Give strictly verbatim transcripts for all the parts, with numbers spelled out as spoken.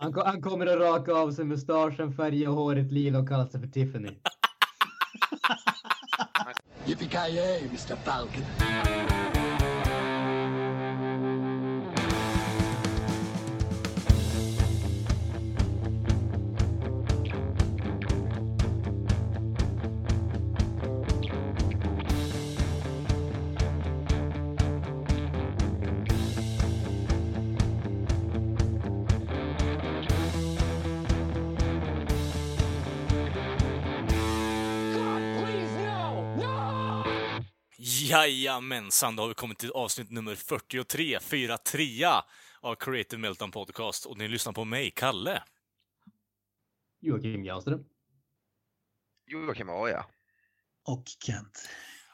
Han, ko- han kommer att raka av sig mustaschen, färga håret lila och kalla sig för Tiffany. Yippee-ki-yay, mister Falcon. Jajamensan, då har vi kommit till avsnitt nummer fyrtiotre, fyrtiotre av Creative Meltdown Podcast. Och ni lyssnar på mig, Kalle. Joakim Janström. Joakim Aja. Och Kent.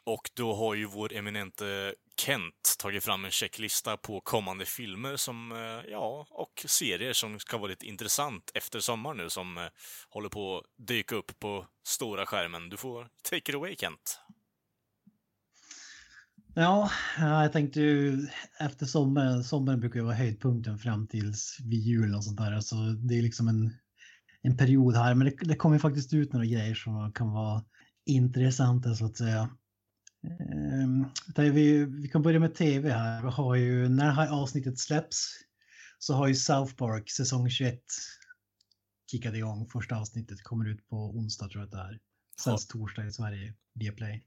Och då har ju vår eminente Kent tagit fram en checklista på kommande filmer som, ja, och serier som ska vara lite intressant efter sommar nu, som håller på att dyka upp på stora skärmen. Du får take it away, Kent. Ja, jag tänkte ju efter sommaren, sommaren brukar ju vara höjdpunkten fram tills vid jul och sånt där. Så det är liksom en, en period här. Men det, det kommer faktiskt ut några grejer som kan vara intressanta, så att säga. Ehm, vi, vi kan börja med tv här. Vi har ju, när det här avsnittet släpps så har ju South Park säsong tjugoett kickat igång. Första avsnittet kommer ut på onsdag, tror jag det är. Sen torsdag i Sverige, via Play.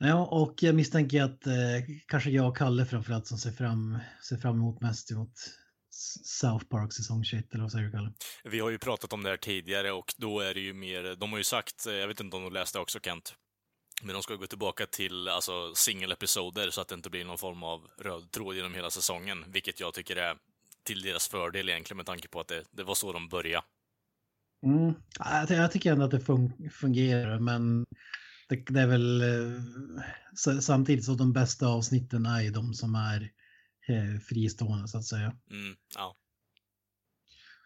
Ja, och jag misstänker att eh, kanske jag och Kalle framförallt som ser fram, ser fram emot mest emot South Park säsong tjugoett, eller vad säger du, Kalle? Vi har ju pratat om det här tidigare, och då är det ju mer, de har ju sagt, jag vet inte om de läste också, Kent, men de ska gå tillbaka till alltså singelepisoder så att det inte blir någon form av röd tråd genom hela säsongen, vilket jag tycker är till deras fördel egentligen, med tanke på att det, det var så de började. Mm. Jag, jag tycker ändå att det fun- fungerar, men Det, det är väl samtidigt så de bästa avsnitten är ju de som är eh, fristående, så att säga. Mm, ja.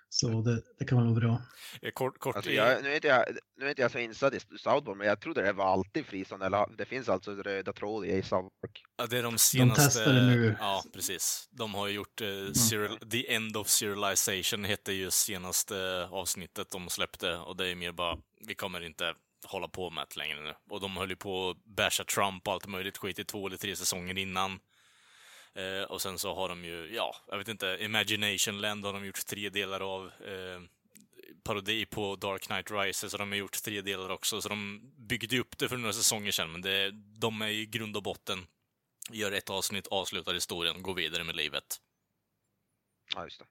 Så det, det kan vara bra. Kort, kort alltså, jag, nu, är inte jag, nu är inte jag så insatt i Southboard, men jag trodde det var alltid fristående. Eller, det finns alltså röda tråd i Southboard. Ja, det är de senaste. De testar det nu. Ja, precis. De har ju gjort eh, serial, mm. The End of Serialization hette ju senaste avsnittet de släppte. Och det är mer bara, vi kommer inte hålla på med det längre nu. Och de höll ju på att basha Trump och allt möjligt skit i två eller tre säsonger innan. Eh, och sen så har de ju, ja, jag vet inte, Imagination Land har de gjort tre delar av. Eh, parodi på Dark Knight Rises, så de har gjort tre delar också. Så de byggde upp det för några säsonger sedan, men det, de är ju grund och botten. Gör ett avsnitt, avslutar historien, går vidare med livet. Ja, just det.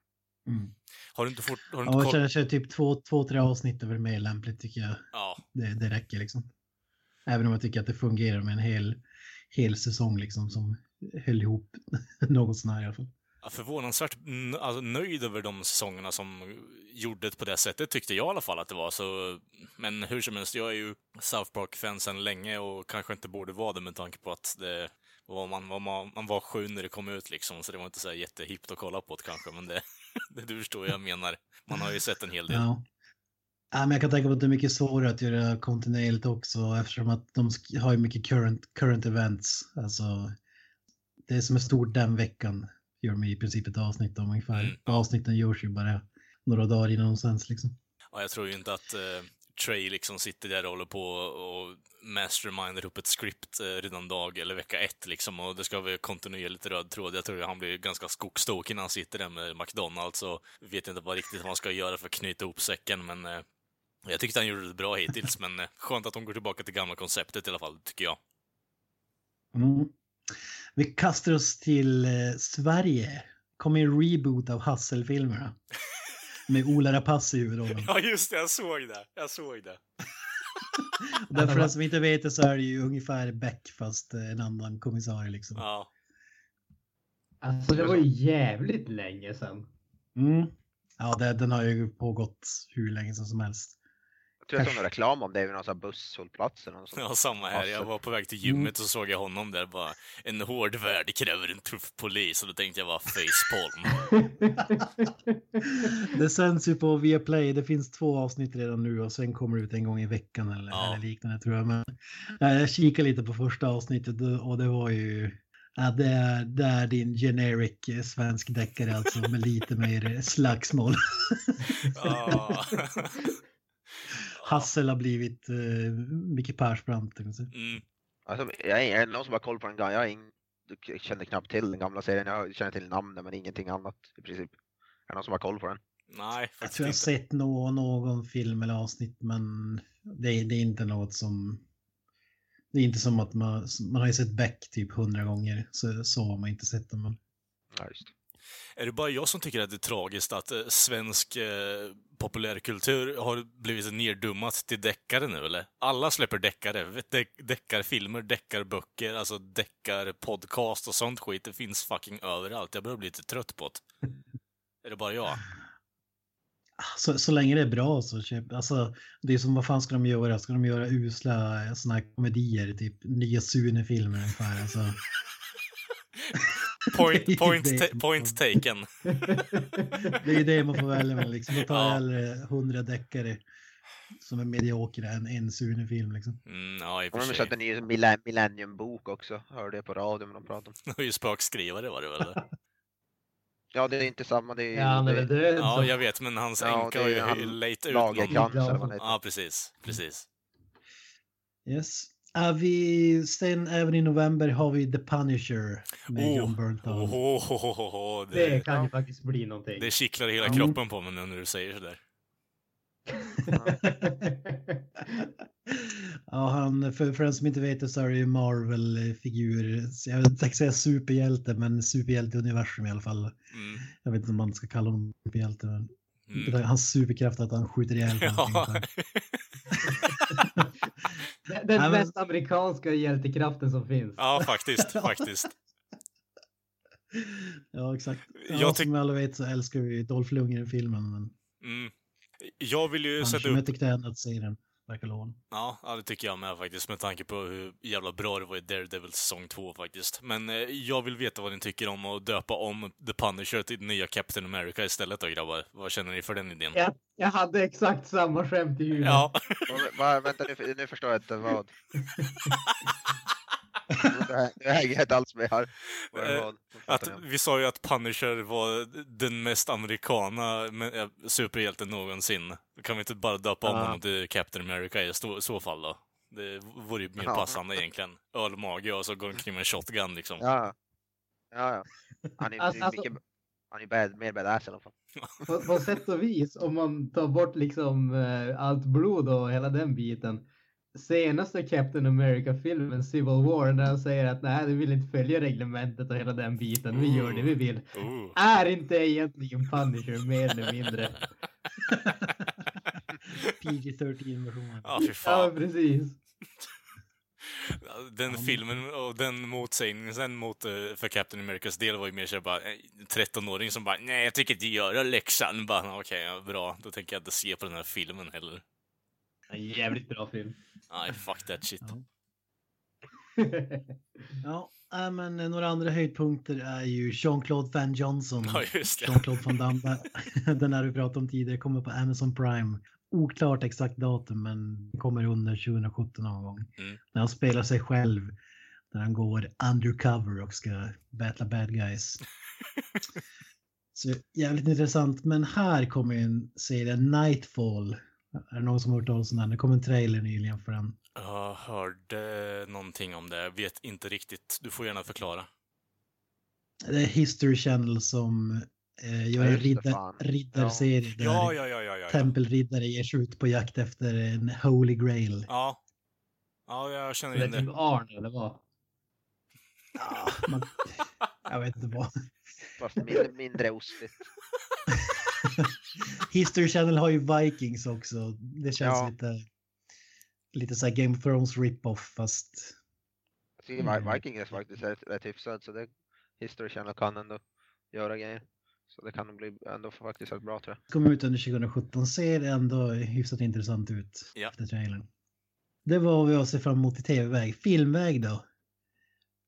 Mm. Har du inte fått, har du inte ja, koll... jag kör typ två, två, tre avsnitt över mer lämpligt, tycker jag. Ja. Det, det räcker liksom. Även om jag tycker att det fungerar med en hel, hel säsong liksom som höll ihop något sånär i alla fall. Ja, förvånansvärt n- alltså, nöjd över de säsongerna som gjorde det på det sättet, tyckte jag i alla fall att det var. Så, men hur som helst, jag är ju South Park-fan sedan länge och kanske inte borde vara det med tanke på att det... Var man, var man, man var sju när det kom ut liksom, så det var inte så här jättehippt att kolla på det kanske, men det, det du förstår jag menar. Man har ju sett en hel del. Ja. Ja, men jag kan tänka på att det är mycket svårare att göra kontinuerligt också, eftersom att de har ju mycket current, current events. Alltså, det är som är stort den veckan gör de i princip ett avsnitt om ungefär. Mm. Avsnitten görs ju bara några dagar innan de sänds liksom. Ja, jag tror ju inte att... Eh... Trey liksom sitter där och håller på och masterminder upp ett script redan dag eller vecka ett liksom, och det ska vara kontinuerligt röd tråd. Jag tror att han blir ganska skogstokig när han sitter där med McDonalds och vet inte vad riktigt vad man ska göra för att knyta ihop säcken, men eh, jag tyckte han gjorde det bra hittills, men eh, skönt att de går tillbaka till gamla konceptet i alla fall, tycker jag. Mm. Vi kastar oss till eh, Sverige. Kommer en reboot av Hasselfilmerna. Med Olara Pass i huvudrollen. Ja just det, jag såg det. Jag såg det. Därför att som inte vet det, så är det ju ungefär Beck fast en annan kommissarie liksom. Ja. Alltså det var ju jävligt länge sedan. Mm. Ja, det, den har ju pågått hur länge som helst. Jag tror jag såg en reklam om det vid någon sån här busshållplats eller något sånt. Ja, samma här. Jag var på väg till gymmet mm. och såg jag honom där bara. En hård värld kräver en tuff polis, och då tänkte jag bara facepalm. Det sänds ju på Viaplay. Det finns två avsnitt redan nu och sen kommer det ut en gång i veckan eller, ja. eller liknande tror jag. Men jag kikade lite på första avsnittet och det var ju Ja, det är, det är din generic svensk deckare alltså, med lite mer slagsmål. Oh. Hassel har blivit uh, Micke Persbrandt. Mm. Alltså, jag är någon som har koll på den gamla. Jag, jag kände knappt till den gamla serien. Jag känner till namnen men ingenting annat i princip. Är någon som har koll på den? Nej, faktiskt jag tror jag har sett någon, någon film eller avsnitt, men det är, det är inte något som... Det är inte som att man, man har ju sett Beck typ hundra gånger, så, så har man inte sett dem. Men... Ja, just det. Är det bara jag som tycker att det är tragiskt att eh, svensk eh, populärkultur har blivit neddummat till deckare nu, eller? Alla släpper deckare. De- deckarfilmer, deckarböcker, alltså deckarpodcast och sånt skit. Det finns fucking överallt. Jag börjar bli lite trött på det. Är det bara jag? Så, så länge det är bra så köp, alltså det är som vad fan ska de göra? Ska de göra usla såna här komedier typ nya Sune-filmer ungefär alltså. Point, point, ta- point taken. Det är ju det man får välja med liksom. Att ta hellre hundra deckare som är mediokra än en Sune-film liksom. Mm, ja, i och för sig. De köpte en ny Millennium-bok också. Hörde det på radion när de pratade om. Och ju spökskrivare var det väl det? Ja, det är inte samma. Det är, ja, det är det. Ja, jag vet, men hans ja, änka har ju han, lejt ut någon. Ja, precis. precis. Yes. Är vi, sen även i november har vi The Punisher med oh. John Bernthal. Oh, oh, oh, oh, oh. Det, det kan ju faktiskt bli någonting. Det kittlar hela mm. kroppen på mig när du säger sådär. Ja, han, för, för den som inte vet det så är det ju Marvel-figur. Jag vill inte säga superhjälte, men superhjälte-universum i alla fall. Mm. Jag vet inte om man ska kalla honom superhjälte, men mm. hans superkraft är att han skjuter ihjäl. Ja. den den ja, men... mest amerikanska hjältekraften som finns. Ja, faktiskt, faktiskt. Ja, exakt. Ja, jag tyck... Som alla vet så älskar vi Dolph Lundgren-filmen. Men... Mm. Jag vill ju sätta upp... Jag tyckte ändå att säga den. Ja, det tycker jag med faktiskt, med tanke på hur jävla bra det var i Daredevil säsong två faktiskt. Men eh, jag vill veta vad ni tycker om att döpa om The Punisher till nya Captain America istället då, grabbar. Vad känner ni för den idén? Jag, jag hade exakt samma skämt i huvudet. Ja. Va, vänta, nu, nu förstår jag inte vad. Det hänger helt alls med här. Att, vi sa ju att Punisher var den mest amerikana superhjälten någonsin. Kan vi inte bara döpa om honom till Captain America i så, så fall då? Det vore ju mer ja. passande egentligen. Ölmage och så går han kring med en shotgun liksom. Ja, ja. ja. Han är alltså, mycket, han är bad, mer badass i alla fall. På, på sätt och vis, om man tar bort liksom allt blod och hela den biten. Senaste Captain America-filmen Civil War, när han säger att nej, du vill inte följa reglementet och hela den biten, vi gör det vi vill. Ooh. Är inte egentligen Punisher mer eller mindre. P G thirteen versionen. Ja, fy fan. Ja, precis. Den filmen och den motsägningen sen mot, för Captain Americas del var ju mer så bara tretton-åring som bara, nej jag tycker inte göra läxan. Bara, okej, okay, bra, då tänker jag inte se på den här filmen heller. En jävligt bra film. Nej, fuck that shit. Ja, ja, men några andra höjdpunkter är ju Jean-Claude Van Johnson. Ja, just det. Jean-Claude Van Damme. Den här vi pratade om tidigare kommer på Amazon Prime. Oklart exakt datum, men kommer under tjugosjutton någon gång. Mm. När han spelar sig själv. När han går undercover och ska battla bad guys. Så jävligt intressant. Men här kommer en serie Nightfall. Är det någon som har hört talas om den? Det kom en trailer nyligen för den. Jag hörde någonting om det. Jag vet inte riktigt. Du får gärna förklara. Det är History Channel som eh, gör en riddar- riddarserie där ja, ja, ja, ja, ja. Tempelriddare ger sig ut på jakt efter en Holy Grail. Ja, ja jag känner igen det. Det är typ Arn eller vad? Ja, man, jag vet inte vad. Fast mindre, mindre ostigt. History Channel har ju Vikings också. Det känns ja. lite lite så här Game of Thrones rip-off fast. Mm. Vikings faktiskt är rätt hyfsad, så det History Channel kan ändå göra grejer. Så det kan bli ändå faktiskt rätt bra tror jag. Kom ut under tjugosjutton, ser ändå hyfsat intressant ut ja. efter trailern. Det var vad vi har sett fram emot i tv-väg. Filmväg då.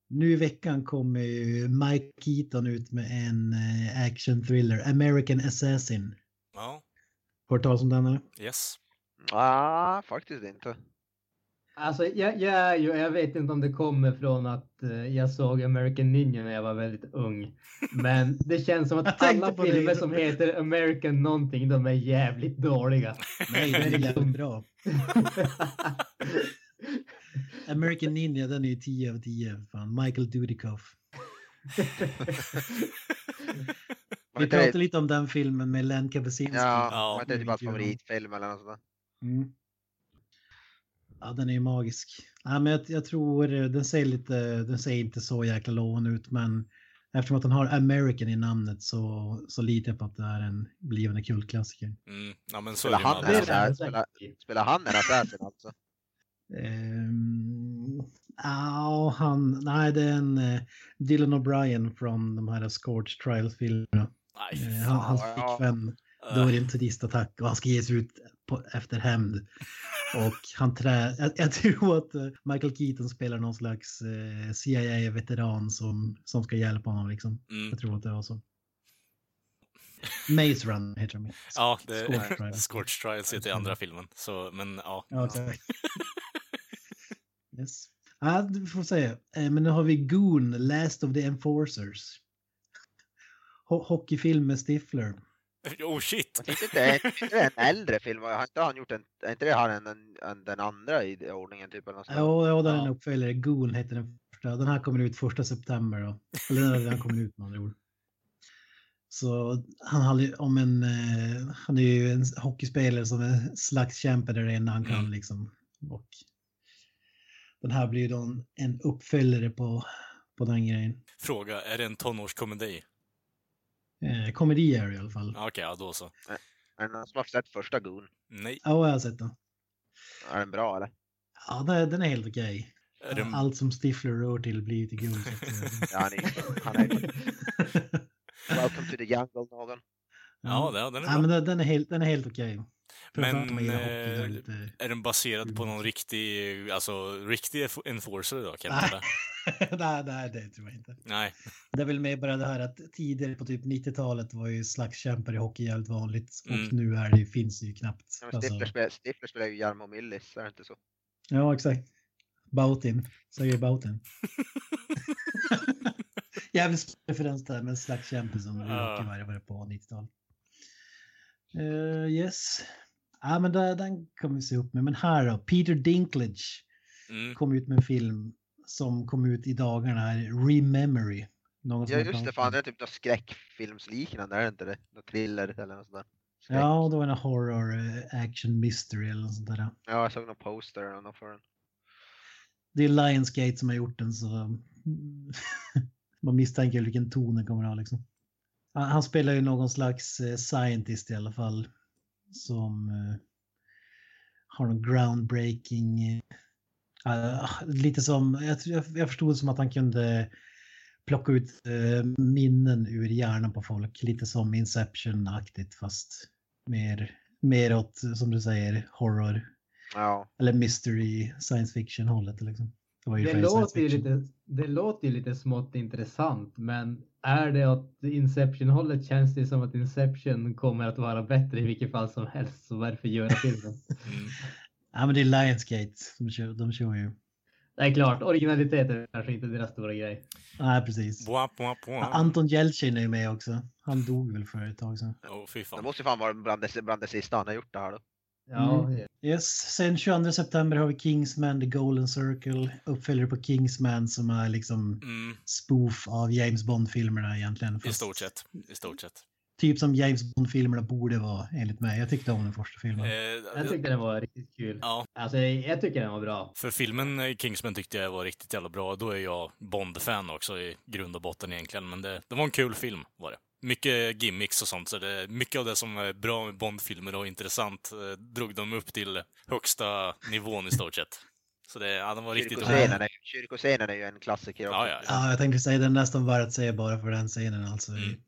Nu i veckan kommer ju Mike Keaton ut med en action-thriller, American Assassin. Ja. Hört talas om den här? Yes. Ah, faktiskt inte. Alltså jag, jag, jag vet inte om det kommer från att jag såg American Ninja när jag var väldigt ung. Men det känns som att alla filmer det. som heter American någonting, de är jävligt dåliga. Nej, det är jävligt bra. American Ninja, den är ju tio av tio. Fan. Michael Dudikoff. Vi pratade lite om den filmen med Len Kabesinski. Ja, ja, det är typ bara favoritfilm eller något sådant. Mm. Ja, den är ju magisk. Ja, men jag, jag tror den säger lite, den säger inte så jäkla lån ut, men eftersom att den har American i namnet så, så litar jag på att det är en blivande kultklassiker. Mm. Ja, men så spelar, är han alltså. Där, spelar, spelar han den affären alltså? Um, oh, han, nej, det är en uh, Dylan O'Brien från de här Scorch Trials-filmerna. Uh, han, hans flickvän uh. dör i en turistattack och han ska ge sig ut på, efter hämnd. Och han trä, jag, jag tror att uh, Michael Keaton spelar någon slags uh, C I A-veteran som, som ska hjälpa honom liksom. Mm. Jag tror att det var så. Maze Run heter det. Ja, det Scorch Trials. Scorch Trials heter i andra filmen. Så, men ja. Ja, okay. Yes. Ja, du får säga. Men nu har vi Goon, Last of the Enforcers. Ho- hockeyfilm med Stifler. Oh shit! Jag tyckte inte, det är en äldre film. Har inte han gjort en, inte det här en, en, den andra i ordningen typ? Eller ja, ja, det är en uppföljare. Goon heter den första. Den här kommer ut första september. Då. Eller den här, den kommer ut med andra ord. Så han har om en eh, han är ju en hockeyspelare som är slagskämpe där inne han kan liksom, och den här blir då en, en uppföljare på på den grejen. Fråga, är det en tonårskomedi? Eh, komedi är det i alla fall. Okej, okay, ja, då så. Är den som har sett första Goon? Nej. Ja, jag har sett den. Är den bra eller? Ja, den, den är helt okej. Okay. Den... Allt som Stifler rör till blir till Goon. Ja, nej. Han är Welcome to the Jungle, någon. Ja, ja, den är bra. Ja, men den är helt, den är helt okej. Men är, är, lite... är den baserad på någon riktig, alltså riktig enforcer då? Kan nej. Det? nej, nej, det tror jag inte. Nej. Det är väl mer bara det här att tidigare på typ nittiotalet var ju slagskämpar i hockey helt vanligt. Och mm. nu är det, finns det ju knappt. Ja, alltså. Stifler spelar, spelar ju Jarmo Millis, är det inte så? Ja, exakt. Bautin, säger Bautin. Jävligt stor referens där med en slags kämpe som uh. jag var på nittiotalet. Uh, yes. Ja, ah, men där, den kommer vi se upp med. Men här då, Peter Dinklage mm. kom ut med en film som kom ut i dagarna här, Rememory. Någon ja, just det, fan, det är typ något skräckfilmsliknande, är det inte det? Något thriller eller något sådär. Skräck. Ja, det var en horror action mystery eller något sånt där. Ja, jag såg någon poster eller något för den. Det är Lionsgate som har gjort den, så... Man misstänker vilken ton den kommer att ha liksom. Han spelar ju någon slags scientist i alla fall. Som uh, har någon groundbreaking. Uh, lite som, jag, jag förstod som att han kunde plocka ut uh, minnen ur hjärnan på folk. Lite som Inception-aktigt fast mer, mer åt, som du säger, horror. Wow. Eller mystery, science fiction-hållet liksom. Det, det, låter ju lite, det låter ju lite smått intressant, men är det att Inception-hållet känns det som att Inception kommer att vara bättre i vilket fall som helst, så varför göra filmen? Mm. Ja, men det är Lionsgate, de kör, de kör ju. Det är klart, originalitet är kanske inte deras stora grej. Nej, ah, precis. Boa, boa, boa. Anton Jeltsin är ju med också, han dog väl för ett tag sedan. Oh, fy fan. Det måste ju fan vara bland det, bland det sista han har gjort det här då. Ja, mm. yes. Sen tjugoandra september har vi Kingsman, The Golden Circle, uppföljare på Kingsman som är liksom mm. spoof av James Bond-filmerna egentligen. I stort sett. I stort sett. Typ som James Bond-filmerna borde vara enligt mig. Jag tyckte om den första filmen. Eh, jag tyckte den var riktigt kul. Ja. Alltså jag tycker den var bra. För filmen Kingsman tyckte jag var riktigt jävla bra. Då är jag Bond-fan också i grund och botten egentligen. Men det, det var en kul film var det. Mycket gimmicks och sånt, så det, mycket av det som är bra med Bondfilmer och intressant eh, drog de upp till högsta nivån i stort sett. Så det, ja, de var riktigt... Kyrkoscenen är ju en klassiker. Ja, ja, ja. ja, jag tänkte säga den nästan var att säga bara för den scenen. Alltså. Mm. Mm.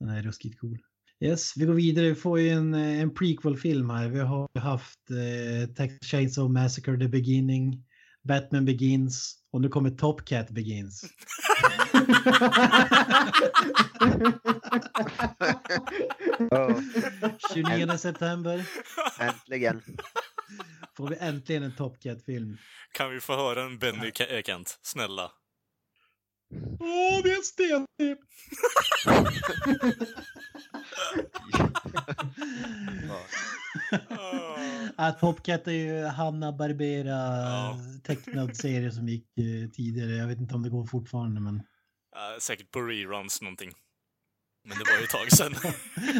Den är ruskigt cool. Yes, vi går vidare. Vi får ju en, en prequel-film här. Vi har haft eh, Texas Chainsaw Massacre, The Beginning, Batman Begins och nu kommer Top Cat Begins. Oh. tjugonionde september. Äntligen. Får vi äntligen en Top Cat-film? Kan vi få höra en Benny ja. Kent? Snälla. Åh, oh, det är en stentyp! Att Top Cat är ju Hanna Barbera ja. tecknad serie som gick eh, tidigare. Jag vet inte om det går fortfarande, men... Uh, säkert på reruns någonting. Men det var ju ett tag sedan.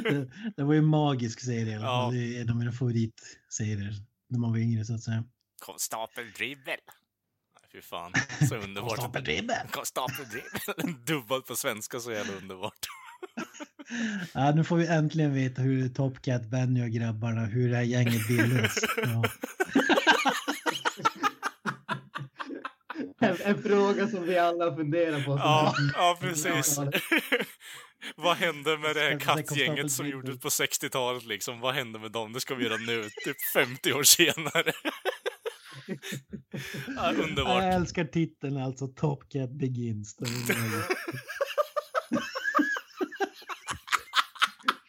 det, det var ju en magisk serie. Ja. Det är de mina favoritserier när man var yngre, så att säga. Konstapel Dribbel. Fy fan, så underbart. Konstapel Dribbel. Konstapel Dribbel. Dubbelt på svenska, så jävla underbart. Ja, nu får vi äntligen veta hur Top Cat, Benny och grabbarna, hur det här gänget bildas. Ja. En, en fråga som vi alla funderar på. Ja, ja, precis. Vad hände med det här kattgänget som gjordes på sextiotalet liksom? Vad hände med dem? Det ska vi göra nu, typ femtio år senare. Ja, underbart. Jag älskar titeln, alltså Top Cat Begins.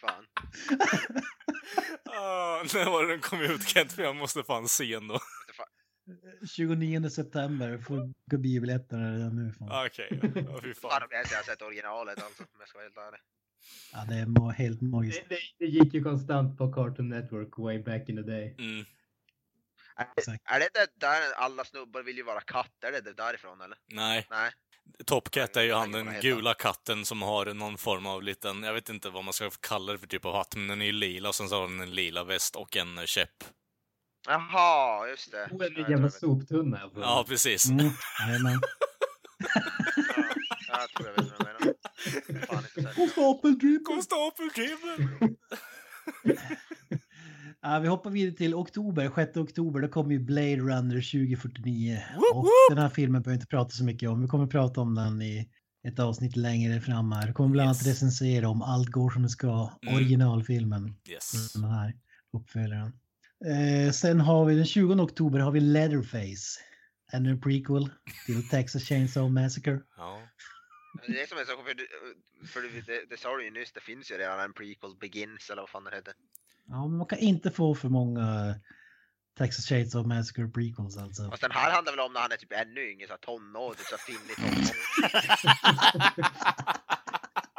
Fan. Ah, när var den kom ut, Kent? Jag måste fan se ändå. tjugonionde september får gå biobiljetterna redan nu. Fan. Okej, okay. Oh, fy fan. Fan, jag har sett originalet alltså, men jag ska helt ärlig. Ja, det är helt magiskt. Det, det, det gick ju konstant på Cartoon Network way back in the day. Mm. Är, är det det där alla snubbar vill ju vara katter? Är det det därifrån, eller? Nej. Nej. Top Cat är ju han, den gula katten som har någon form av liten, jag vet inte vad man ska kalla det för typ av hatt, men den är ju lila och sen så har den en lila väst och en käpp. Jaha, just det. Oh, en jävla soptunna. Ja, precis. Mm. Jajamän. Ja, jag tror jag vet vad jag menar. Fan, inte säkert. Konstapeldriven! Konstapeldriven! Ja, vi hoppar vidare till oktober. sjätte oktober, då kommer ju Blade Runner tjugo fyrtionio. Woop, woop. Och den här filmen behöver inte prata så mycket om. Vi kommer prata om den i ett avsnitt längre fram här. Vi kommer bland annat yes. recensera om allt går som det ska. Mm. Originalfilmen. Yes. Den här uppföljaren. Eh, sen har vi den tjugonde oktober har vi Leatherface. Ännu en prequel till Texas Chainsaw Massacre. Ja. Det som är så, för, för det, det sa du ju nyss, det finns ju redan en prequel Begins eller vad fan det heter. Ja, men man kan inte få för många Texas Chainsaw Massacre prequels alltså. Och den här handlar väl om när han är typ ännu yngre, så tonårig, så finnig tonårig.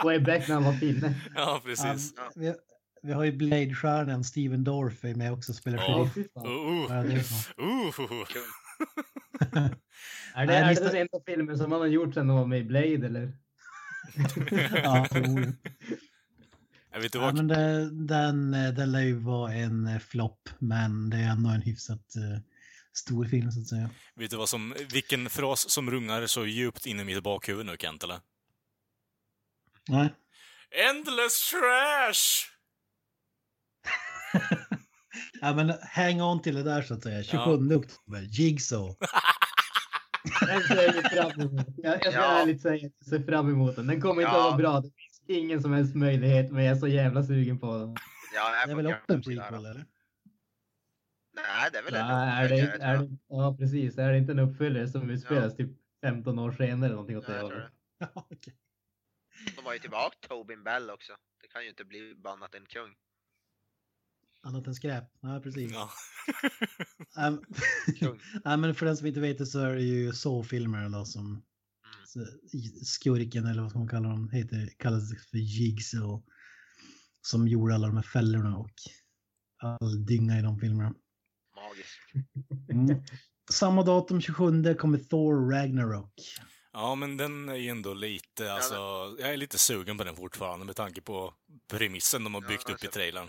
Way back när han var finne. Ja, precis. Um, ja. Vi har ju Blade-stjärnan Steven Dorff med också, spelar sheriff. Oh. Oh. Ja, det är oh. är det, är det den enda filmen som man har gjort sedan de var med i Blade, eller? Ja, förmodligen. Jag vet inte vad... Ja, men det, den, den lär ju vara en flopp, men det är ändå en hyfsat uh, stor film, så att säga. Vet du vad som, vilken fras som rungar så djupt in i mitt bakhuvud nu, Kent, eller? Nej. Endless trash! Ja, men hang on till det där, så att säga. tjugosjunde oktober, Jigsaw. Jag ser fram emot. Jag, jag ska ja. ärligt säga att jag ser fram emot den. Den kommer inte ja. att vara bra. Det finns ingen som helst möjlighet, men jag är så jävla sugen på den. Ja, jag det är väl också en prequel, eller? Nej, det är väl en uppföljare. Ja, precis. Är det inte en uppföljare som utspelas ja. typ femton år senare eller någonting åt ja, jag det? Ja, okej. Okay. De var ju tillbaka Tobin Bell också. Det kan ju inte bli bannat en kung. Annat än skräp. Ja, precis. Ja. um, ja, men för den som inte vet det, så är det ju Saw-filmer som skurken, eller vad ska man kalla dem, heter, kallas för Jigsaw, som gjorde alla de här fällorna och all dynga i de filmerna. Magiskt. Mm. Samma datum, tjugosjunde, kommer Thor Ragnarok. Ja, men den är ju ändå lite, alltså, jag är lite sugen på den fortfarande med tanke på premissen de har byggt ja, upp i trailern.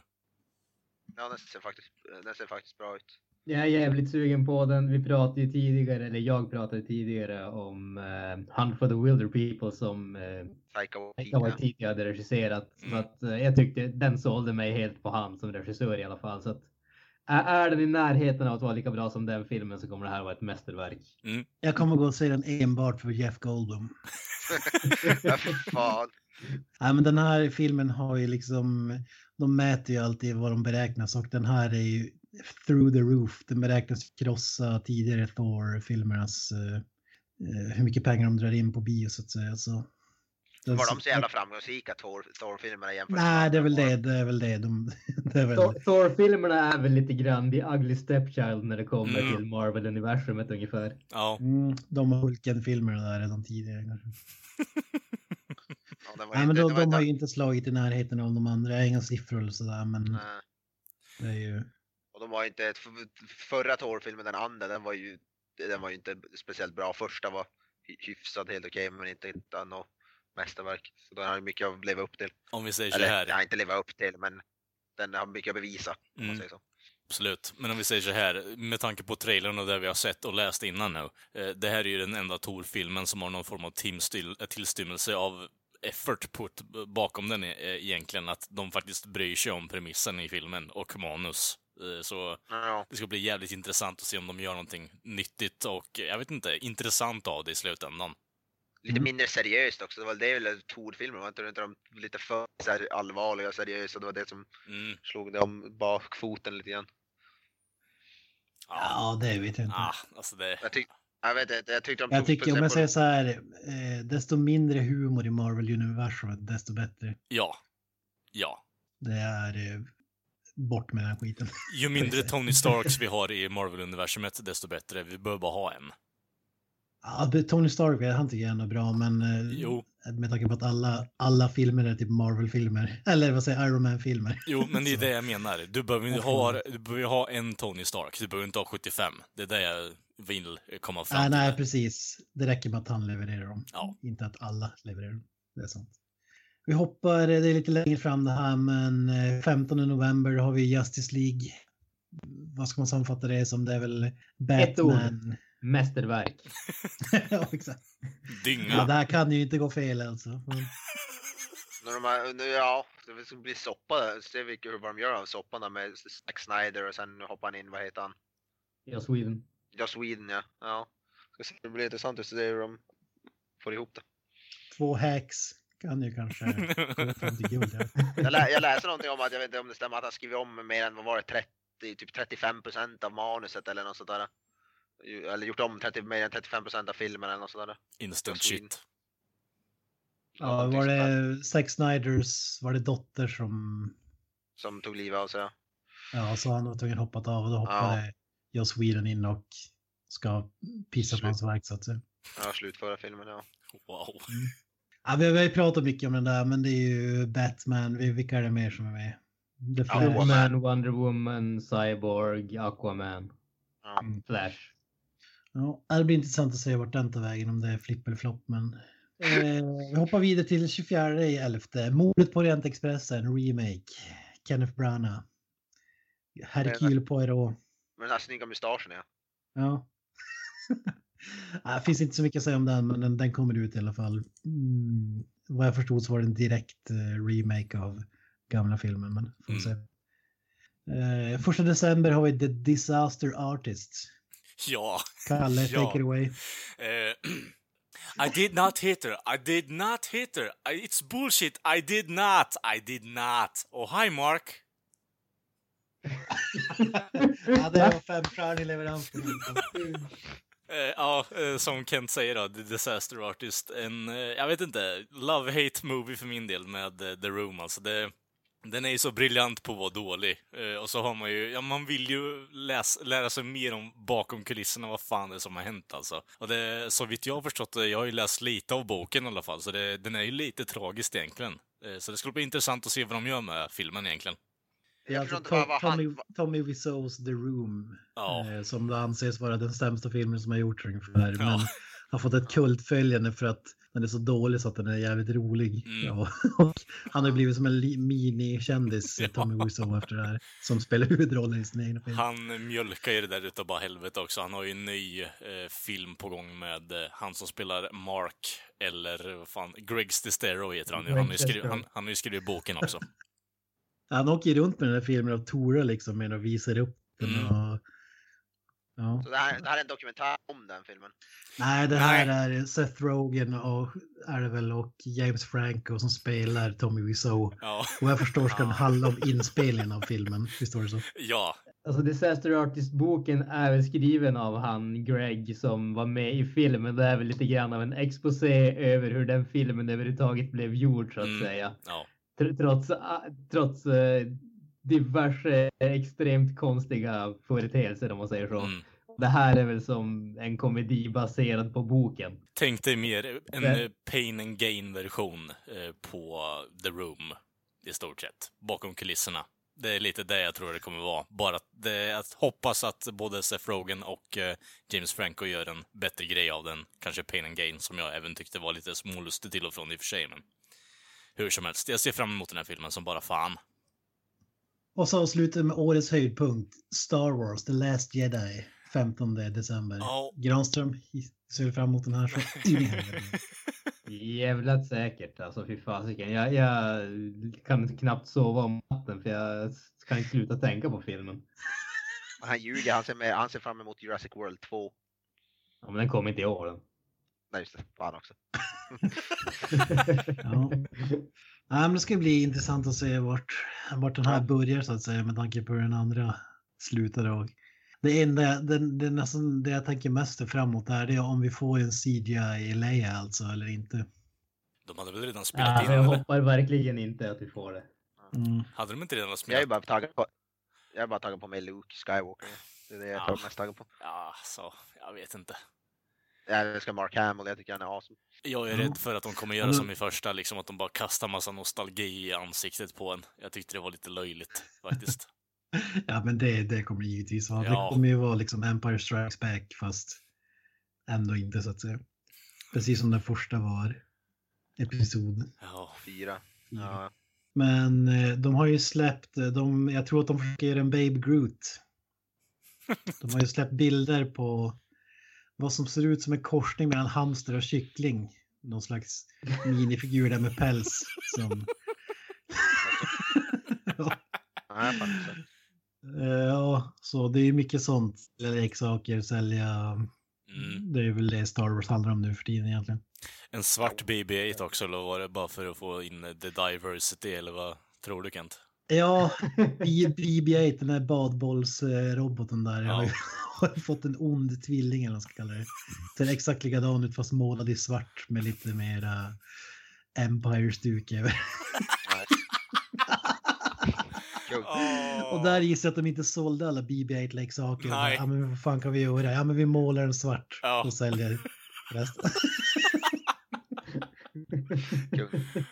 Ja, den ser faktiskt, den ser faktiskt bra ut. Jag är jävligt sugen på den. Vi pratade ju tidigare, eller jag pratade tidigare om uh, Hunt for the Wilder People som uh, Taika Waititi hade regisserat. Mm. Så att, uh, jag tyckte den sålde mig helt på hand som regissör i alla fall. Så att, uh, är den i närheten av att vara lika bra som den filmen, så kommer det här vara ett mästerverk. Mm. Jag kommer gå och se den enbart för Jeff Goldblum. Ja, för fan. Ja, men den här filmen har ju liksom, de mäter ju alltid vad de beräknas, och den här är ju through the roof. Den beräknas krossa tidigare Thor-filmernas eh, hur mycket pengar de drar in på bio, så att säga. Så Var de så jävla framgångsrika, Thor-filmerna jämfört? Nej, det är väl det. det, är väl det, de, det är väl Thor-filmerna är väl lite grann The Ugly Stepchild när det kommer mm. till Marvel-universumet ungefär. Ja. Mm, de Hulken-filmerna där redan tidigare. ja, Nej, inte, men då, de inte... har ju inte slagit i närheten av de andra. Jag har inga siffror eller sådär, men mm. det är ju... Och de var inte... Förra Thor-filmen, den andra, den var ju, den var ju inte speciellt bra. Första var hyfsad, helt okej, men inte utan något mästerverk. Så den har mycket att leva upp till. Om vi säger Eller, så här. Jag har inte leva upp till, men den har mycket att bevisa. Mm. Man säger så. Absolut. Men om vi säger så här, med tanke på trailern och det vi har sett och läst innan nu. Eh, det här är ju den enda Thor-filmen som har någon form av teamstyl- tillstymmelse av effort put bakom den eh, egentligen. Att de faktiskt bryr sig om premissen i filmen och manus. Eh, så ja. Det ska bli jävligt intressant att se om de gör någonting nyttigt och, jag vet inte, intressant av det i slutändan. Lite mindre seriöst också. Det var det väl Thor-filmen, var inte de lite för så här allvarliga och seriösa? Det var det som mm. slog dem bak foten lite grann. Ja, det vet jag inte. Ah, alltså det... Jag, tyck... jag vet inte, jag tyckte de jag tycker, om jag säger så här, eh, desto mindre humor i Marvel-universum, desto bättre. Ja, ja. Det är... Eh... bort med den här skiten. Ju mindre Tony Starks vi har i Marvel-universumet, desto bättre. Vi behöver bara ha en. Ja, Tony Stark, han tycker jag ändå bra, men jo. Med tanke på att alla, alla filmer är typ Marvel-filmer. Eller vad säger Iron Man-filmer. Jo, men det är det jag menar. Du behöver ju ha, du behöver ha en Tony Stark, du behöver inte ha sjuttiofem. Det är det jag vill komma fram till. Nej, nej, precis. Det räcker med att han levererar dem. Ja. Inte att alla levererar dem. Det är sant. Vi hoppar, det är lite längre fram det här, men femtonde november har vi Justice League. Vad ska man sammanfatta det som? Det är väl Batman... mästerverk. ja, exakt. Dynga. Ja, det här kan ju inte gå fel alltså. Mm. nu, ja, det ska bli soppa där. Se vilka, hur de gör av soppan med Zack Snyder och sen hoppar han in, vad heter han? Joss Whedon. Joss Whedon, ja. ja. Ska det blir intressant att se hur de får ihop det. Två hacks kan ju kanske. jag, lä- jag läser någonting om att, jag vet inte om det stämmer, att han skriver om mer än vad var det, trettio, typ trettiofem procent av manuset eller något sånt där. Eller gjort om trettio, mer än trettiofem procent av filmen eller något sådär. Instant shit. Ja, var det Zack Snyders, var det dotter som... Som tog livet av sig, ja. Ja, så han var tvungen hoppat av och då hoppade ja. Joss Whedon in och ska pissa på hans verk, så att säga. Ja, slutföra filmen, ja. Wow. Ja, vi har ju pratat mycket om den där, men det är ju Batman, vilka är det mer som är med? The Flash. Aquaman, Wonder Woman, Cyborg, Aquaman. Mm. Flash. Ja, det blir intressant att se vart den tar vägen, om det är flipp eller flopp, men eh, vi hoppar vidare till tjugofjärde elfte. Mordet på Orient Expressen, remake. Kenneth Branagh. Hercule Poirot. Men den här snygga mustaschen, ja. Ja. Det finns inte så mycket att säga om den, men den, den kommer ut i alla fall. Mm, vad jag förstod så var det en direkt eh, remake av gamla filmen, men får vi mm. se. Uh, första december har vi The Disaster Artist. Ja. Kalle, ja. Take it away. Uh, I did not hit her. I did not hit her. I, it's bullshit. I did not. I did not. Oh, hi Mark. ja, det var fem stjärn i leveransen. Uh, ja, uh, som Kent säger då, The Disaster Artist. En, uh, jag vet inte, love-hate movie för min del med uh, The Room. Alltså det... Den är ju så briljant på att vara dålig. Eh, och så har man ju... Ja, man vill ju läs, lära sig mer om bakom kulisserna vad fan det är som har hänt, alltså. Och det, så vitt jag har förstått det, jag har ju läst lite av boken i alla fall. Så det, den är ju lite tragisk egentligen. Eh, så det skulle bli intressant att se vad de gör med filmen egentligen. Ja, alltså, Tom, Tommy, Tommy Wiseau's The Room. Ja. Eh, som anses vara den sämsta filmen som har gjorts ungefär. Ja. Men har fått ett kultföljande för att den är så dålig så att den är jävligt rolig. Mm. Ja. Och han har blivit som en li- mini-kändis, ja. Tommy Wiseau, efter det här, som spelar huvudrollen i sin egna film. Han mjölkar ju det där utav bara helvete också. Han har ju en ny eh, film på gång med eh, han som spelar Mark, eller vad fan, Greg Sestero heter han. Han har ju skrivit, han, han har ju skrivit boken också. han åker runt med den här filmen av Tora liksom, men och visar upp den mm. och Ja. Så det här, det här är en dokumentär om den filmen. Nej, det här Nej. är Seth Rogen och, är det väl, och James Franco som spelar Tommy Wiseau. Ja. Och jag förstår ska den handla om inspelningen av filmen. Förstår du så? Ja. Alltså Disaster Artist-boken är väl skriven av han Greg som var med i filmen. Det är väl lite grann av en exposé över hur den filmen överhuvudtaget blev gjord, så att mm. säga. Ja. Trots, trots diverse extremt konstiga företeelser, om man säger så. Mm. Det här är väl som en komedi baserad på boken. Tänk dig mer en Men... pain and gain-version på The Room, i stort sett, bakom kulisserna. Det är lite det jag tror det kommer vara. Bara att, det, att hoppas att både Seth Rogen och eh, James Franco gör en bättre grej av den. Kanske pain and gain, som jag även tyckte var lite smålustig till och från i och för sig. Men hur som helst, jag ser fram emot den här filmen som bara fan. Och så avslutar med årets höjdpunkt, Star Wars, The Last Jedi, femtonde december. Oh. Granström ser fram emot den här så jävla säkert, alltså fy fasiken. Jag, jag kan knappt sova om natten för jag kan inte sluta tänka på filmen. Han ljuger, han ser, med, han ser fram emot Jurassic World två. Ja, men den kommer inte i år den. Nej, just det, fan också. Ja. Ja, men det ska bli intressant att se vart, vart den här börjar, så att säga, med tanke på den andra slutar. Och det enda, det, det är nästan det jag tänker mest framåt här, det är om vi får en C G I-Leia alltså, eller inte. De hade väl redan spelat ja, in, jag eller? Jag hoppar verkligen inte att vi får det. Mm. Hade de inte redan spelat? Jag är bara taggad på, jag är bara taggad på mig Luke Skywalker. Det är det jag är ja. mest taggad på. Ja, så, jag vet inte. Jag ska Mark Hamill, jag tycker han är awesome. Jag är mm. rädd för att de kommer göra som i första, liksom att de bara kastar massa nostalgi i ansiktet på en. Jag tyckte det var lite löjligt, faktiskt. Ja, men det, det kommer givetvis vara. Ja. Det kommer ju vara liksom Empire Strikes Back, fast ändå inte, så att säga. Precis som den första var episoden. Ja, fyra. Ja. Men de har ju släppt, de, jag tror att de försöker göra en Babe Groot. De har ju släppt bilder på vad som ser ut som en korsning mellan hamster och kyckling. Någon slags minifigur där med päls. Som... ja. ja, så det är ju mycket sånt. Leksaker, sälja... Mm. Det är väl det Star Wars handlar om nu för tiden egentligen. En svart B B åtta också, eller var det bara för att få in the diversity, eller vad tror du, Kent? Ja, B B åtta, den där badbollsroboten där, jag har, ju, har ju fått en ond tvilling, eller vad man ska kalla det. Den är exakt likadan ut, fast målad i svart med lite mer uh, Empire-stuk över. Oh. Och där gissar jag att de inte sålde alla B B åtta-leksaker. Ja, men vad fan kan vi göra? Ja, men vi målar den svart oh. och säljer resten.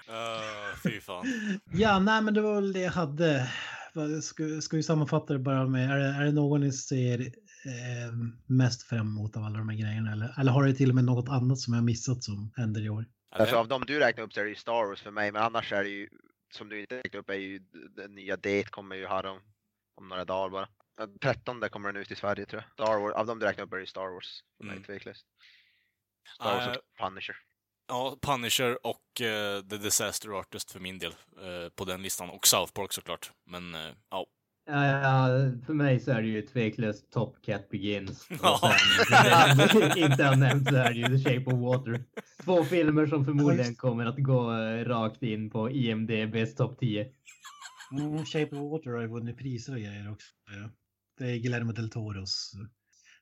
uh, fy fan. Ja, nej, men det var väl det jag hade. Ska, ska vi sammanfatta det bara med, är det, är det någon ni ser eh, mest fram emot av alla de här grejerna, eller, eller har det till och med något annat som jag missat som händer i år? Alltså av dem du räknar upp så är det ju Star Wars för mig, men annars är det ju, som du inte räknar upp, är ju den nya Date kommer ju här om, om några dagar bara. tretton där kommer den ut i Sverige, tror jag. Star Wars, av dem du räknar upp är det Star Wars för mig, mm. tveklöst. Star Wars uh. och Punisher. Ja, Punisher och uh, The Disaster Artist för min del uh, på den listan. Och South Park såklart, men uh, ja. Ja, för mig så är det ju tveklöst Top Cat Begins. Ja. Inte har nämnt så är det ju The Shape of Water. Två filmer som förmodligen kommer att gå uh, rakt in på I M D B's topp tio. Mm, Shape of Water har ju vunnit priser och grejer också. Det är Guillermo del Toros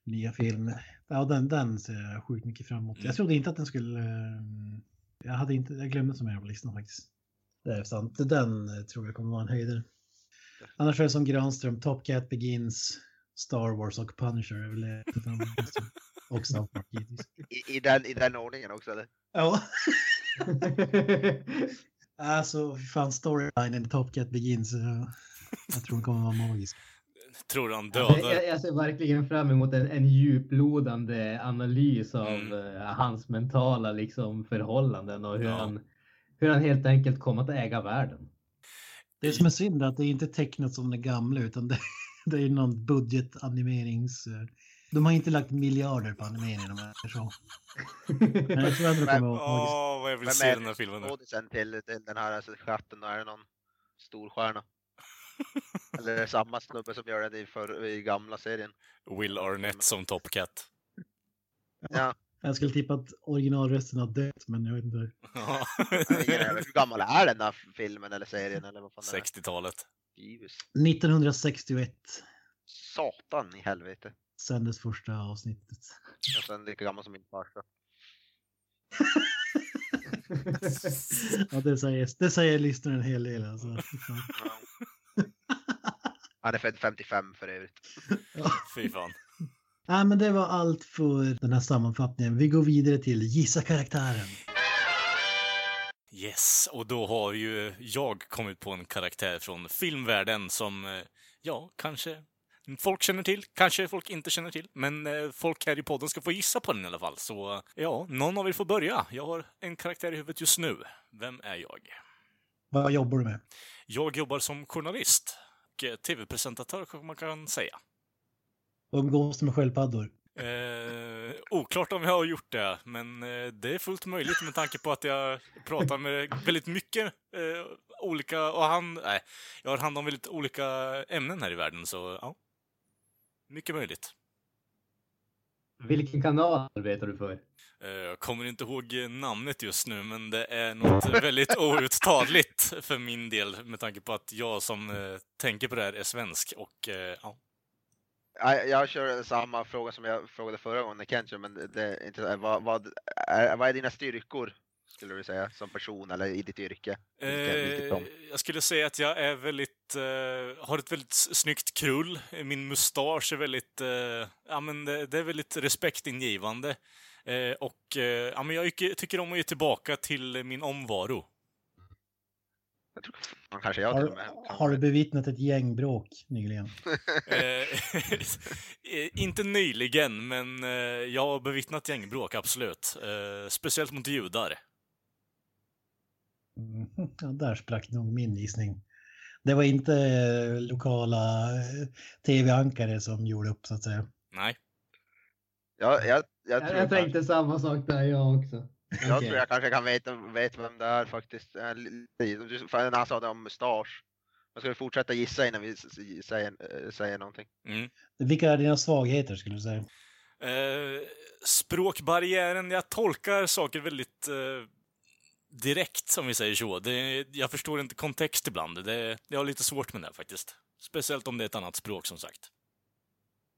nya film. Ja, den, den ser jag sjukt mycket fram emot. Jag trodde inte att den skulle... Jag hade inte... Jag glömde som jag på listan faktiskt. Det är sant. Den tror jag kommer vara en höjdare. Annars är det som Granström, Top Cat Begins, Star Wars och Punisher. Och South Park. I, i, den, I den ordningen också, eller? Ja. Alltså, fan, storylinen i Top Cat Begins. Jag tror den kommer vara magisk. Tror han dödar. Jag, jag ser verkligen fram emot en, en djuplodande analys av mm. uh, hans mentala liksom, förhållanden och hur, ja. han, hur han helt enkelt kommer att äga världen. Det är som är synd att det inte är tecknat som det gamla, utan det, det är någon budgetanimerings... De har inte lagt miljarder på animeringen. Så. Men jag tror att det kommer att vara... Åh, vad jag vill se den här filmen nu. Sen till den här alltså, chatten, är det någon stor stjärna? Eller samma snubbe som gör det i, för, i gamla serien. Will Arnett som Top Cat. Ja. Jag skulle tippa att originalrösten har dött, men jag vet inte. Ja. Hur gammal är den där filmen eller serien? Eller vad fan det är? sextiotalet. Jesus. nittonhundrasextioett. Satan i helvete. Sändes första avsnittet. Och sen lika gammal som min farsa. Ja, det säger, det säger lyssnaren en hel del alltså. Han är född femtiofem för övrigt. Ja. Fy fan. Ja, men det var allt för den här sammanfattningen. Vi går vidare till Gissa karaktären. Yes, och då har ju jag kommit på en karaktär från filmvärlden som, ja, kanske folk känner till, kanske folk inte känner till. Men folk här i podden ska få gissa på den i alla fall. Så ja, någon av er får börja. Jag har en karaktär i huvudet just nu. Vem är jag? Vad jobbar du med? Jag jobbar som journalist och tv-presentatör, kan man kan säga. Umgås med sköldpaddor? Eh, oklart om jag har gjort det, men eh, det är fullt möjligt med tanke på att jag pratar med väldigt mycket eh, olika, och han, nej, jag har hand om väldigt olika ämnen här i världen, så ja, mycket möjligt. Vilken kanal arbetar du för? Eh, jag kommer inte ihåg namnet just nu, men det är något väldigt outtagligt för min del med tanke på att jag som eh, tänker på det här är svensk och eh, ja. Jag kör samma fråga som jag frågade förra gången, Kencho, men det är inte, vad, vad, är, vad är dina styrkor, skulle du säga, som person eller i ditt yrke? Vilket, eh, vilket jag skulle säga att jag är väldigt, eh, har ett väldigt snyggt krull. Min mustasch är väldigt, eh, ja, men det, det är väldigt respektingivande. Eh, och eh, ja, men jag tycker om att ge tillbaka till min omvaro. Jag tror, kanske jag har, har du bevittnat ett gängbråk nyligen? Inte nyligen, men jag har bevittnat gängbråk, absolut. Speciellt mot judar. Mm, ja, där sprack nog min gissning. Det var inte lokala tv-ankare som gjorde upp, så att säga. Nej. Jag, jag, jag, tror jag tänkte kanske samma sak där, jag också. Jag okay. tror jag kanske kan veta, veta vem det är faktiskt. När han sa det om mustasch. Men ska vi fortsätta gissa innan vi säger, säger någonting? Mm. Vilka är dina svagheter, skulle du säga? Eh, språkbarriären. Jag tolkar saker väldigt eh, direkt, som vi säger så. Det, jag förstår inte kontext ibland. Det, jag har lite svårt med det här, faktiskt. Speciellt om det är ett annat språk, som sagt.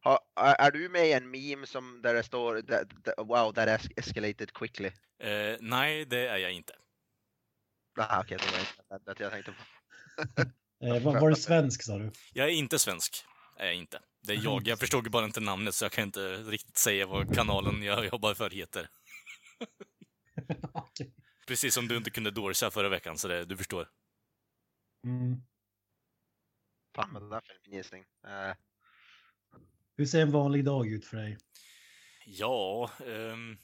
Ha, är du med i en meme som där det står that, that, wow, that escalated quickly? Uh, nej, det är jag inte. Ah, okej, okay, det var det, det jag tänkte på. uh, var, var du svensk, sa du? Jag är inte svensk. Är jag inte. Det är jag. Jag förstod bara inte namnet, så jag kan inte riktigt säga vad kanalen jag jobbar för heter. Okay. Precis som du inte kunde dorsa förra veckan, så det, du förstår. Mm. Fan, det där för en gissning. Uh. Hur ser en vanlig dag ut för dig? Ja, um,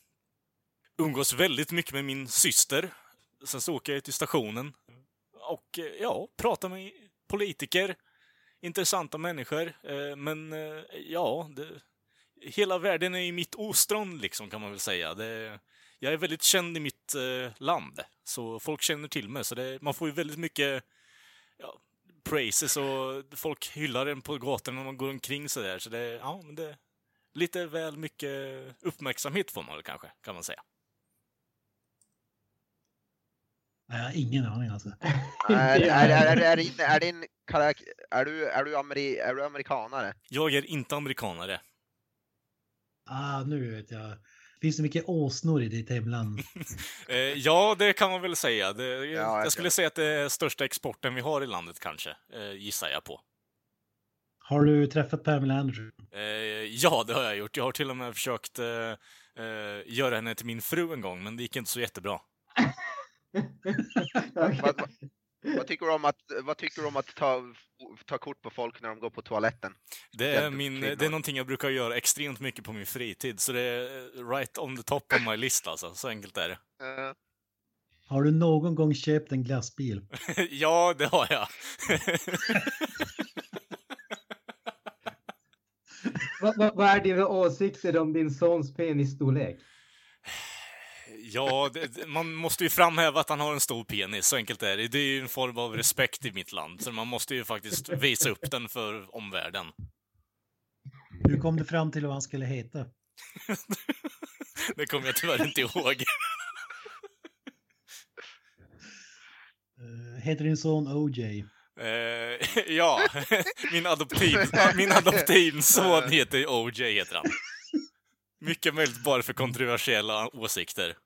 umgås väldigt mycket med min syster. Sen så åker jag till stationen. Och ja, pratar med politiker. Intressanta människor. Uh, men uh, ja, det, hela världen är i mitt ostron, liksom, kan man väl säga. Det, jag är väldigt känd i mitt uh, land. Så folk känner till mig. Så det, man får ju väldigt mycket... Ja, praises, och folk hyllar den på gatorna när man går omkring så där, så det, ja, men det lite väl mycket uppmärksamhet får man väl kanske, kan man säga. Nej, jag har ingen aning alltså. är, är, är, är, är, din, är, din karak- är du är du, ameri- är du amerikanare? Jag är inte amerikanare. Ah, nu vet jag. Finns det mycket åsnor i ditt hemland? eh, ja, det kan man väl säga. Det, ja, jag, jag skulle det. säga att det är största exporten vi har i landet, kanske. Eh, gissar jag på. Har du träffat Pamela Andrew? Eh, ja, det har jag gjort. Jag har till och med försökt eh, eh, göra henne till min fru en gång, men det gick inte så jättebra. Okay. vad, vad, vad tycker du om att, vad tycker du om att ta, ta kort på folk när de går på toaletten? Det är, min, det är någonting jag brukar göra extremt mycket på min fritid. Så det är right on the top of my list, alltså. Så enkelt är det. Uh. Har du någon gång köpt en glassbil? Ja, det har jag. Vad är dina åsikter om din sons penisstorlek? Ja, det, man måste ju framhäva att han har en stor penis, så enkelt är det. Det är ju en form av respekt i mitt land, så man måste ju faktiskt visa upp den för omvärlden. Hur kom du fram till vad han skulle heta? Det kommer jag tyvärr inte ihåg. Uh, heter din son O J? Uh, ja, min adoptiv, min adoptivson heter O J, heter han. Mycket möjligt bara för kontroversiella åsikter.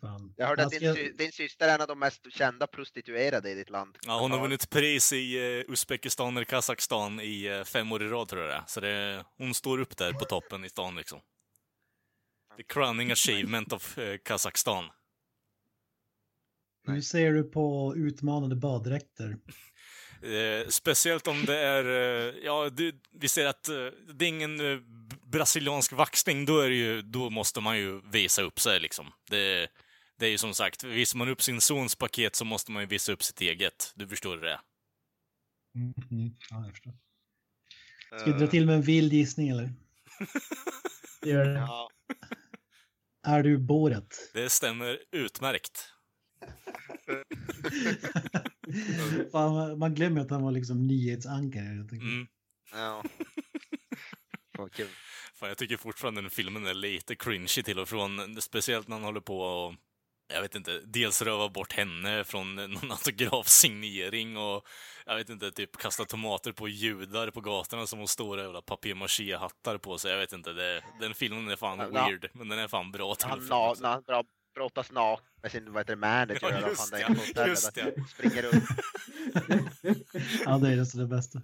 Fan. Jag hörde att din, ska... din syster är en av de mest kända prostituerade i ditt land. Ja, hon har vunnit pris i uh, Uzbekistan eller Kazakstan i uh, fem år i rad, tror jag. Så det, hon står upp där på toppen i stan liksom. The crowning achievement of uh, Kazakstan. Hur ser du på utmanande baddräkter? Eh, speciellt om det är eh, ja, det, vi ser att eh, det är ingen eh, brasiliansk vaxning, då är det ju, då måste man ju visa upp sig liksom. Det, det är ju som sagt, visar man upp sin sons paket så måste man ju visa upp sitt eget. Du förstår det? Mm, ja, jag förstår. Ska du dra till med en vild gissning eller? Det gör det. Ja. Är du Borat? Det stämmer utmärkt. Fan, man glömmer att han var liksom nyhetsankare, jag tycker. Mm. Ja. Fan, kul. Fan, jag tycker fortfarande den filmen är lite cringy till och från, speciellt när han håller på och, jag vet inte, dels röva bort henne från någon autografsignering och, jag vet inte, typ kasta tomater på judar på gatorna som hon står och jävla papier-maché-hattar på sig. Jag vet inte, det, den filmen är fan ja, weird, men den är fan bra till och från. Ja, bra. Brottas snak med sin, vad heter det, manager. Ja, just ja, där just ja. Springer upp. Ja, det är det, så det bästa.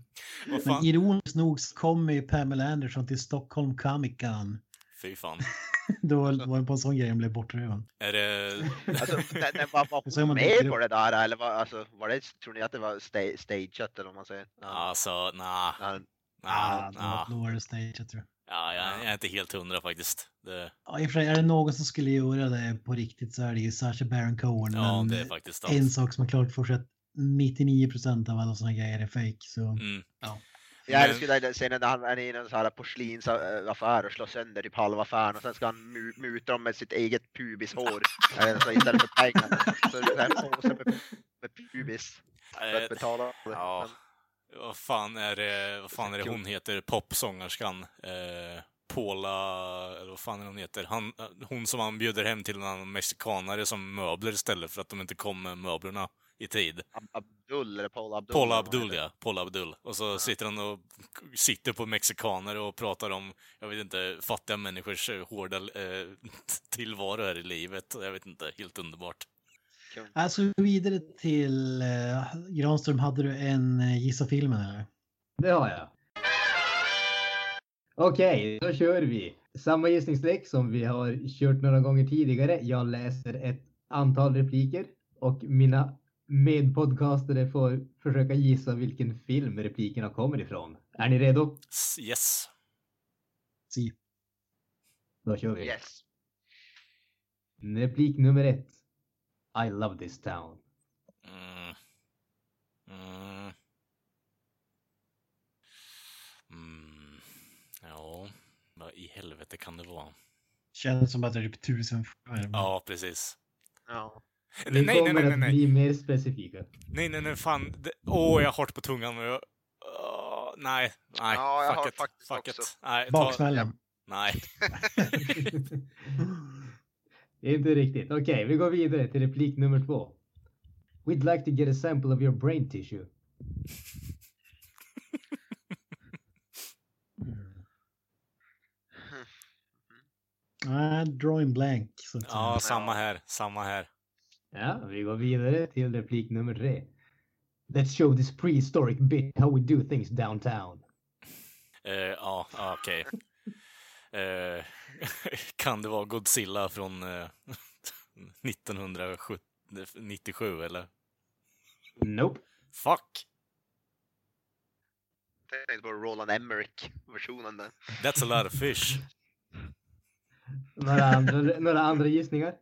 Men ironiskt nog kom ju Pamela Anderson till Stockholm Comic-Con. Fy fan. Då var det på en sån grej som blev bortrövad. Är det... alltså, det, det var, var hon med på det där? Eller var, alltså, var det, tror ni att det var sta- stageat eller om man säger? Alltså, nah. Nah, nah, nah. Då var det stageat, tror jag. Ja, jag är inte helt hundra faktiskt. Det... ja, är det någon som skulle göra det på riktigt så är det ju Sacha Baron Cohen. Ja, men det är faktiskt allt. En sak som är klart för att nittionio procent av alla sådana grejer är fake. Så, mm. ja. Jag men... älskar det sen när han är i en sån här porslinsaffär och slår sönder typ halva affären och sen ska han mu- muta dem med sitt eget pubishår. Så istället för pengar. Så det är så med, med pubis. För att betala. Ja. Vad fan är det, vad fan är det hon heter, popsångerskan eh, Paula, eller vad fan är hon heter, han, hon som han bjuder hem till en mexikanare som möbler istället för att de inte kom med möblerna i tid. Abdul eller Paula Abdul? Paula Abdul, ja, Paula Abdul. Och så ja. sitter han och sitter på mexikaner och pratar om, jag vet inte, fattiga människors hårda eh, tillvaro här i livet. Jag vet inte, helt underbart. Alltså vidare till eh, Granström, hade du en eh, gissa filmen eller? Det har jag. Okej, okay, då kör vi. Samma gissningslek som vi har kört några gånger tidigare. Jag läser ett antal repliker och mina medpodcastare får försöka gissa vilken film replikerna kommer ifrån. Är ni redo? Yes. Si. Då kör vi. Yes. Replik nummer ett. I love this town. Mm. Mm. Mm. Ja, vad i helvete kan det vara? Känns som att det är typ tusen filmer. Ja, precis. Ja. Nej, nej, nej, nej, nej. Vi är mer specifika. Nej, nej, nej, fan. Åh, oh, jag har hårt på tungan nu. Uh, nej, nej. Ja, jag har faktiskt fuck också. It. Nej, ta... nej. Det är inte riktigt. Okej, okay, vi går vidare till replik nummer två. We'd like to get a sample of your brain tissue. I'm drawing blank. Så ja, samma här. Samma här. Ja, vi går vidare till replik nummer tre. Let's show this prehistoric bit how we do things downtown. Ja, uh, oh, okej. Okay. Eh, kan det vara Godzilla från eh, nittonhundranittiosju eller? Nope. Fuck. Det är bara Roland Emmerich-versionen. That's a lot of fish. Några andra, några andra gissningar?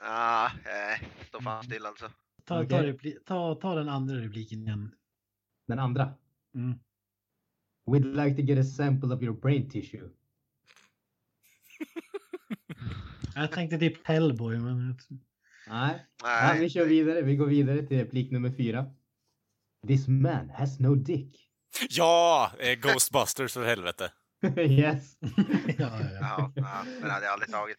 Ah, eh, stå fan still alltså. Ta, ta, repli- ta, ta den andra repliken igen. Den andra? Mm. We'd like to get a sample of your brain tissue. Jag tänkte typ Hellboy. Men... Nej. Nej. Ja, vi kör vidare. Vi går vidare till replik nummer fyra. This man has no dick. Ja! Eh, Ghostbusters för helvete. Yes. ja, ja. ja, men hade jag aldrig tagit.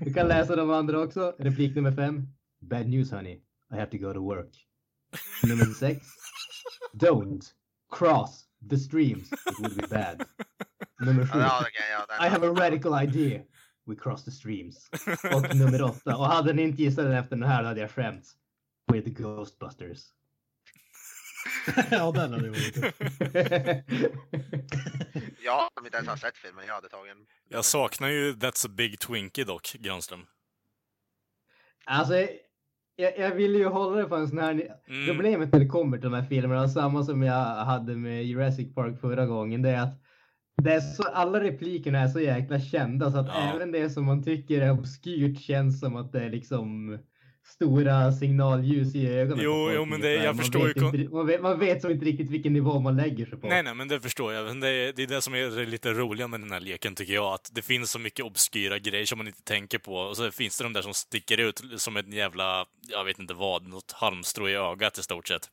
Du kan läsa de andra också. Replik nummer fem. Bad news, honey. I have to go to work. Nummer sex. Don't cross the streams. It would be bad. Nummer sju. Ja, okay, ja, I have a radical idea. We cross the streams. Och nummer åtta. Och hade ni inte gissat den efter den här hade jag skämt. With Ghostbusters. ja, den hade jag varit. ja, om inte ens har sett filmen. Jag hade tagit en... Jag saknar ju That's a Big Twinkie dock, Granström. Alltså, jag, jag ville ju hålla det på en sån här... Mm. Problemet när det kommer till de här filmerna, samma som jag hade med Jurassic Park förra gången, det är att det är så, alla replikerna är så jäkla kända så att ja. Även det som man tycker är obskyrt känns som att det är liksom stora signalljus i ögonen. Jo, jo men det, jag man förstår ju... Inte, man, vet, man vet så inte riktigt vilken nivå man lägger sig på. Nej, nej, men det förstår jag. Men det, det är det som är lite roligt med den här leken tycker jag. Att det finns så mycket obskyra grejer som man inte tänker på. Och så finns det de där som sticker ut som en jävla, jag vet inte vad, något halmstrå i ögat i stort sett.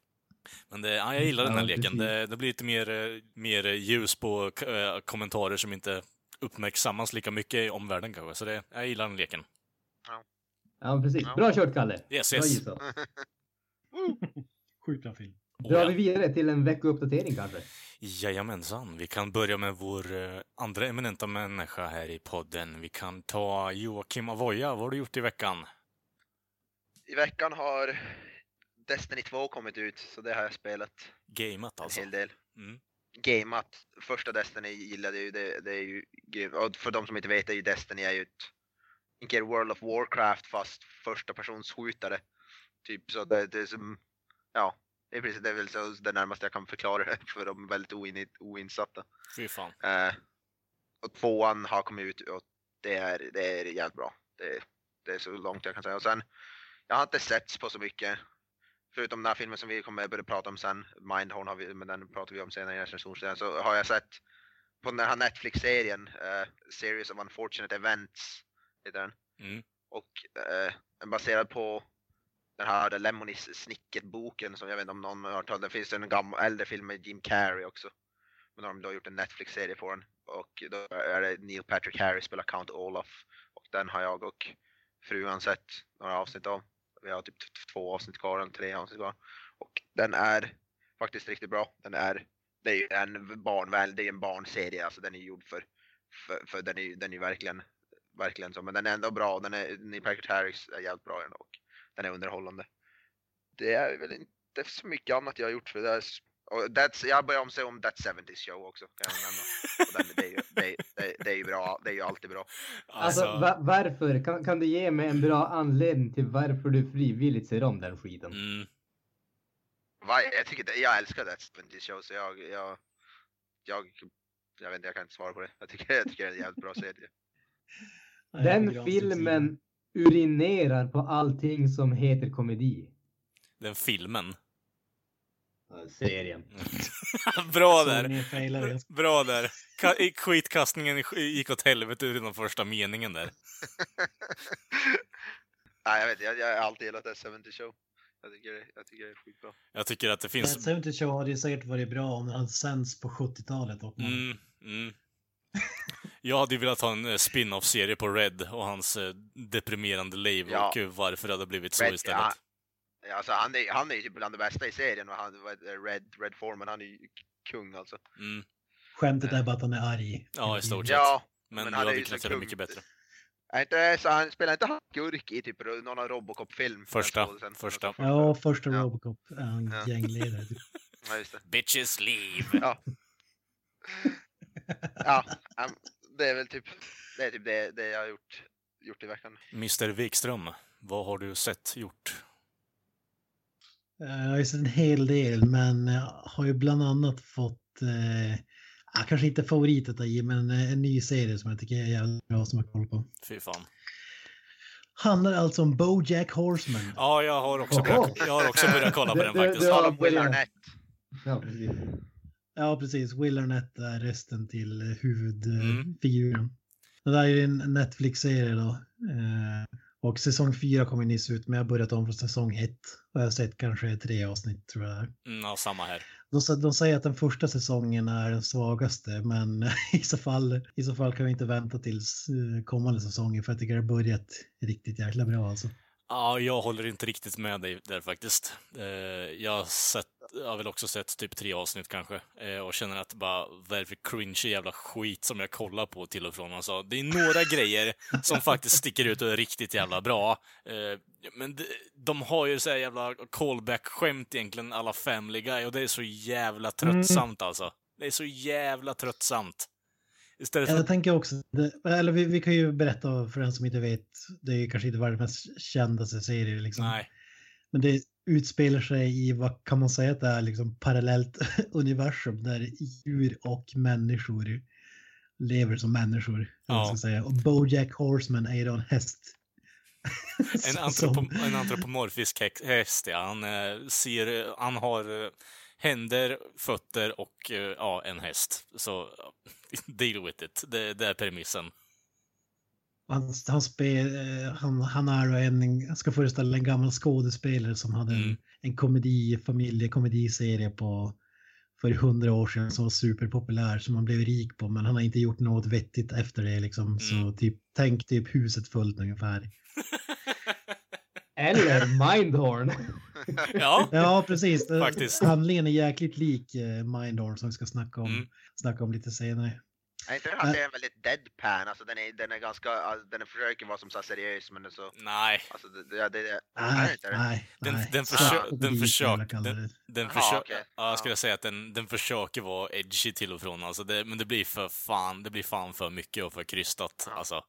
Men det, ja, jag gillar den här ja, leken. Det, det blir lite mer, mer ljus på äh, kommentarer som inte uppmärksammas lika mycket i omvärlden kanske. Så det, jag gillar den leken. Ja, ja precis. Ja. Bra kört, Kalle. Yes, yes. Bra Sjukt film. Drar oh, ja. vi vidare till en veckouppdatering kanske? Jajamensan. Vi kan börja med vår uh, andra eminenta människa här i podden. Vi kan ta Joakim Avoya. Vad har du gjort i veckan? I veckan har... Destiny two kommit ut, så det har jag spelat. Gamat alltså? En hel del. Mm. Gamat. Första Destiny gillade jag ju. Det, det är ju för de som inte vet är ju Destiny är ju ett World of Warcraft fast första persons skjutare. Typ så det, det är som, ja, det är precis det är väl så det närmaste jag kan förklara det för de är väldigt oin, oinsatta. Fy fan. Eh, och tvåan har kommit ut och det är, det är jävligt bra. Det, det är så långt jag kan säga. Och sen, jag har inte setts på så mycket. Förutom den här filmen som vi kommer börja prata om sen, Mindhorn har vi, men den pratar vi om senare i recensionsserien, så har jag sett på den här Netflix-serien, uh, Series of Unfortunate Events, heter den. Mm. Och uh, baserad på den här The Lemonies Snicket-boken, som jag vet inte om någon har hört om. Det finns en gammal, äldre film med Jim Carrey också. Men de har gjort en Netflix-serie på den. Och då är det Neil Patrick Harris spelar Count Olaf. Och den har jag och fruan sett några avsnitt av. Vi har typ två avsnitt kvar, eller tre avsnitt kvar. Och den är faktiskt riktigt bra. Den är, det är ju en barnvänlig, det är en barnserie. Alltså den är gjord för, för, för den är den är verkligen, verkligen så. Men den är ändå bra. Den är, Neil Patrick Harris är jävligt bra och den är underhållande. Det är väl inte så mycket annat jag har gjort för det här. Och that's, jag börjar om sig om That seventies Show också. Kan jag nämna. Det, är ju, det, det, det är ju bra. Det är ju alltid bra. Alltså, alltså va, varför? Kan, kan du ge mig en bra anledning till varför du frivilligt ser om den skiten? Mm. Va, jag, tycker det, jag älskar That seventies Show så jag... Jag, jag, jag vet inte, jag kan inte svara på det. Jag tycker, jag tycker det är en jävligt bra serie. Den filmen urinerar på allting som heter komedi. Den filmen? Serien. Bra där. Bra där. Ka- skitkastningen gick åt helvete ur den första meningen där. Nej, jag vet inte. Jag, jag har alltid gillat seventies Show. Jag tycker, jag tycker det är skitbra. Jag tycker att det finns... seventies Show hade ju säkert varit bra om den hade sänds på sjuttiotalet. Och man... mm, mm. Jag hade ju velat ha en spin-off-serie på Red och hans deprimerande liv ja. Och varför det hade blivit så Red, istället. Ja. Ja, alltså han är, han är ju bland det bästa i serien och han, Red, Red Foreman, han är ju kung alltså. Mm. Skämtet är bara att han är arg. Ja, i stort sett. Ja, men men han är ju så kung. Mycket bättre. Inte, så han spelar inte han gurk i typ någon av Robocop-film. Första, första. Ja, första ja. Robocop är han ja. Gängledare. Typ. Ja, just det. Bitches leave. Ja. ja, det är väl typ det, är typ det, det jag har gjort, gjort i veckan. mister Wikström, vad har du sett gjort? Jag har ju sett en hel del, men jag har ju bland annat fått, eh, kanske inte favoritet att ge, men en ny serie som jag tycker är jävligt bra som jag kollar på. Fy fan. Handlar alltså om BoJack Horseman. Ja, jag har också, oh. börjat, jag har också börjat kolla på den faktiskt. Du, du, du, Will Arnett. Ja, precis. Ja, precis. Will Arnett är resten till huvudfiguren. Mm. Det där är en Netflix-serie då. Eh, och säsong fyra kommer nyss ut, men jag har börjat om från säsong ett. Och jag har sett kanske tre avsnitt, tror jag. Mm, ja, samma här. De, de säger att den första säsongen är den svagaste, men i så fall, i så fall kan vi inte vänta tills kommande säsongen, för jag tycker det har börjat riktigt jäkla bra alltså. Ja, jag håller inte riktigt med dig där faktiskt. Jag har, sett, jag har väl också sett typ tre avsnitt kanske. Och känner att bara, vad är det för cringy jävla skit som jag kollar på till och från? Alltså, det är några grejer som faktiskt sticker ut och är riktigt jävla bra. Men de, de har ju så här jävla callback-skämt egentligen, alla Family Guy. Och det är så jävla tröttsamt alltså. Det är så jävla tröttsamt. För... Jag tänker också, det, eller vi, vi kan ju berätta för den som inte vet, det är ju kanske inte världens mest kända serie liksom. Nej. Men det utspelar sig i, vad kan man säga, att det är liksom parallellt universum där djur och människor lever som människor. Ja. Ska säga. Och Bojack Horseman är då en häst. En, antropom- en antropomorfisk häst, ja. Han, eh, ser, han har... Eh... händer, fötter och ja, en häst. Så deal with it. Det, det är premissen. Han, han, spel, han, han är en, jag ska föreställa en gammal skådespelare som hade mm. en, en komedi, familjekomediserie på för hundra år sedan som var superpopulär, som man blev rik på, men han har inte gjort något vettigt efter det liksom. Mm. Så typ, tänk typ Huset fullt ungefär. Eller Mindhorn. Ja. Ja, precis. Faktiskt. Handlingen är jäkligt lik Mindhorn som vi ska snacka om, mm. snacka om lite senare. Jag inte den här serien är väldigt deadpan. Alltså, den, är, den är ganska, alltså, den försöker vara som så seriös, men så... Nej. Alltså, det, det, det, nej, det. nej, den, nej. Den försöker... Den försöker... Den, den försöker ah, okay. Ja, jag skulle säga att den, den försöker vara edgy till och från. Alltså, det, men det blir för fan, det blir fan för mycket och för krystat. Ah. Alltså...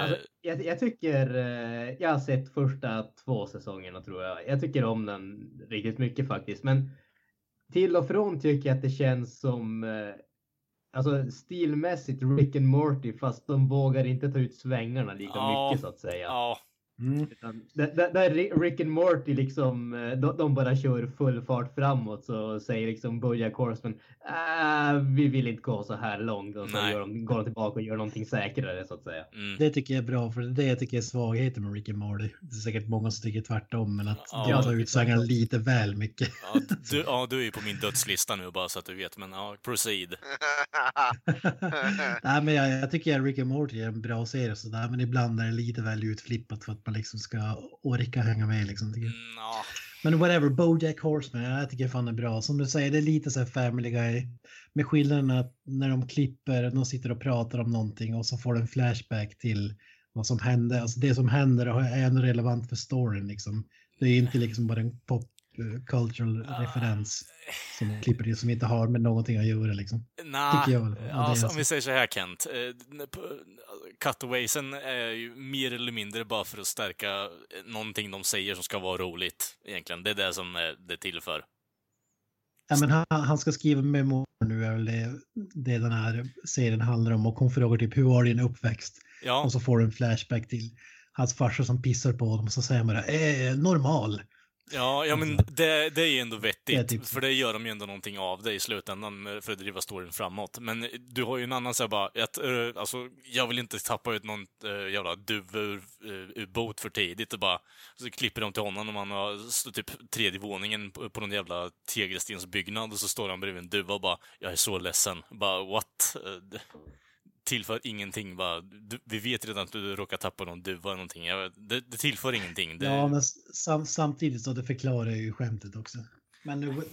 Alltså, jag, jag tycker, jag har sett första två säsongerna tror jag. Jag tycker om den riktigt mycket faktiskt. Men till och från tycker jag att det känns som, alltså stilmässigt Rick and Morty, fast de vågar inte ta ut svängarna lika oh. mycket så att säga. Ja. Mm. Utan, där, där Rick and Morty liksom, de, de bara kör full fart framåt, så säger liksom Bojack Horseman, äh, vi vill inte gå så här långt, och så gör de, går de tillbaka och gör någonting säkrare så att säga. Mm. Det tycker jag är bra, för det jag tycker är svagheten med Rick and Morty. Det är säkert många som tycker tvärtom, men att ja, de tar ut svängarna lite väl mycket. Ja du, ja, du är ju på min dödslista nu bara så att du vet, men ja, proceed. Nej, men jag, jag tycker att Rick and Morty är en bra serie så där, men ibland är det lite väl utflippat för att man liksom ska orka hänga med liksom, tycker jag. No. Men whatever, Bojack Horseman, jag tycker fan är bra. Som du säger, det är lite så här Family Guy, med skillnaden att när de klipper, de sitter och pratar om någonting och så får de en flashback till vad som hände. Alltså det som händer är ändå relevant för storyn liksom. Det är inte liksom bara en pop cultural uh, referens som klipper det som inte har med någonting att göra liksom. Nah, tycker jag. Alltså, om vi säger så här, Kent, cutawaysen är ju mer eller mindre bara för att stärka någonting de säger som ska vara roligt egentligen. Det är det som det är till för. Ja, men han, han ska skriva memoar nu, är väl det, det den här serien handlar om, och hon frågar typ hur var din uppväxt? Ja. Och så får du en flashback till hans farsa som pissar på honom, och så säger man det, eh, normal. Ja, ja, men det, det är ju ändå vettigt, ja, typ. För det gör de ju ändå någonting av det i slutändan för att driva storyn framåt. Men du har ju en annan så här bara, att, uh, alltså, jag vill inte tappa ut någon uh, jävla duvor uh, båt för tidigt, och bara så klipper de till honom och man har så, typ tredje våningen på, på någon jävla tegelstensbyggnad, och så står han bredvid en duva och bara, jag är så ledsen, bara what? Uh, tillför ingenting, bara du, vi vet redan att du råkar tappa någon duva eller någonting. Jag, det, det tillför ingenting. Det... Ja, men sam, samtidigt så det förklarar ju skämtet också. Men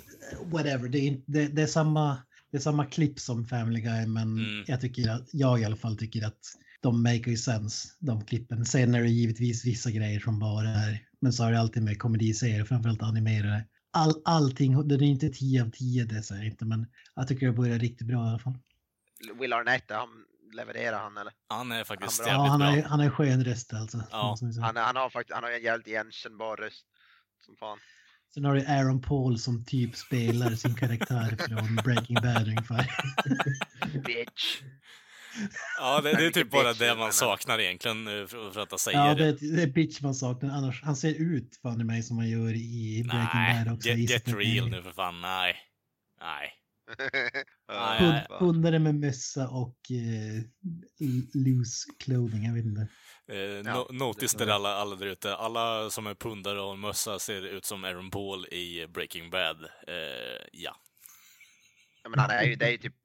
whatever, det är, det, det är samma det är samma klipp som Family Guy, men mm. jag tycker att, jag i alla fall tycker att de make sense, de klippen. Sen är det givetvis vissa grejer som bara är, men så är det alltid med komediserier, framförallt animerade. All, allting, det är inte tio av tio, det säger jag inte, men jag tycker det börjar riktigt bra i alla fall. Will Arnett, han levererar han eller? Han är faktiskt han, ja, han är, han är en skön röst alltså. Ja. Han, han har faktiskt han har en jävligt igenkännbar röst som fan. Sen har du Aaron Paul som typ spelar sin karaktär från Breaking Bad ungefär. Bitch. Ja, det, det är typ bara det man saknar egentligen för att säga. Ja, det, det är bitch man saknar. Annars, han ser ut fan i mig som man gör i Breaking Nej, Bad också. Nej, get, get real nu för fan. Nej. Nej. Hund, hundare med mössa och eh, loose clothing, jag vet inte. Eh, no, notice där alla, alla där ute, alla som är pundare och en mössa ser ut som Aaron Paul i Breaking Bad. Eh, ja. Jag menar, det är ju, det är ju typ,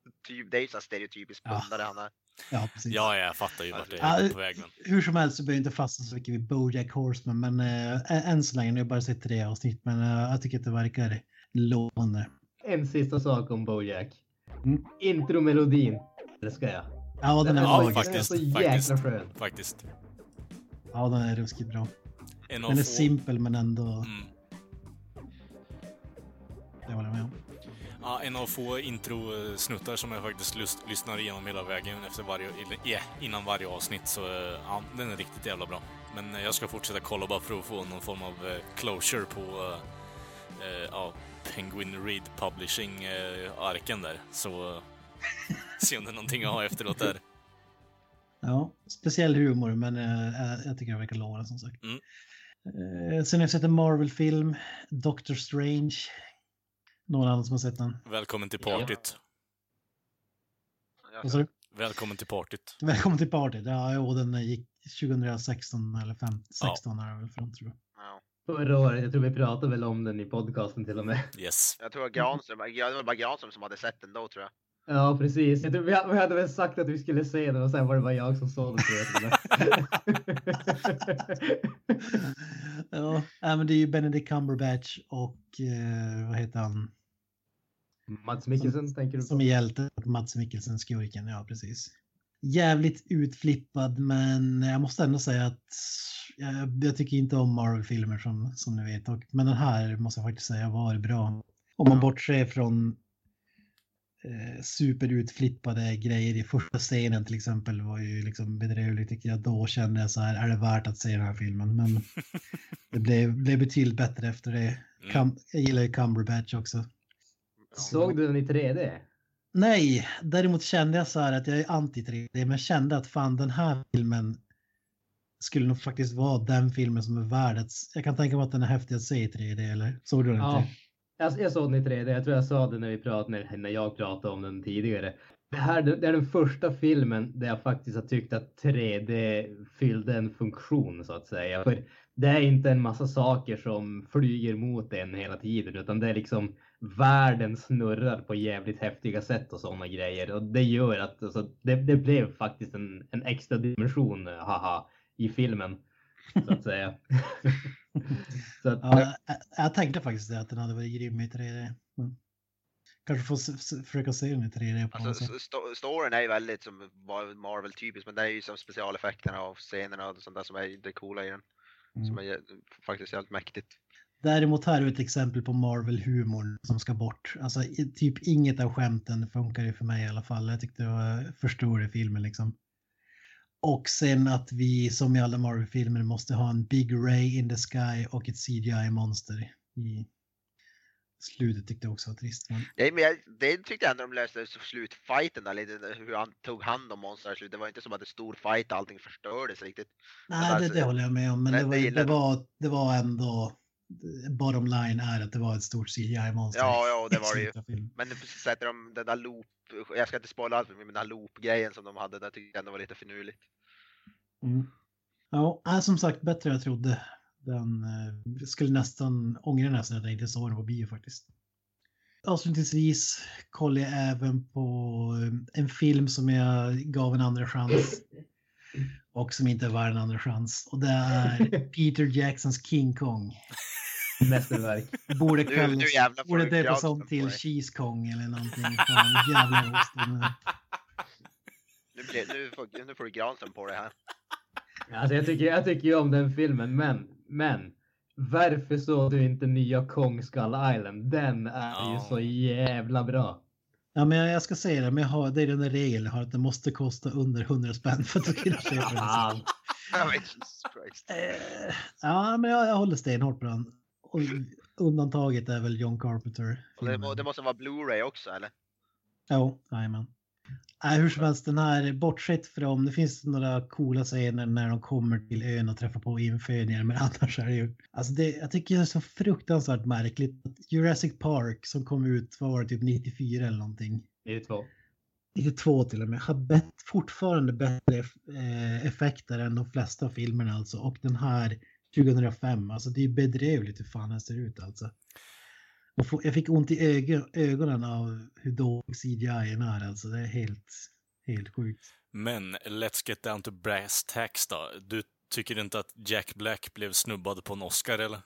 det är ju så stereotypiskt pundare, ja. Han är. Ja, precis. Ja, jag fattar ju vart det är på vägen. Hur som helst så behöver jag inte fastna så mycket vid Bojack Horseman, men äh, än så länge nu har jag bara sett tre avsnitt, men äh, jag tycker att det verkar lovande. En sista sak om Bojack. Mm. Intromelodin. Det ska jag. Ja, den, den, är, ja, faktiskt, den är så jäkla skön. Faktiskt. Ja, den är ruskigt bra. En den är få... simpel men ändå... Mm. Det var det med om. Ja, en av få intro-snuttar som jag faktiskt lust, lyssnar igenom hela vägen efter varje, yeah, innan varje avsnitt, så ja, den är riktigt jävla bra. Men jag ska fortsätta kolla bara för att få någon form av closure på uh, uh, Penguin Reed Publishing-arken där, så uh, se om det är någonting jag har efteråt där. Ja, speciell humor, men uh, jag tycker jag verkar lova det som sagt. Mm. Uh, sen har jag sett en Marvel-film, Doctor Strange. Någon annan som har sett den. Välkommen till partyt. Ja. Välkommen till partyt. Välkommen till partyt. Ja, och den gick tjugo sexton eller femton sexton ja. Är det väl från, tror jag. Ja. Förra året, jag tror vi pratade väl om den i podcasten till och med. Yes. Jag tror att Granström, det var bara Granström som hade sett den då, tror jag. Ja, precis. Jag tror vi hade, vi hade väl sagt att vi skulle se den och sen var det bara jag som såg den. Ja, men det är ju Benedict Cumberbatch och eh, vad heter han? Mads Mikkelsen, som, tänker du på? Som är hjälte, Mads Mikkelsen, skurken, ja precis. Jävligt utflippad, men jag måste ändå säga att jag, jag tycker inte om Marvel-filmer som, som ni vet. Och, men den här måste jag faktiskt säga var bra. Om man bortser från superutflippade grejer i första scenen till exempel var ju liksom bedrövligt, tycker jag. Då kände jag så här, är det värt att se den här filmen? Men det blev, blev betydligt bättre efter det. Cum, jag gillar ju Cumberbatch också. Såg du den i tre D? Nej, däremot kände jag så här att jag är anti-tre D, men jag kände att fan, den här filmen skulle nog faktiskt vara den filmen som är värd att... Jag kan tänka mig att den är häftig att se i tre D, eller? Såg du den inte? Ja. Jag, jag såg den i tre D, jag tror jag sa det när, vi pratade, när, när jag pratade om den tidigare. Det här det är den första filmen där jag faktiskt har tyckt att tre D fyllde en funktion, så att säga. För det är inte en massa saker som flyger mot en hela tiden, utan det är liksom världen snurrar på jävligt häftiga sätt och sådana grejer. Och det gör att alltså, det, det blev faktiskt en, en extra dimension, haha, i filmen. Så att säga. Så att... Ja, jag, jag tänkte faktiskt det, att den hade varit grym i tre D. Mm. Kanske får s- försöka se den i tre D på alltså, något st- storyn är ju väldigt som Marvel-typisk, men det är ju som specialeffekterna och scenerna och sånt där som är det coola i den. Mm. Som är faktiskt helt mäktigt. Däremot här är ett exempel på Marvel-humor som ska bort. Alltså typ inget av skämten funkar ju för mig i alla fall. Jag tyckte det var för stor i filmen liksom. Och sen att vi, som i alla Marvel-filmer, måste ha en Big Ray in the sky och ett C G I-monster i slutet, tyckte jag också var trist. Men... Nej, men jag, det tyckte jag ändå de löste slutfighten där, lite, hur han tog hand om monster slut. Det var inte som att det stor fight, allting förstördes riktigt. Nej, det, alltså, det håller jag med om, men det, det, var, det, var, det var ändå... Bottom line är att det var ett stort C G I-monster. Ja, ja, det var det ju. Men sätter de den där loop, jag ska inte spoila allt, men den där loop-grejen som de hade, där tyckte jag ändå var lite finurligt. Mm. Ja, är som sagt bättre än jag trodde. Den eh, skulle nästan ångra nästan att jag inte såg den på bio faktiskt. Avslutningsvis kollar jag även på en film som jag gav en andra chans. Och som inte var en annan chans. Och det är Peter Jacksons King Kong. Mästerverk. Borde kallas, borde döpas om till Cheese Kong eller någonting. Fan, jävla osten. Nu, nu, får, nu får du gransen på det här. Alltså, jag tycker, jag tycker ju om den filmen, men, men varför såg du inte nya Kong Skull Island? Den är ju så jävla bra. Ja, men jag ska säga det, men jag har, det är den där regeln jag har, att det måste kosta under hundra spänn för att kunna köpa den. Ja, men jag, jag håller stenhårt på den. Och undantaget är väl John Carpenter. Det, det måste vara Blu-ray också, eller? Jo, jajamän. Nej, hur som helst, den här, bortsett från, det finns några coola scener när de kommer till ön och träffar på infödingar, men annars är det ju, alltså det, jag tycker det är så fruktansvärt märkligt att Jurassic Park som kom ut, vad var det, typ nittiofyra eller någonting? nittiotvå. nittiotvå till och med, har bett, fortfarande bättre eh, effekter än de flesta filmerna alltså, och den här tjugohundrafem, alltså det är bedrövligt hur fan den ser ut alltså. Jag fick ont i ögon, ögonen av hur dålig C G I är, alltså det är helt, helt sjukt. Men let's get down to brass tacks då. Du tycker inte att Jack Black blev snubbad på en Oscar eller?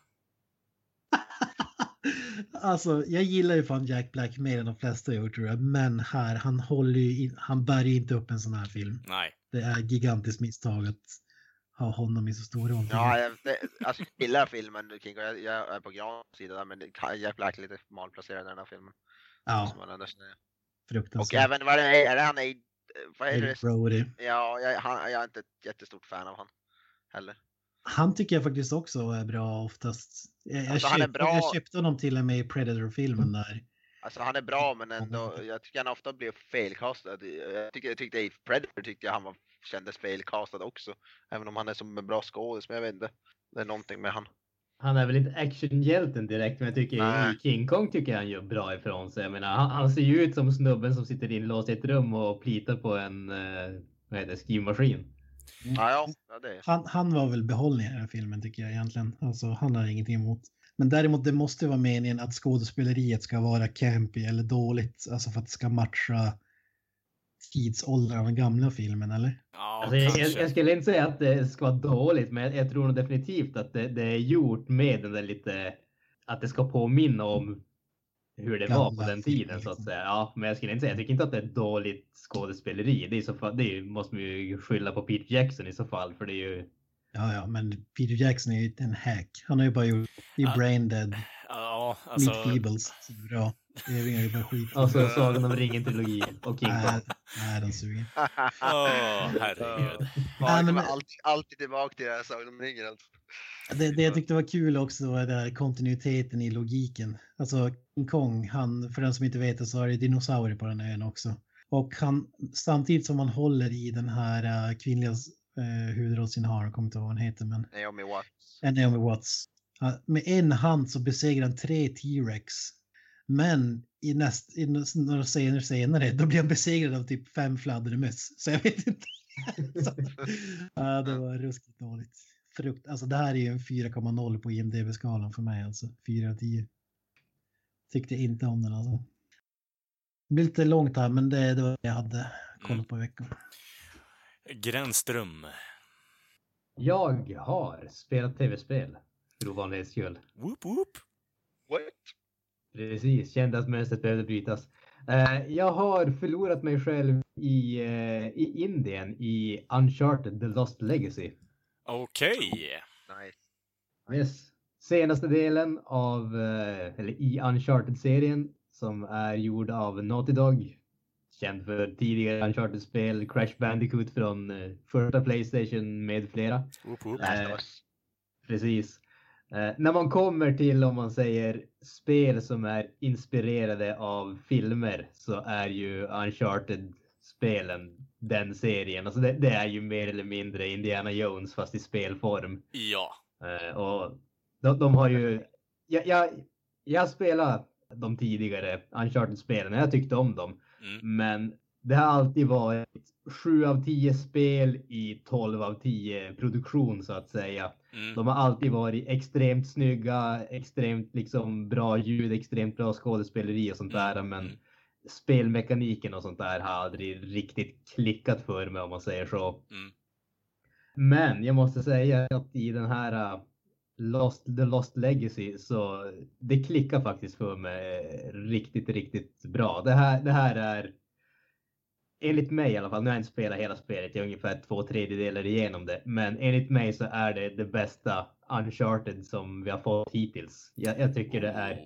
Alltså jag gillar ju fan Jack Black mer än de flesta jag tror jag. Men här, han håller ju in, han bär ju inte upp en sån här film. Nej. Det är gigantiskt misstaget. Ha honom i så stor roll. Ja, jag, det, alltså jag gillar filmen. Jag, jag är på Grans sida där, men Jack Black är lite malplacerad i den här filmen. Ja. Fruktansvärt. Och även, vad är, är det han är, vad är det? Brody. Ja, jag, han, jag är inte ett jättestort fan av han heller. Han tycker jag faktiskt också är bra oftast. Jag, alltså, jag, köpt, han är bra. Jag köpte honom till och med i Predator-filmen där. Alltså han är bra, men ändå, jag tycker han ofta blir felkastad. Jag tyckte, jag tyckte i Predator tyckte jag han var, kändes felkastad också. Även om han är som en bra skådis, men jag vet inte. Det är någonting med han. Han är väl inte actionhjälten direkt, men jag tycker nej. I King Kong tycker jag han gör bra ifrån sig. Jag menar, han, han ser ju ut som snubben som sitter inlåst i ett rum och plitar på en eh, vad heter det, skrivmaskin. Mm. Ja, ja, det är. Han, han var väl behållningen i den här filmen tycker jag egentligen. Alltså han har ingenting emot. Men däremot det måste vara meningen att skådespeleriet ska vara campy eller dåligt. Alltså för att det ska matcha tidsåldern av den gamla filmen, eller? Ja, alltså, jag, jag skulle inte säga att det ska vara dåligt, men jag, jag tror nog definitivt att det, det är gjort med den där lite, att det ska påminna om hur det gamla var på den tiden liksom. Så att säga. Ja, men jag skulle inte säga, jag tycker inte att det är dåligt skådespeleri. Det, är så fall, det är, måste man ju skylla på Peter Jackson i så fall, för det är ju... Ja, ja, men Peter Jackson är ju en hack. Han har ju bara gjort i uh, Brain Dead. Ja, uh, alltså... Meet Feebles, så bra. Det är ju bara skit. Och så Sagan om ringen-trilogi och King Kong. Nej, den suger. Åh, oh, herregud. Ja, men, alltid, alltid tillbaka till det här Sagan om ringen. Alltså. Det, det jag tyckte var kul också var där kontinuiteten i logiken. Alltså King Kong, han, för den som inte vet så är det dinosaurier på den ön också. Och han, samtidigt som man håller i den här uh, kvinnliga... Uh, huvudrollsinnehavaren, kommer inte ihåg vad hon heter, men Naomi Watts. Uh, Naomi Watts. Uh, med en hand så besegrar han tre T-Rex. Men i näst, i näst, några scener senare då blir han besegrad av typ fem fladdermöss. Så jag vet inte. så, uh, det var ruskigt dåligt. Frukt. Alltså det här är ju en fyra komma noll på I M D B-skalan för mig. Alltså fyra av tio. Tyckte inte om den alltså. Det blir lite långt här, men det, det var det jag hade kollat på i veckan. Gränström. Jag har spelat tv-spel för ovanlighets skull. Whoop whoop. What? Precis, kände att mönstret behövde brytas. Uh, jag har förlorat mig själv i, uh, i Indien i Uncharted The Lost Legacy. Okej. Okay. Nice. Yes. Senaste delen av uh, eller i Uncharted-serien som är gjord av Naughty Dog. Känd för tidigare Uncharted-spel, Crash Bandicoot från eh, första PlayStation med flera. Oop, oop. Eh, precis. Eh, när man kommer till, om man säger, spel som är inspirerade av filmer så är ju Uncharted-spelen den serien. Alltså det, det är ju mer eller mindre Indiana Jones fast i spelform. Ja. Eh, och de, de har ju... Jag, jag, jag spelar de tidigare Uncharted-spelen och jag tyckte om dem. Mm. Men det har alltid varit sju av tio spel i tolv av tio produktion så att säga. Mm. De har alltid varit extremt snygga, extremt liksom bra ljud, extremt bra skådespeleri och sånt där. Mm. Men spelmekaniken och sånt där har aldrig riktigt klickat för mig om man säger så. Mm. Men jag måste säga att i den här Lost, The Lost Legacy, så det klickar faktiskt för mig riktigt, riktigt bra. Det här, det här är, enligt mig i alla fall, nu har jag inte spelat hela spelet, jag är ungefär två tredjedelar igenom det. Men enligt mig så är det det bästa Uncharted som vi har fått hittills. Jag, jag tycker det är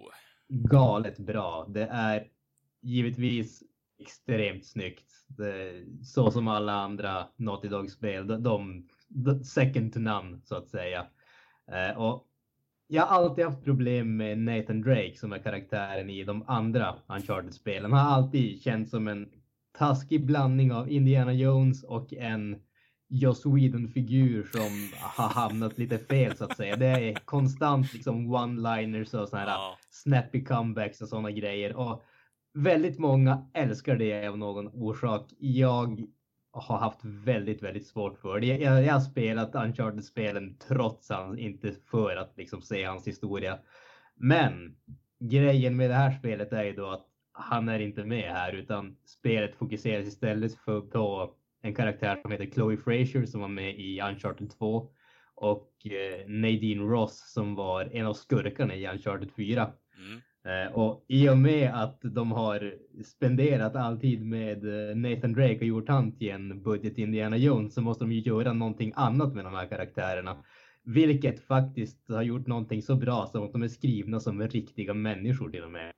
galet bra. Det är givetvis extremt snyggt. Det, så som alla andra Naughty Dog-spel, de, de, de second to none så att säga. Uh, och jag har alltid haft problem med Nathan Drake som är karaktären i de andra Uncharted-spelen. Han har alltid känts som en taskig blandning av Indiana Jones och en Joss Whedon-figur som har hamnat lite fel, så att säga. Det är konstant liksom one-liners och sådana här ja. snappy comebacks och sådana grejer. Och väldigt många älskar det av någon orsak. Jag har haft väldigt, väldigt svårt för det. Jag, jag har spelat Uncharted-spelen trots han, inte för att liksom se hans historia. Men grejen med det här spelet är ju då att han är inte med här, utan spelet fokuseras istället för på en karaktär som heter Chloe Fraser som var med i Uncharted två och eh, Nadine Ross som var en av skurkarna i Uncharted fyra. Mm. Eh, och i och med att de har spenderat all tid med Nathan Drake och gjort han till en budget Indiana Jones, så måste de ju göra någonting annat med de här karaktärerna. Vilket faktiskt har gjort någonting så bra som att de är skrivna som riktiga människor till och med.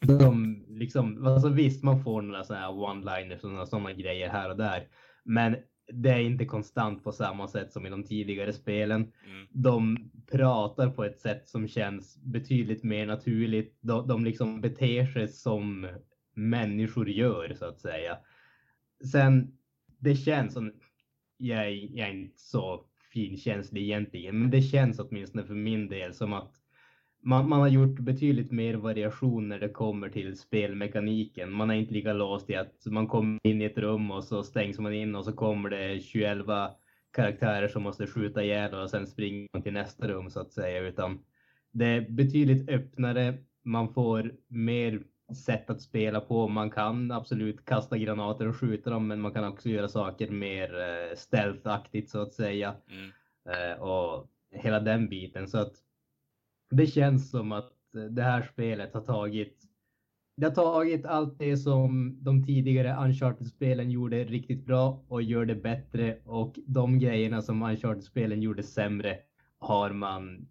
De liksom, alltså visst, man får några sådana här one-liners och sådana grejer här och där. Men det är inte konstant på samma sätt som i de tidigare spelen. Mm. De pratar på ett sätt som känns betydligt mer naturligt. De, de liksom beter sig som människor gör, så att säga. Sen, det känns som... Jag, jag är inte så... finkänslig egentligen, men det känns åtminstone för min del som att man, man har gjort betydligt mer variation när det kommer till spelmekaniken. Man är inte lika låst i att man kommer in i ett rum och så stängs man in och så kommer det tjugoelva karaktärer som måste skjuta ihjäl och sen springer man till nästa rum, så att säga, utan det är betydligt öppnare. Man får mer sätt att spela på. Man kan absolut kasta granater och skjuta dem, men man kan också göra saker mer eh, stealthaktigt, så att säga. Mm. Eh, och hela den biten. Så att det känns som att det här spelet har tagit det har tagit allt det som de tidigare Uncharted-spelen gjorde riktigt bra och gör det bättre, och de grejerna som Uncharted-spelen gjorde sämre har man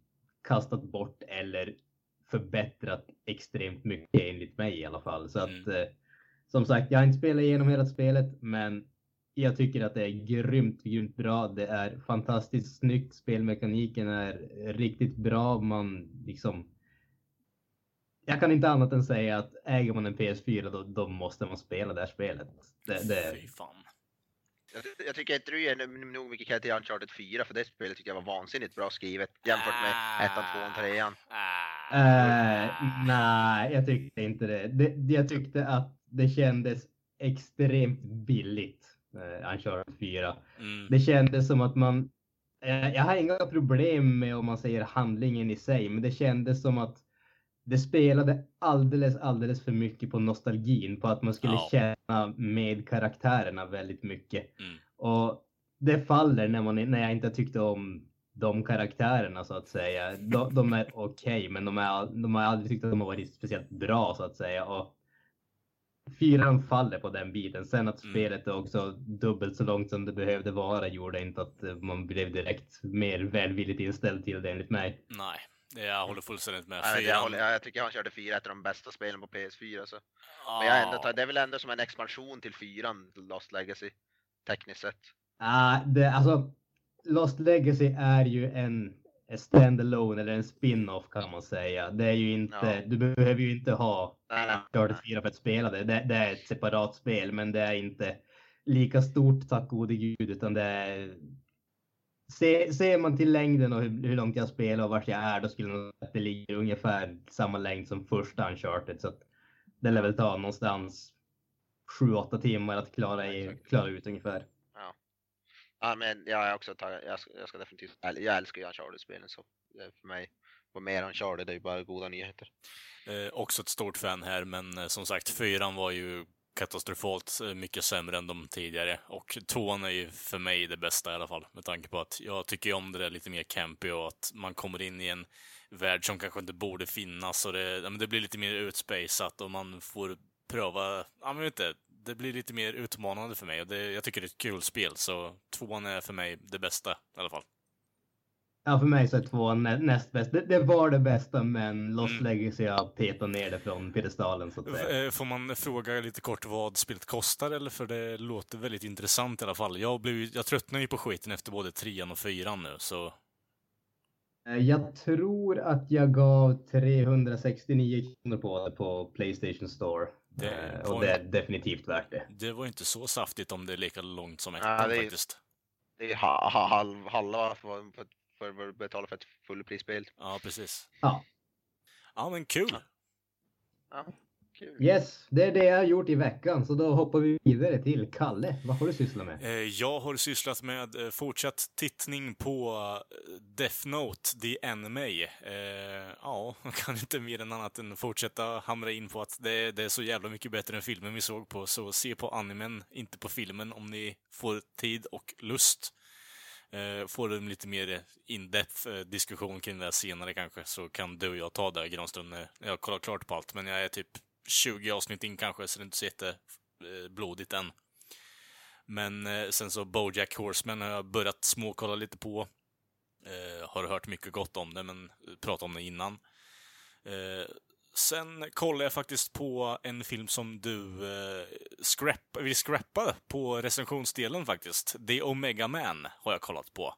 kastat bort eller förbättrat extremt mycket, enligt mig i alla fall. Så att mm. eh, som sagt, jag har inte spelat igenom hela spelet, men jag tycker att det är grymt, grymt bra. Det är fantastiskt snyggt. Spelmekaniken är riktigt bra. Man liksom... Jag kan inte annat än säga att äger man en P S fyra då, då måste man spela det här spelet. Det, det... Fy fan. Jag, jag tycker inte du ger nog mycket kredit till Uncharted fyra, för det spelet tycker jag var vansinnigt bra skrivet jämfört med ettan, tvåan, trean. Uh, nej, jag tyckte inte det. det. Jag tyckte att det kändes extremt billigt, uh, Uncharted fyra. Mm. Det kändes som att man... Uh, jag har inga problem med, om man säger, handlingen i sig, men det kändes som att det spelade alldeles, alldeles för mycket på nostalgin, på att man skulle oh. känna med karaktärerna väldigt mycket. Mm. Och det faller när, man, när jag inte tyckte om de karaktärerna, så att säga. De, de är okej, okay, men de, är, de har aldrig tyckt att de har varit speciellt bra, så att säga. Och fyran faller på den biten. Sen att spelet är också dubbelt så långt som det behövde vara gjorde inte att man blev direkt mer välvilligt inställd till det, enligt mig. Nej. Jag håller fullständigt med. Nej, jag, håller, jag tycker han körde fyra ett av de bästa spelen på P S fyra. Så. Ah. Men jag ändå tar, det är väl ändå som en expansion till fyran, Lost Legacy, tekniskt sett. Ah, det, alltså, Lost Legacy är ju en standalone eller en spin-off, kan man säga. Det är ju inte, ja. Du behöver ju inte ha Uncharted fyra för att spela det. det. Det är ett separat spel, men det är inte lika stort, tack gode gud, utan det är... Se, ser man till längden och hur, hur långt jag spelar och vart jag är, då skulle nog att det ligger ungefär samma längd som första Uncharted. Så att det lär väl ta någonstans sju åtta timmar att klara, i, klara ut ungefär. Ja, ja men jag är också tar, jag, ska, jag ska definitivt, jag älskar ju Uncharted-spelen, så för mig var mer Uncharted, det är ju bara goda nyheter. Eh, också ett stort fan här, men eh, som sagt, fyran var ju katastrofalt mycket sämre än de tidigare, och tvåan är ju för mig det bästa i alla fall, med tanke på att jag tycker om det där lite mer campy och att man kommer in i en värld som kanske inte borde finnas, och det, ja, men det blir lite mer utspejsat och man får pröva, ja men inte, det blir lite mer utmanande för mig, och det, jag tycker det är ett kul spel, så tvåan är för mig det bästa i alla fall. Ja, för mig så är tvåan näst bäst. Det, det var det bästa, men Lost Legacy jag petar ner det från pedestalen, så att säga. Får man fråga lite kort vad spelet kostar, eller? För det låter väldigt intressant i alla fall. Jag, blev, jag tröttnar ju på skiten efter både trean och fyran nu, så... Jag tror att jag gav trehundrasextionio kronor på det på PlayStation Store. Det var... Och det är definitivt värt det. Det var inte så saftigt om det är lika långt som ett ah, det är, faktiskt. Det är ha, ha, halv, halva för, för, för, för att betala för ett fullprisspel. Ja, precis. Ja, ja men kul. Ja, kul. Yes, det är det jag har gjort i veckan. Så då hoppar vi vidare till Kalle. Vad har du sysslat med? Jag har sysslat med fortsatt tittning på Death Note, The Anime. Ja, jag kan inte mer än annat än fortsätta hamra in på att det, det är så jävla mycket bättre än filmen vi såg på. Så se på animen, inte på filmen, om ni får tid och lust. Får en lite mer in-depth diskussion kring det senare kanske, så kan du och jag ta det i granstund när jag kollar klart på allt. Men jag är typ tjugo avsnitt in kanske, så det är inte så jätteblodigt än. Men sen så BoJack Horseman har jag börjat småkolla lite på. Har hört mycket gott om det, men pratat om det innan. Sen kollade jag faktiskt på en film som du eh, scrap, vill scrappa på recensionsdelen faktiskt. The Omega Man har jag kollat på.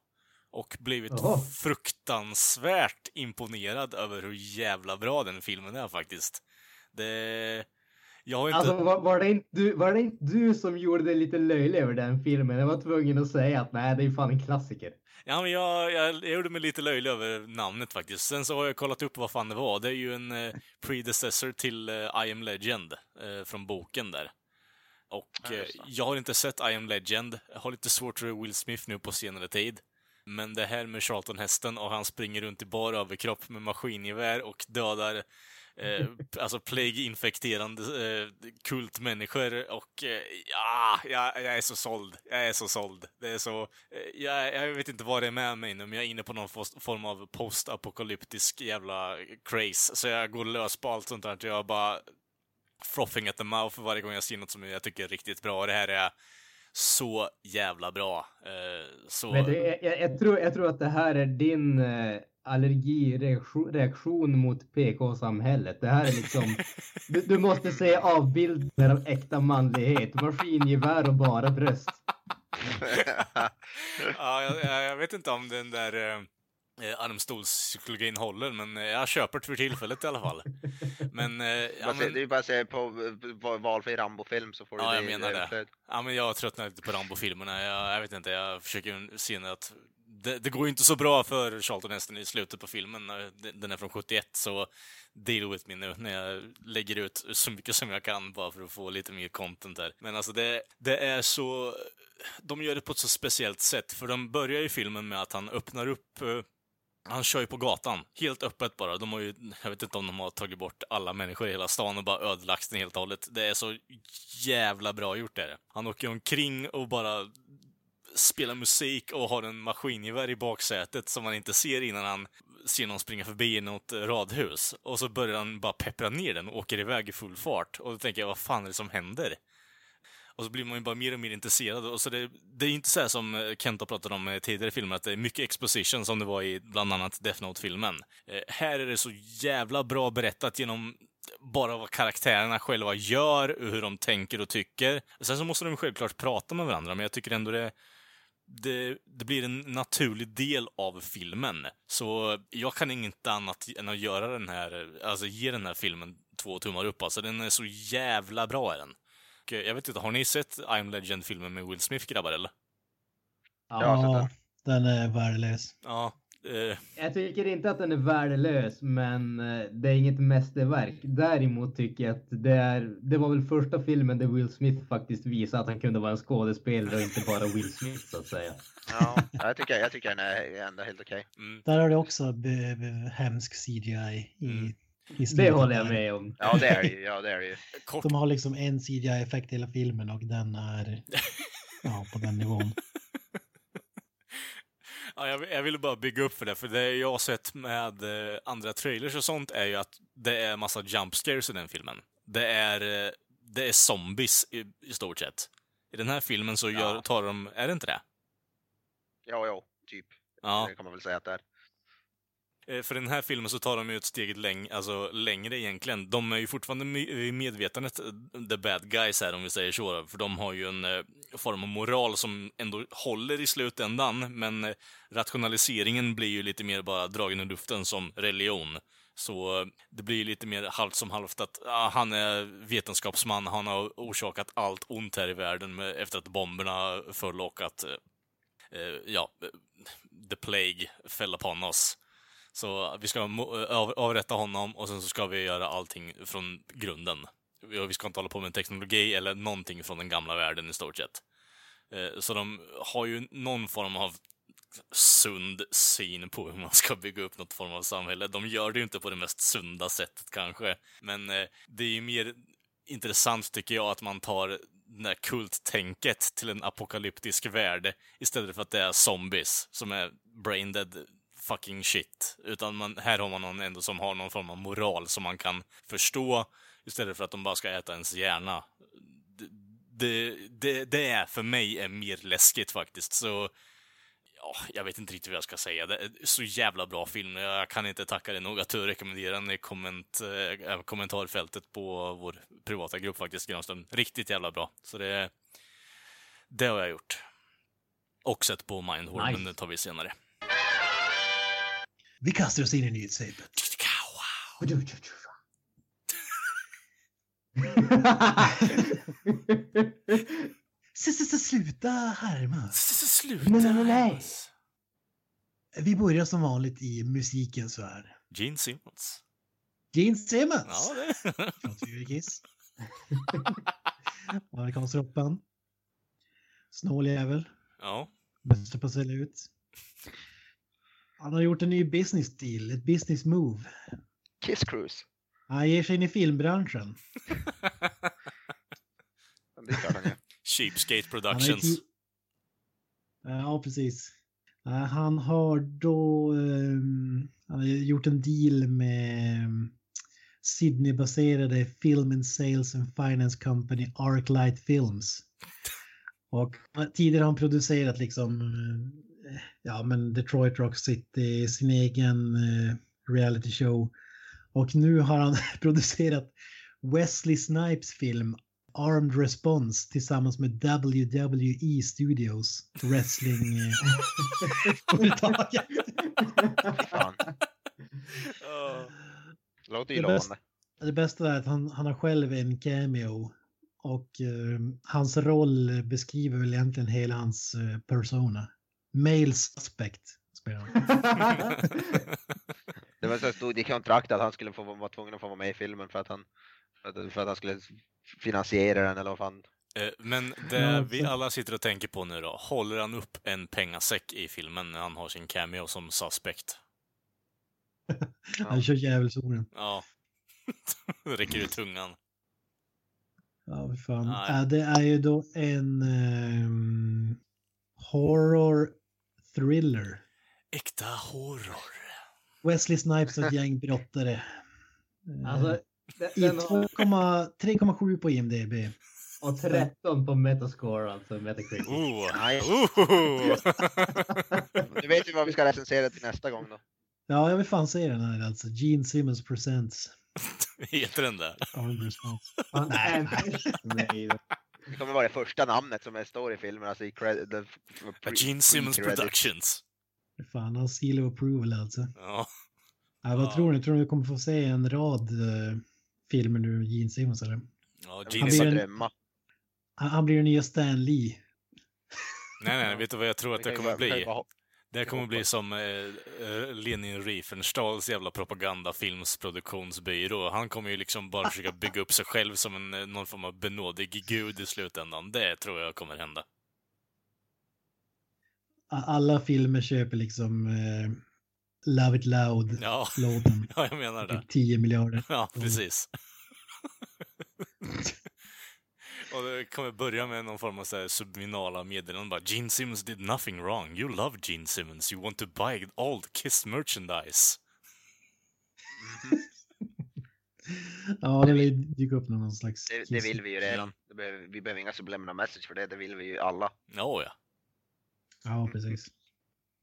Och blivit Aha. fruktansvärt imponerad över hur jävla bra den filmen är faktiskt. Det... Jag har inte... Alltså var, var, det inte du, var det inte du som gjorde det lite löjlig över den filmen? Jag var tvungen att säga att nej, det är fan en klassiker. Ja, men jag, jag, jag gjorde mig lite löjlig över namnet faktiskt. Sen så har jag kollat upp vad fan det var. Det är ju en eh, predecessor till eh, I Am Legend eh, från boken där. Och eh, jag har inte sett I Am Legend. Jag har lite svårt för Will Smith nu på senare tid. Men det här med Charlton Heston och han springer runt i bar överkropp med maskingevär och dödar... Eh, alltså plague-infekterande eh, kultmänniskor och eh, ja, jag, jag är så såld jag är så såld det är så, eh, jag, jag vet inte vad det är med mig nu, men jag är inne på någon form av postapokalyptisk jävla craze, så jag går lös på allt sånt där, så jag bara frothing at the mouth för varje gång jag ser något som jag tycker är riktigt bra. Det här är så jävla bra. eh, så... Men du, jag, jag, jag, tror, jag tror att det här är din eh... allergireaktion mot P K-samhället. Det här är liksom... Du, du måste se avbilder av äkta manlighet. Maskingevär och bara bröst. Ja, jag, jag vet inte om den där eh, armstolspsykologin håller, men jag köper det för tillfället i alla fall. Men... Eh, ja, men... Du bara att se på valfri Rambo-film så får du ja, det. Ja, jag menar det. det. Ja, men jag tröttnar lite på Rambo-filmerna. Jag, jag vet inte, jag försöker se att... Det, det går ju inte så bra för Charlton Heston i slutet på filmen. Den är från sjuttioett, så deal with me nu när jag lägger ut så mycket som jag kan bara för att få lite mer content där. Men alltså det, det är så... De gör det på ett så speciellt sätt, för de börjar ju filmen med att han öppnar upp... Han kör ju på gatan, helt öppet bara. De har ju, jag vet inte om de har tagit bort alla människor i hela stan och bara ödelagt den helt och hållet. Det är så jävla bra gjort det. Han åker omkring och bara... spelar musik och har en maskingevär i baksätet som man inte ser innan han ser någon springa förbi i något radhus. Och så börjar han bara peppra ner den och åker iväg i full fart. Och då tänker jag, vad fan är det som händer? Och så blir man ju bara mer och mer intresserad. Och så det, det är ju inte så här som Kenta pratade om tidigare i filmer, att det är mycket exposition som det var i bland annat Death Note-filmen. Eh, här är det så jävla bra berättat genom... bara vad karaktärerna själva gör och hur de tänker och tycker. Sen så måste de självklart prata med varandra, men jag tycker ändå det, det, det blir en naturlig del av filmen. Så jag kan inte annat än att göra den här, alltså ge den här filmen två tummar upp. Alltså den är så jävla bra, är den. Och jag vet inte, har ni sett I Am Legend-filmen med Will Smith, grabbar, eller? Ja, den är värdelös. Ja. Uh. Jag tycker inte att den är värdelös, men det är inget mästerverk. Däremot tycker jag att det, är, det var väl första filmen där Will Smith faktiskt visade att han kunde vara en skådespelare och inte bara Will Smith, så att säga. Ja, jag tycker, jag tycker den är ändå helt okej. Okay. Mm. Där har det också be, be, hemsk C G I i mm. Det håller jag med om. Ja, det är det ju. Ja, det är det ju. De har liksom en C G I-effekt i hela filmen och den är ja, på den nivån. Ja, jag, jag ville bara bygga upp för det, för det jag har sett med eh, andra trailers och sånt är ju att det är massa jump scares i den filmen. Det är, eh, det är zombies i, i stort sett. I den här filmen så gör, ja. tar de... Är det inte det? Ja, ja, typ. Ja. Det kan man väl säga att det är. För den här filmen så tar de ju ett steget läng- alltså längre egentligen. De är ju fortfarande i medvetandet the bad guys här, om vi säger så. För de har ju en eh, form av moral som ändå håller i slutändan. Men eh, rationaliseringen blir ju lite mer bara dragen i luften som religion. Så eh, det blir ju lite mer halvt som halvt att ah, han är vetenskapsman. Han har orsakat allt ont här i världen med, efter att bomberna föll och att eh, ja, the plague föll upon oss. Så vi ska avrätta honom och sen så ska vi göra allting från grunden. Vi ska inte hålla på med teknologi eller någonting från den gamla världen i stort sett. Så de har ju någon form av sund syn på hur man ska bygga upp något form av samhälle. De gör det ju inte på det mest sunda sättet kanske. Men det är ju mer intressant tycker jag att man tar det här kulttänket till en apokalyptisk värld istället för att det är zombies som är braindead fucking shit, utan man, här har man någon ändå som har någon form av moral som man kan förstå, istället för att de bara ska äta ens hjärna. Det, det, det är för mig är mer läskigt faktiskt, så ja, jag vet inte riktigt vad jag ska säga. Det är så jävla bra film, jag kan inte tacka dig nog att du rekommenderar den i komment, äh, kommentarfältet på vår privata grupp faktiskt, Grönström. Riktigt jävla bra, så det, det har jag gjort. Och sett på Mindhorn, nice. Men det tar vi senare. Vi kastar oss in i nyhetssvepet. Sluta härma. Sluta. Nej, nej, nej. Vi börjar som vanligt i musikens värld. Gene Simmons. Gene Simmons. Ja, det. Kiss. Amerikansroppen. Snåljävel. Ja. Bästa på att sälja ut. Han har gjort en ny business deal, ett business move. Kiss Cruise. Han ger sig in i filmbranschen. Cheapskate Productions. T- ja, precis. Han har då um, han har gjort en deal med Sydney-baserade Film and Sales and Finance Company Arclight Films. Och tidigare har han producerat liksom... ja, men Detroit Rock City, sin egen eh, reality show. Och nu har han producerat Wesley Snipes film Armed Response tillsammans med W W E Studios wrestling eh, företaget. oh. Låt det, bästa, det bästa är att han, han har själv en cameo och eh, hans roll beskriver väl egentligen hela hans eh, persona. Male suspect spelar han. Det var så stod i kontrakt att han skulle få vara tvungen att få vara med i filmen för att han för att, för att han skulle finansiera den eller vad fan. Men det vi alla sitter och tänker på nu då, håller han upp en pengasäck i filmen när han har sin cameo som suspect? Han kör jävelsorden. Ja. Räcker ut tungan. Ja, fan. Ja, det är ju då en um, horror thriller. Äkta horror. Wesley Snipes och ett gäng brottare. Alltså, I tre komma sju på I M D B. Och tretton på Metascore, alltså Metacritic. Oh, oh. Du vet ju vad vi ska recensera till nästa gång då. Ja, jag vill fan se den här alltså. Gene Simmons Presents. Heter den där? Oh, nej, nej. Det kommer vara det första namnet som är står i filmen. Alltså i cred- the, the pre- Gene Simmons pre- Productions. Fan, han seal of approval alltså. Ja. Ja, vad ja. tror ni? Tror ni vi kommer få se en rad uh, filmer nu Gene Simmons eller? Ja, Gene Simmons. Han, han blir den nya Stan Lee. Nej, nej, vet du vad jag tror att det kommer bli? Det kommer bli som eh, Lenin Riefenstahls jävla propagandafilmsproduktionsbyrå. Han kommer ju liksom bara försöka bygga upp sig själv som en, någon form av benådig gud i slutändan. Det tror jag kommer hända. Alla filmer köper liksom eh, Love It Loud. Ja, ja, jag menar det. tio miljarder. Ja, precis. Och det kommer börja med någon form av så här subliminala meddelanden. Bara, Gene Simmons did nothing wrong. You love Gene Simmons. You want to buy old Kiss merchandise. Ja, det vill dyka upp någon slags... Det, det vill vi ju redan. Det behöver, vi behöver inga subliminal message för det. Det vill vi ju alla. Ja, ja. Ja, precis.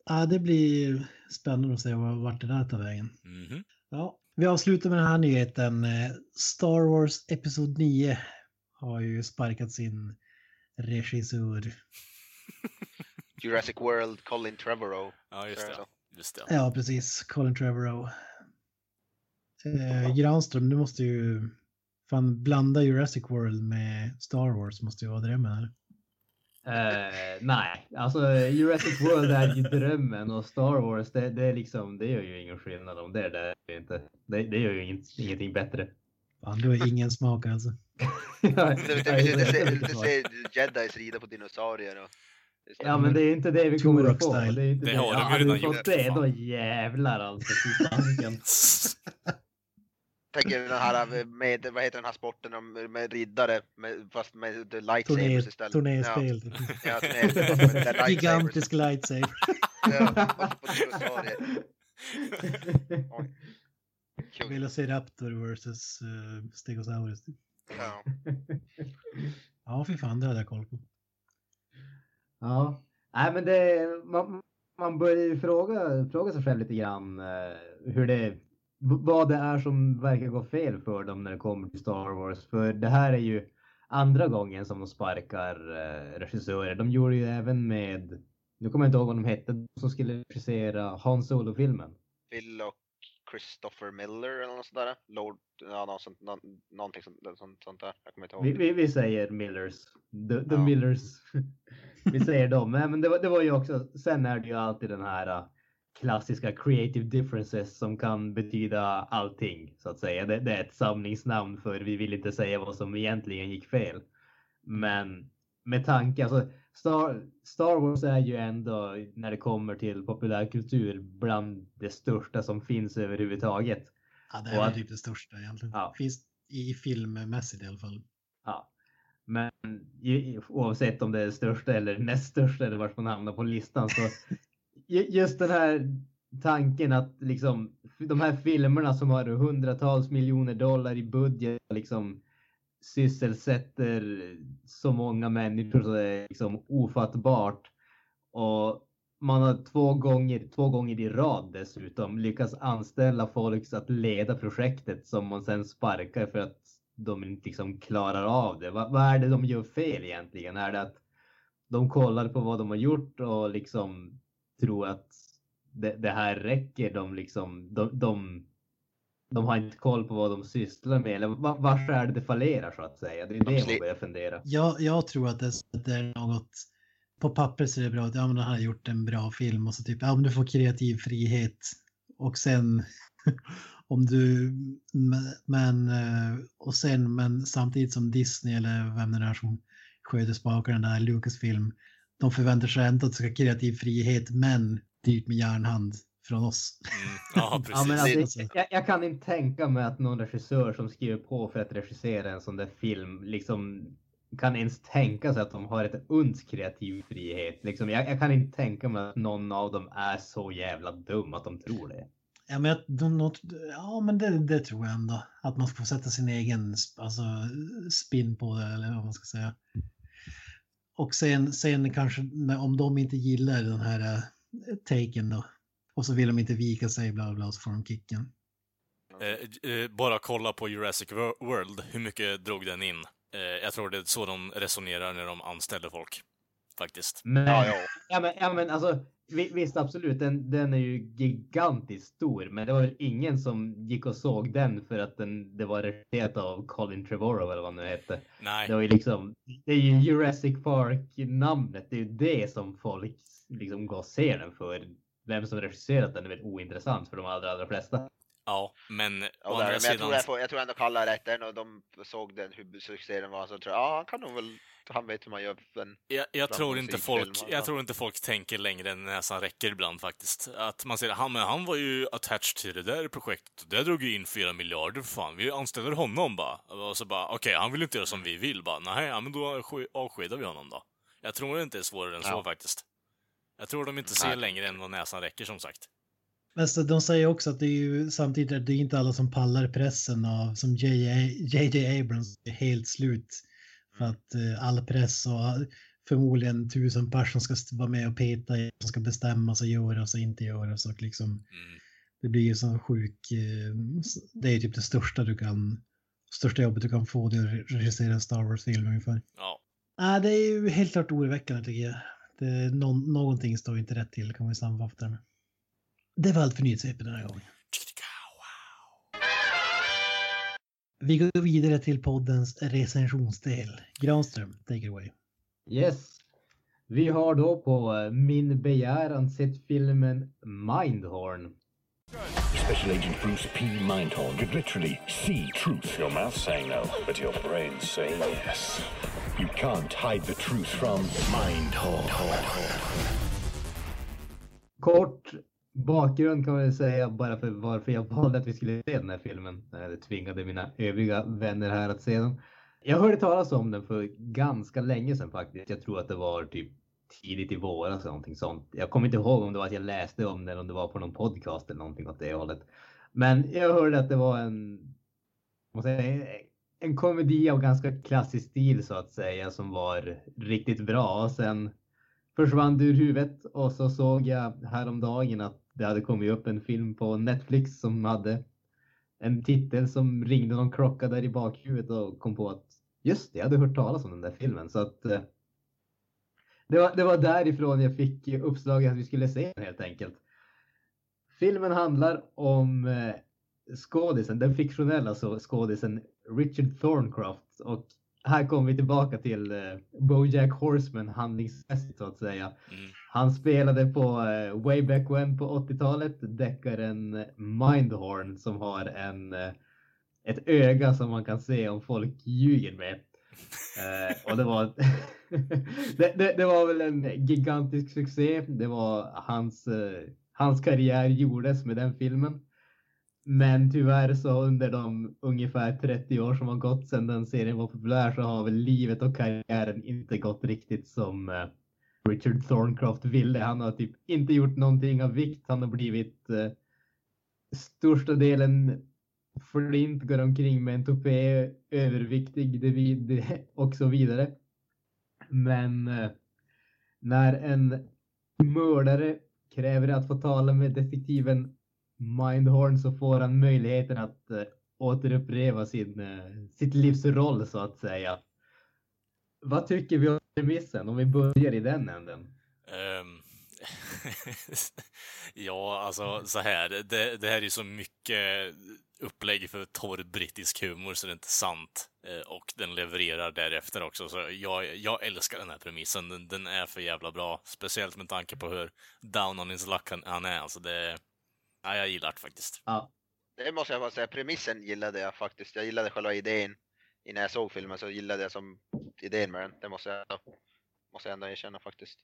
Ja, det blir spännande att se vart det där tar vägen. Mm-hmm. Ja, vi avslutar med den här nyheten. Star Wars episod nio har ju sparkat sin regissör. Jurassic World, Colin Trevorrow. Ja, just det. Just det. Ja, precis. Colin Trevorrow. Eh, Granström, du måste ju fan blanda Jurassic World med Star Wars, måste ju vara drömmen här. Eh, nej, alltså Jurassic World är ju drömmen och Star Wars, det, det är liksom, det gör ju ingen skillnad om det, det är inte. Det, det gör ju inget, ingenting bättre. Fan, du har ingen smak alltså. Ja, Jedis rida på dinosaurier och... Ja, men det är inte det vi kommer att få. Det är inte det. Det har ja, du fått det, fan. Då jävlar alltså. Tänker den här med, vad heter den här sporten med riddare, med, fast med lightsabers istället. Turnéspel. Ja, ja, gigantisk lightsaber. Ja, på dinosaurier. Velociraptor versus uh, Stegosaurus. Ja. Ja, fy fan, det hade jag koll på. Ja, nej men det, man, man börjar ju fråga, fråga sig själv lite grann eh, hur det, vad det är som verkar gå fel för dem när det kommer till Star Wars. För det här är ju andra gången som de sparkar eh, regissörer. De gjorde ju även med, nu kommer jag inte ihåg vad de hette, som skulle regissera Han Solo-filmen. Phil och Christopher Miller eller något sånt där. Lord, ja, något sånt, någonting sånt, sånt, sånt där. Jag kommer inte ihåg. Vi, vi, vi säger Millers. The, the ja. Millers. Vi säger dem. Men det var, det var ju också, sen är det ju alltid den här klassiska creative differences som kan betyda allting så att säga. Det, det är ett samlingsnamn för vi vill inte säga vad som egentligen gick fel. Men med tanke, alltså Star, Star Wars är ju ändå när det kommer till populärkultur bland det största som finns överhuvudtaget. Ja, det är att, typ det största egentligen. Ja. Finns i filmmässigt i alla fall. Ja. Men oavsett om det är största eller näst största eller vart man hamnar på listan så just den här tanken att liksom de här filmerna som har hundratals miljoner dollar i budget liksom sysselsätter så många människor så det är liksom ofattbart och man har två gånger, två gånger i rad dessutom lyckats anställa folk så att leda projektet som man sen sparkar för att de inte liksom klarar av det. Vad, vad är det de gör fel egentligen? Är det att de kollar på vad de har gjort och liksom tror att det, det här räcker? De, liksom, de, de, de har inte koll på vad de sysslar med. Eller var, varför är det det fallerar så att säga? Det är det man börjar fundera. Jag, jag tror att det, det är något... På papper så är det bra att ja, men de har gjort en bra film och så typ ja, men du får kreativ frihet och sen... Om du, men, och sen, men samtidigt som Disney eller vem det är som sköter spakarna den där Lucasfilm, de förväntar sig inte att det ska kreativ frihet, men dyrt med järnhand från oss. Mm. Ja, precis. Ja, men alltså, jag, jag kan inte tänka mig att någon regissör som skriver på för att regissera en sån där film liksom kan ens tänka sig att de har ett uns kreativ frihet. Liksom, jag, jag kan inte tänka mig att någon av dem är så jävla dum att de tror det. Ja, men, jag, ja, men det, det tror jag ändå. Att man ska få sätta sin egen alltså, spin på det, eller vad man ska säga. Och sen, sen kanske, om de inte gillar den här uh, taken då, och så vill de inte vika sig, bla bla, så får de kicken. Eh, eh, bara kolla på Jurassic World, hur mycket drog den in? Eh, jag tror det är så de resonerar när de anställer folk, faktiskt. Men, ja, ja. Ja, men, ja, men alltså... Visst, absolut. Den, den är ju gigantiskt stor. Men det var ingen som gick och såg den för att den, det var regisserat av Colin Trevorrow eller vad nu hette. Nej. Det var ju liksom, det är ju Jurassic Park-namnet. Det är ju det som folk liksom går och ser den för. Vem som regisserat den är väl ointressant för de allra, allra flesta. Ja, men... Ja, där, men jag, tror jag, får, jag tror ändå Kalle har rätt där. När de såg den, hur succé den var, så tror jag, ja, han kan nog väl... Han vet hur man gör en... Jag, jag, tror, inte folk, jag tror inte folk tänker längre än näsan räcker ibland faktiskt. Att man säger, han, men han var ju attached till det där projektet. Det drog ju in fyra miljarder, fan. Vi anställer honom bara. Och så bara, okej, okay, han vill inte göra som vi vill. Bara, nej, men då avskedar vi honom då. Jag tror det inte är svårare än ja. så faktiskt. Jag tror de inte ser nej. längre än vad näsan räcker, som sagt. Men så, de säger också att det är ju samtidigt att det är inte alla som pallar pressen av, som J J Abrams är helt slut. För att eh, all press och förmodligen tusen personer som ska vara med och peta, som ska bestämma sig, göra och inte göra. Så liksom, mm. det blir ju sån sjuk, det är ju typ det största du kan, största jobbet du kan få, det att regissera en Star Wars-film ungefär. Ja. Nej, det är ju helt klart oroväckande tycker jag. Det, nå, någonting står inte rätt till, kan vi sammanfatta med. Det var allt för nyhetssvepet den här gången. Vi går vidare till poddens recensionsdel. Granström, take it away. Yes. Vi har då på min begäran sett filmen Mindhorn. Special Agent Bruce P. Mindhorn could literally see truth. Your mouth saying no, but your brain saying yes. You can't hide the truth from Mindhorn. Kort bakgrund kan jag säga bara för varför jag valde att vi skulle se den här filmen. Det tvingade mina övriga vänner här att se den. Jag hörde talas om den för ganska länge sedan faktiskt. Jag tror att det var typ tidigt i våras eller någonting sånt. Jag kommer inte ihåg om det var att jag läste om den, om det var på någon podcast eller någonting åt det hållet. Men jag hörde att det var en, vad ska jag säga, en komedi av ganska klassisk stil så att säga, som var riktigt bra. Och sen försvann det ur huvudet, och så såg jag häromdagen att det hade kommit upp en film på Netflix som hade en titel som ringde någon klocka där i bakhuvudet, och kom på att just det, jag hade hört talas om den där filmen. Så att det var, det var därifrån jag fick uppslaget att vi skulle se den helt enkelt. Filmen handlar om skådisen, den fiktionella skådisen Richard Thorncroft, och här kommer vi tillbaka till eh, BoJack Horseman handlingsmässigt så att säga. Mm. Han spelade på eh, way back when på åttiotalet deckaren Mindhorn, som har en, eh, ett öga som man kan se om folk ljuger med. Eh, och det var, det, det, det var väl en gigantisk succé. Det var hans, eh, hans karriär gjordes med den filmen. Men tyvärr så under de ungefär trettio år som har gått sedan den serien var populär, så har väl livet och karriären inte gått riktigt som Richard Thorncroft ville. Han har typ inte gjort någonting av vikt. Han har blivit eh, största delen flint, går omkring med en topé, överviktig devid och så vidare. Men eh, när en mördare kräver att få tala med detektiven Mindhorn, så får han möjligheten att uh, återuppleva sin, uh, sitt livsroll så att säga. Vad tycker vi om premissen om vi börjar i den änden? Um, ja, alltså så här. Det, det här är ju så mycket upplägg för torr brittisk humor så det är inte sant. Och den levererar därefter också. Så jag, jag älskar den här premissen. Den, den är för jävla bra. Speciellt med tanke på hur down on his luck han är. Alltså det... Ja, jag gillar det faktiskt. Ja. Det måste jag bara säga, premissen gillade jag faktiskt. Jag gillade själva idén. Innan jag såg filmen så gillade jag som idén med den. Det måste jag, måste jag ändå erkänna faktiskt.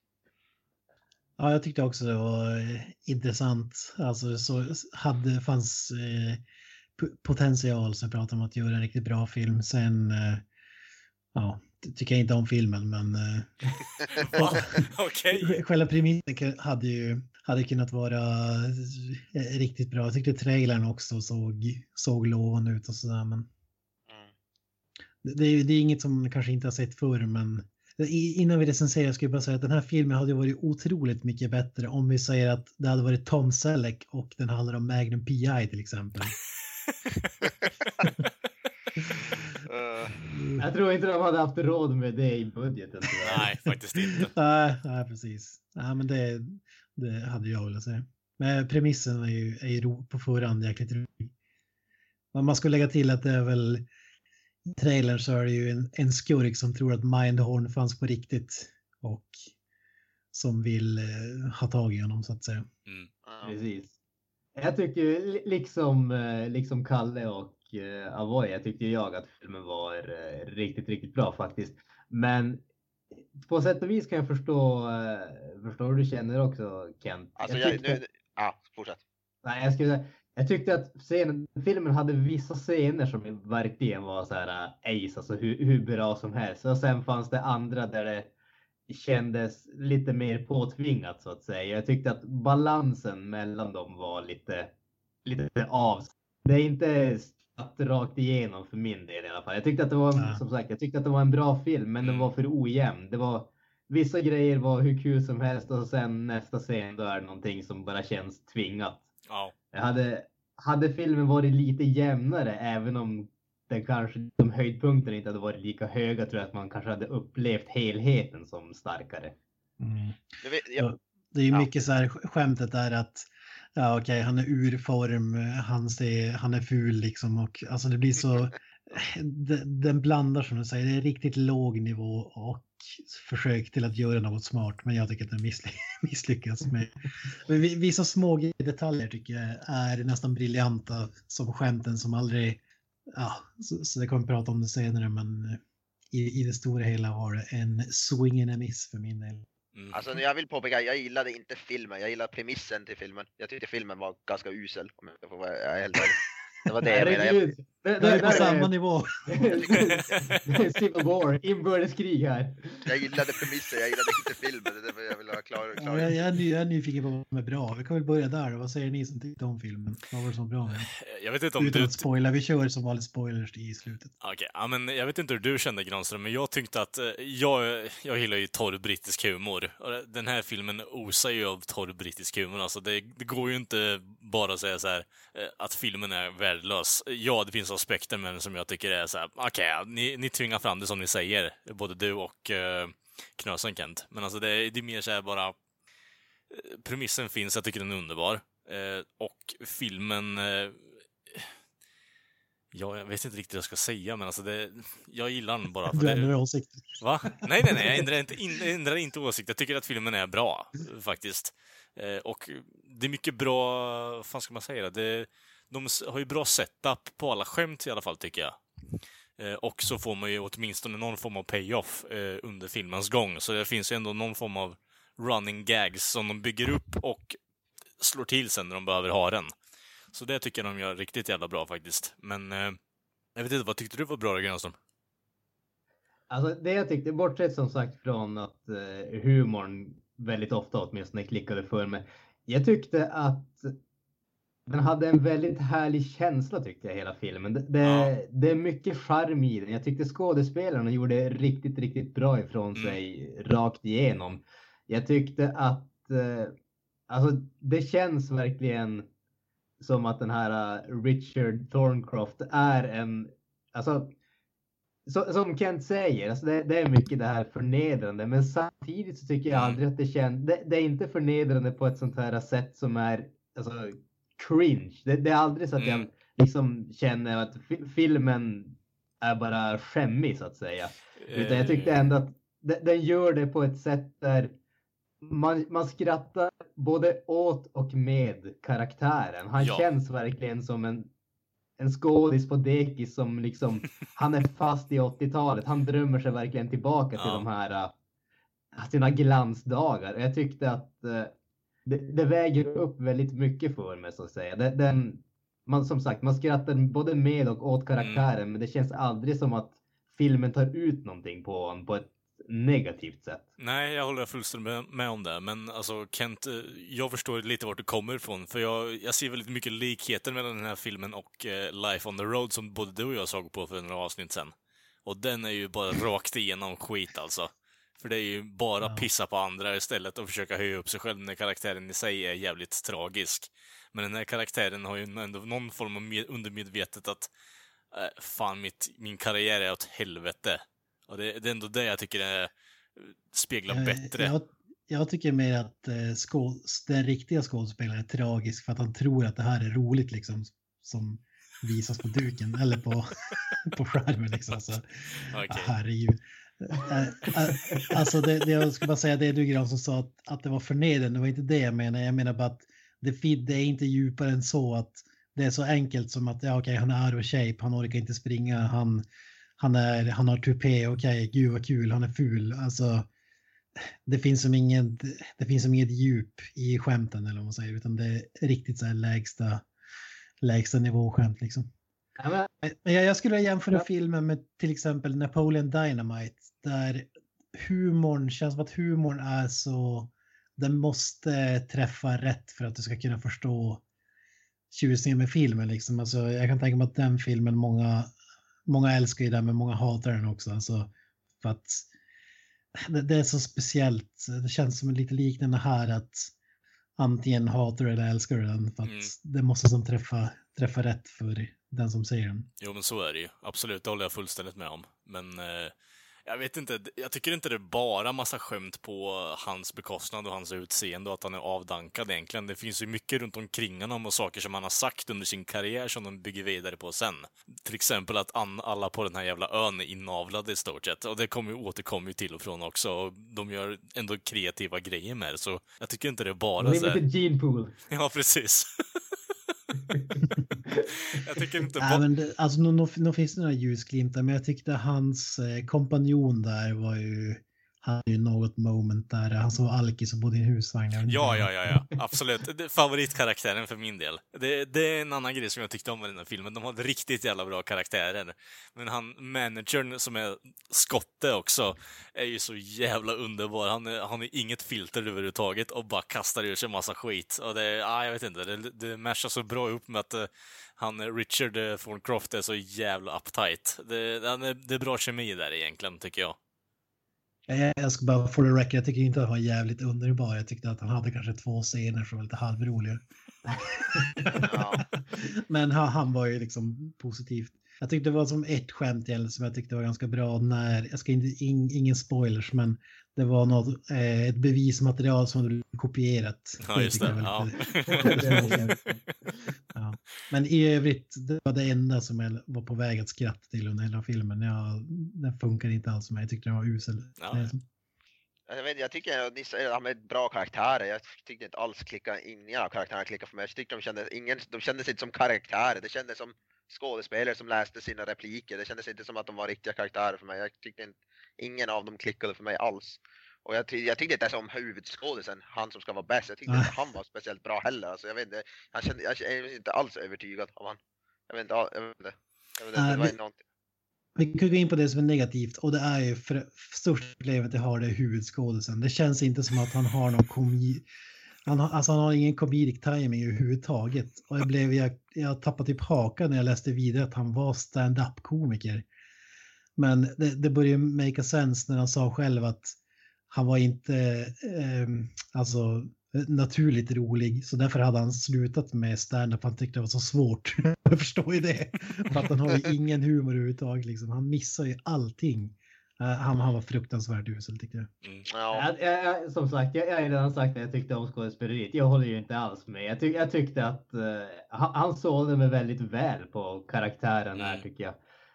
Ja, jag tyckte också det var eh, intressant. Alltså så hade, fanns eh, potential som pratar om att göra en riktigt bra film. Sen, eh, ja, tycker jag inte om filmen, men eh, okay. Själva premissen hade ju hade kunnat vara riktigt bra. Jag tyckte trailern också såg, såg lovande ut och sådär. Men... Mm. Det, det, är, det är inget som man kanske inte har sett förr, men innan vi recenserar skulle jag bara säga att den här filmen hade varit otroligt mycket bättre om vi säger att det hade varit Tom Selleck och den handlar om Magnum P I till exempel. Jag tror inte de hade haft råd med det i budgeten. Nej, faktiskt inte. Nej, nej, precis. Nej, men det... Det hade jag velat säga. Men premissen är ju, är ju ro, på förhand jäkligt rolig. Man ska lägga till att det är väl i trailern så är det ju en, en skurk som tror att Mindhorn fanns på riktigt och som vill eh, ha tag i honom så att säga. Mm. Precis. Jag tycker liksom, liksom Kalle och eh, Avoy, jag tyckte jag att filmen var eh, riktigt, riktigt bra faktiskt. Men på sätt och vis kan jag förstå, förstå hur du känner också, Kent. Alltså, jag tyckte, jag, nu, ja, fortsätt. Nej, jag skulle säga, jag tyckte att scenen, filmen hade vissa scener som verkligen var så här ace, alltså hur, hur bra som helst. Och sen fanns det andra där det kändes lite mer påtvingat så att säga. Jag tyckte att balansen mellan dem var lite, lite av. Det är inte att rakt igenom för min del i alla fall. Jag tyckte att det var, som sagt, jag tyckte att det var en bra film, men den var för ojämn. Det var vissa grejer var hur kul som helst och sen nästa scen då är någonting som bara känns tvingat. Ja. Jag hade, hade filmen varit lite jämnare, även om den kanske de höjdpunkten inte hade varit lika höga, tror jag att man kanske hade upplevt helheten som starkare. Mm. Det, vet, ja. Det är ju mycket så här skämtet där att ja okej, okay, han är ur form, han, ser, han är ful liksom, och alltså det blir så den, den blandar som du säger, det är riktigt låg nivå och försök till att göra något smart, men jag tycker att den missly- misslyckas med. Men vi, vissa små detaljer tycker jag är nästan briljanta som skämten som aldrig, ja, så, så det kommer att prata om det senare, men i, i det stora hela var det en swing and a miss för min del. Mm. Alltså jag vill påpeka, jag gillade inte filmen, jag gillade premissen till filmen. Jag tyckte filmen var ganska usel, om jag får vara helt ärlig. Det var det jag menade. Jag... Det, det är på samma nivå. Civil War, inbördeskrig här. Jag gillade premissen, jag gillade inte filmen. Det är därför jag vill vara klar och klar. Ja, jag, jag, är ny, jag är nyfiken på vad som är bra. Vi kan väl börja där. Vad säger ni som tyckte om filmen? Vad var det som bra med? Jag vet inte om Utan du... spoiler. Vi kör som vanligt spoilers i slutet. Okej, okay. Ja, men jag vet inte hur du kände, Granström, men jag tyckte att jag, jag gillar ju torr brittisk humor. Den här filmen osar ju av torr brittisk humor. Alltså det, det går ju inte bara att säga så här att filmen är värdelös. Ja, det finns aspekter men som jag tycker är så här, okej, okay, ni, ni tvingar fram det som ni säger, både du och eh, Knösen Kent. Men alltså det, det är mer så här bara, premissen finns, jag tycker den är underbar. Eh, och filmen, eh, ja, jag vet inte riktigt vad jag ska säga, men alltså det, jag gillar den bara. För du ändrar åsikt. Va? Nej, nej, nej, jag ändrar inte, in, ändrar inte åsikt. Jag tycker att filmen är bra, faktiskt. Eh, och det är mycket bra, vad fan ska man säga det? det De har ju bra setup på alla skämt i alla fall, tycker jag. Eh, och så får man ju åtminstone någon form av payoff eh, under filmens gång. Så det finns ju ändå någon form av running gags som de bygger upp och slår till sen när de behöver ha den. Så det tycker jag de gör riktigt jävla bra faktiskt. Men eh, jag vet inte, vad tyckte du var bra, Grönström? Alltså det jag tyckte, bortsett som sagt från att eh, humorn väldigt ofta åtminstone klickade för mig. Jag tyckte att den hade en väldigt härlig känsla, tyckte jag, hela filmen. Det, det, ja. det är mycket charm i den. Jag tyckte skådespelarna gjorde riktigt, riktigt bra ifrån sig mm. rakt igenom. Jag tyckte att eh, alltså, det känns verkligen som att den här uh, Richard Thorncroft är en... Alltså, så, som Kent säger, alltså det, det är mycket det här förnedrande. Men samtidigt så tycker jag aldrig att det känns... Det, det är inte förnedrande på ett sånt här sätt som är... Alltså, cringe. Det, det är aldrig så att jag liksom känner att fi- filmen är bara skämmig, så att säga. Utan jag tyckte ändå att de, den gör det på ett sätt där man, man skrattar både åt och med karaktären. Han ja. känns verkligen som en, en skådis på dekis som liksom, han är fast i åttiotalet. Han drömmer sig verkligen tillbaka till ja. de här sina glansdagar. Jag tyckte att Det, det väger upp väldigt mycket för mig, så att säga. Den, den, man, som sagt, man skrattar både med och åt karaktären, mm. men det känns aldrig som att filmen tar ut någonting på honom på ett negativt sätt. Nej, jag håller fullständigt med om det. Men alltså, Kent, jag förstår lite vart du kommer ifrån. För jag, jag ser väldigt mycket likheter mellan den här filmen och eh, Life on the Road, som både du och jag såg på för några avsnitt sen. Och den är ju bara rakt igenom skit, alltså. För det är ju bara pissa på andra istället och försöka höja upp sig själv när karaktären i sig är jävligt tragisk. Men den här karaktären har ju ändå någon form av med- undermedvetet att äh, fan, mitt, min karriär är åt helvete. Och det, det är ändå det jag tycker det speglar jag, bättre. Jag, jag tycker mer att eh, skål- den riktiga skådespelaren är tragisk för att han tror att det här är roligt liksom, som visas på duken eller på, på skärmen liksom. Så okay. Här är ju... alltså det, det jag ska bara säga, det är du Gran som sa att, att det var förnedrande, det var inte det jag menar. Jag menar bara att det, det är inte djupare än så, att det är så enkelt som att ja, okay, han är out of shape, han orkar inte springa, han, han, är, han har tupé, okej, okay, gud vad kul, han är ful. Alltså det finns som inget, det finns som inget djup i skämten eller vad man säger, utan det är riktigt så här lägsta, lägsta nivå skämt liksom. Men jag skulle jämföra filmen med till exempel Napoleon Dynamite, där humorn, känns som att humorn är så, den måste träffa rätt för att du ska kunna förstå tjusningen med filmen liksom. Alltså, jag kan tänka mig att den filmen, många, många älskar ju den men många hatar den också. Alltså, för att det, det är så speciellt. Det känns som lite liknande här att antingen hatar eller älskar den. För att mm. det måste som träffa, träffa rätt för den som säger den. Jo, men så är det ju. Absolut, det håller jag fullständigt med om. Men eh, jag vet inte, jag tycker inte det är bara massa skämt på hans bekostnad och hans utseende och att han är avdankad egentligen. Det finns ju mycket runt omkring honom och saker som han har sagt under sin karriär som de bygger vidare på sen. Till exempel att an- alla på den här jävla ön är inavlade i stort sett. Och det kommer ju, återkommer ju till och från också. Och de gör ändå kreativa grejer med det, så jag tycker inte det är bara så här... Gene pool. Ja, precis. Jag tycker inte bara... Nej, det, alltså, nu, nu, nu finns det några ljusglimtar, men jag tyckte hans eh, kompanjon där var ju, han ju något moment där han såg alkis och bodde i en husvagn. Ja, ja, ja, ja, absolut. Det är favoritkaraktären för min del. Det, det är en annan grej som jag tyckte om i den här filmen. De har riktigt jävla bra karaktärer. Men han, managern som är skotte också, är ju så jävla underbar. Han är, han är inget filter överhuvudtaget och bara kastar ur sig en massa skit. Och det, ah, jag vet inte, det, det matchar så bra upp med att uh, han, Richard uh, Thorncroft är så jävla uptight. Det, det, det är bra kemi där egentligen, tycker jag. Jag ska bara for the record, jag tycker inte att han var jävligt underbar. Jag tyckte att han hade kanske två scener som var lite halvroliga. Ja. Men han, han var ju liksom positivt. Jag tyckte det var som ett skämt som jag tyckte var ganska bra när, jag ska inte, in, ingen spoilers, men det var något, eh, ett bevismaterial som hade kopierat. Ja, just det. Ja. Det ja. Men i övrigt, det var det enda som jag var på väg att skratta till under hela filmen. Jag, den funkar inte alls med. Jag tyckte den var usel. Ja. Jag, vet, jag tycker att han med bra karaktärer. Jag tyckte inte alls klicka in. Ja, karaktärerna klickade för mig. Jag tyckte de kändes, ingen, de kändes inte som karaktärer. Det kändes som skådespelare som läste sina repliker. Det kändes inte som att de var riktiga karaktärer för mig. Jag tyckte inte, ingen av dem klickade för mig alls. Och jag, ty- jag tyckte inte som huvudskådespelaren, han som ska vara bäst. Jag tyckte inte han var speciellt bra heller. Alltså, jag vet inte, jag, kände, jag är inte alls övertygad av han. Jag vet inte. Jag vet inte, jag vet inte, det var inte någonting. Vi kan gå in på det som är negativt, och det är ju för störst problemet jag har, det är huvudskådelsen. Det känns inte som att han har någon komi... Han har, alltså han har ingen comedic timing överhuvudtaget. Och jag, blev, jag, jag tappade typ hakan när jag läste vidare att han var stand-up-komiker. Men det, det började make a sense när han sa själv att han var inte eh, alltså, naturligt rolig. Så därför hade han slutat med stand-up. Han tyckte det var så svårt. Jag förstår ju det. För att han har ju ingen humor överhuvudtaget. Liksom. Han missar ju allting. Uh, han, han var fruktansvärt usel, tycker jag. Mm. Ja. Jag, jag. Som sagt, jag har redan sagt det. Jag tyckte om skådespeleriet. Jag håller ju inte alls med. Jag, tyck, jag tyckte att uh, han, han sålde mig väldigt väl på karaktären här, tycker jag.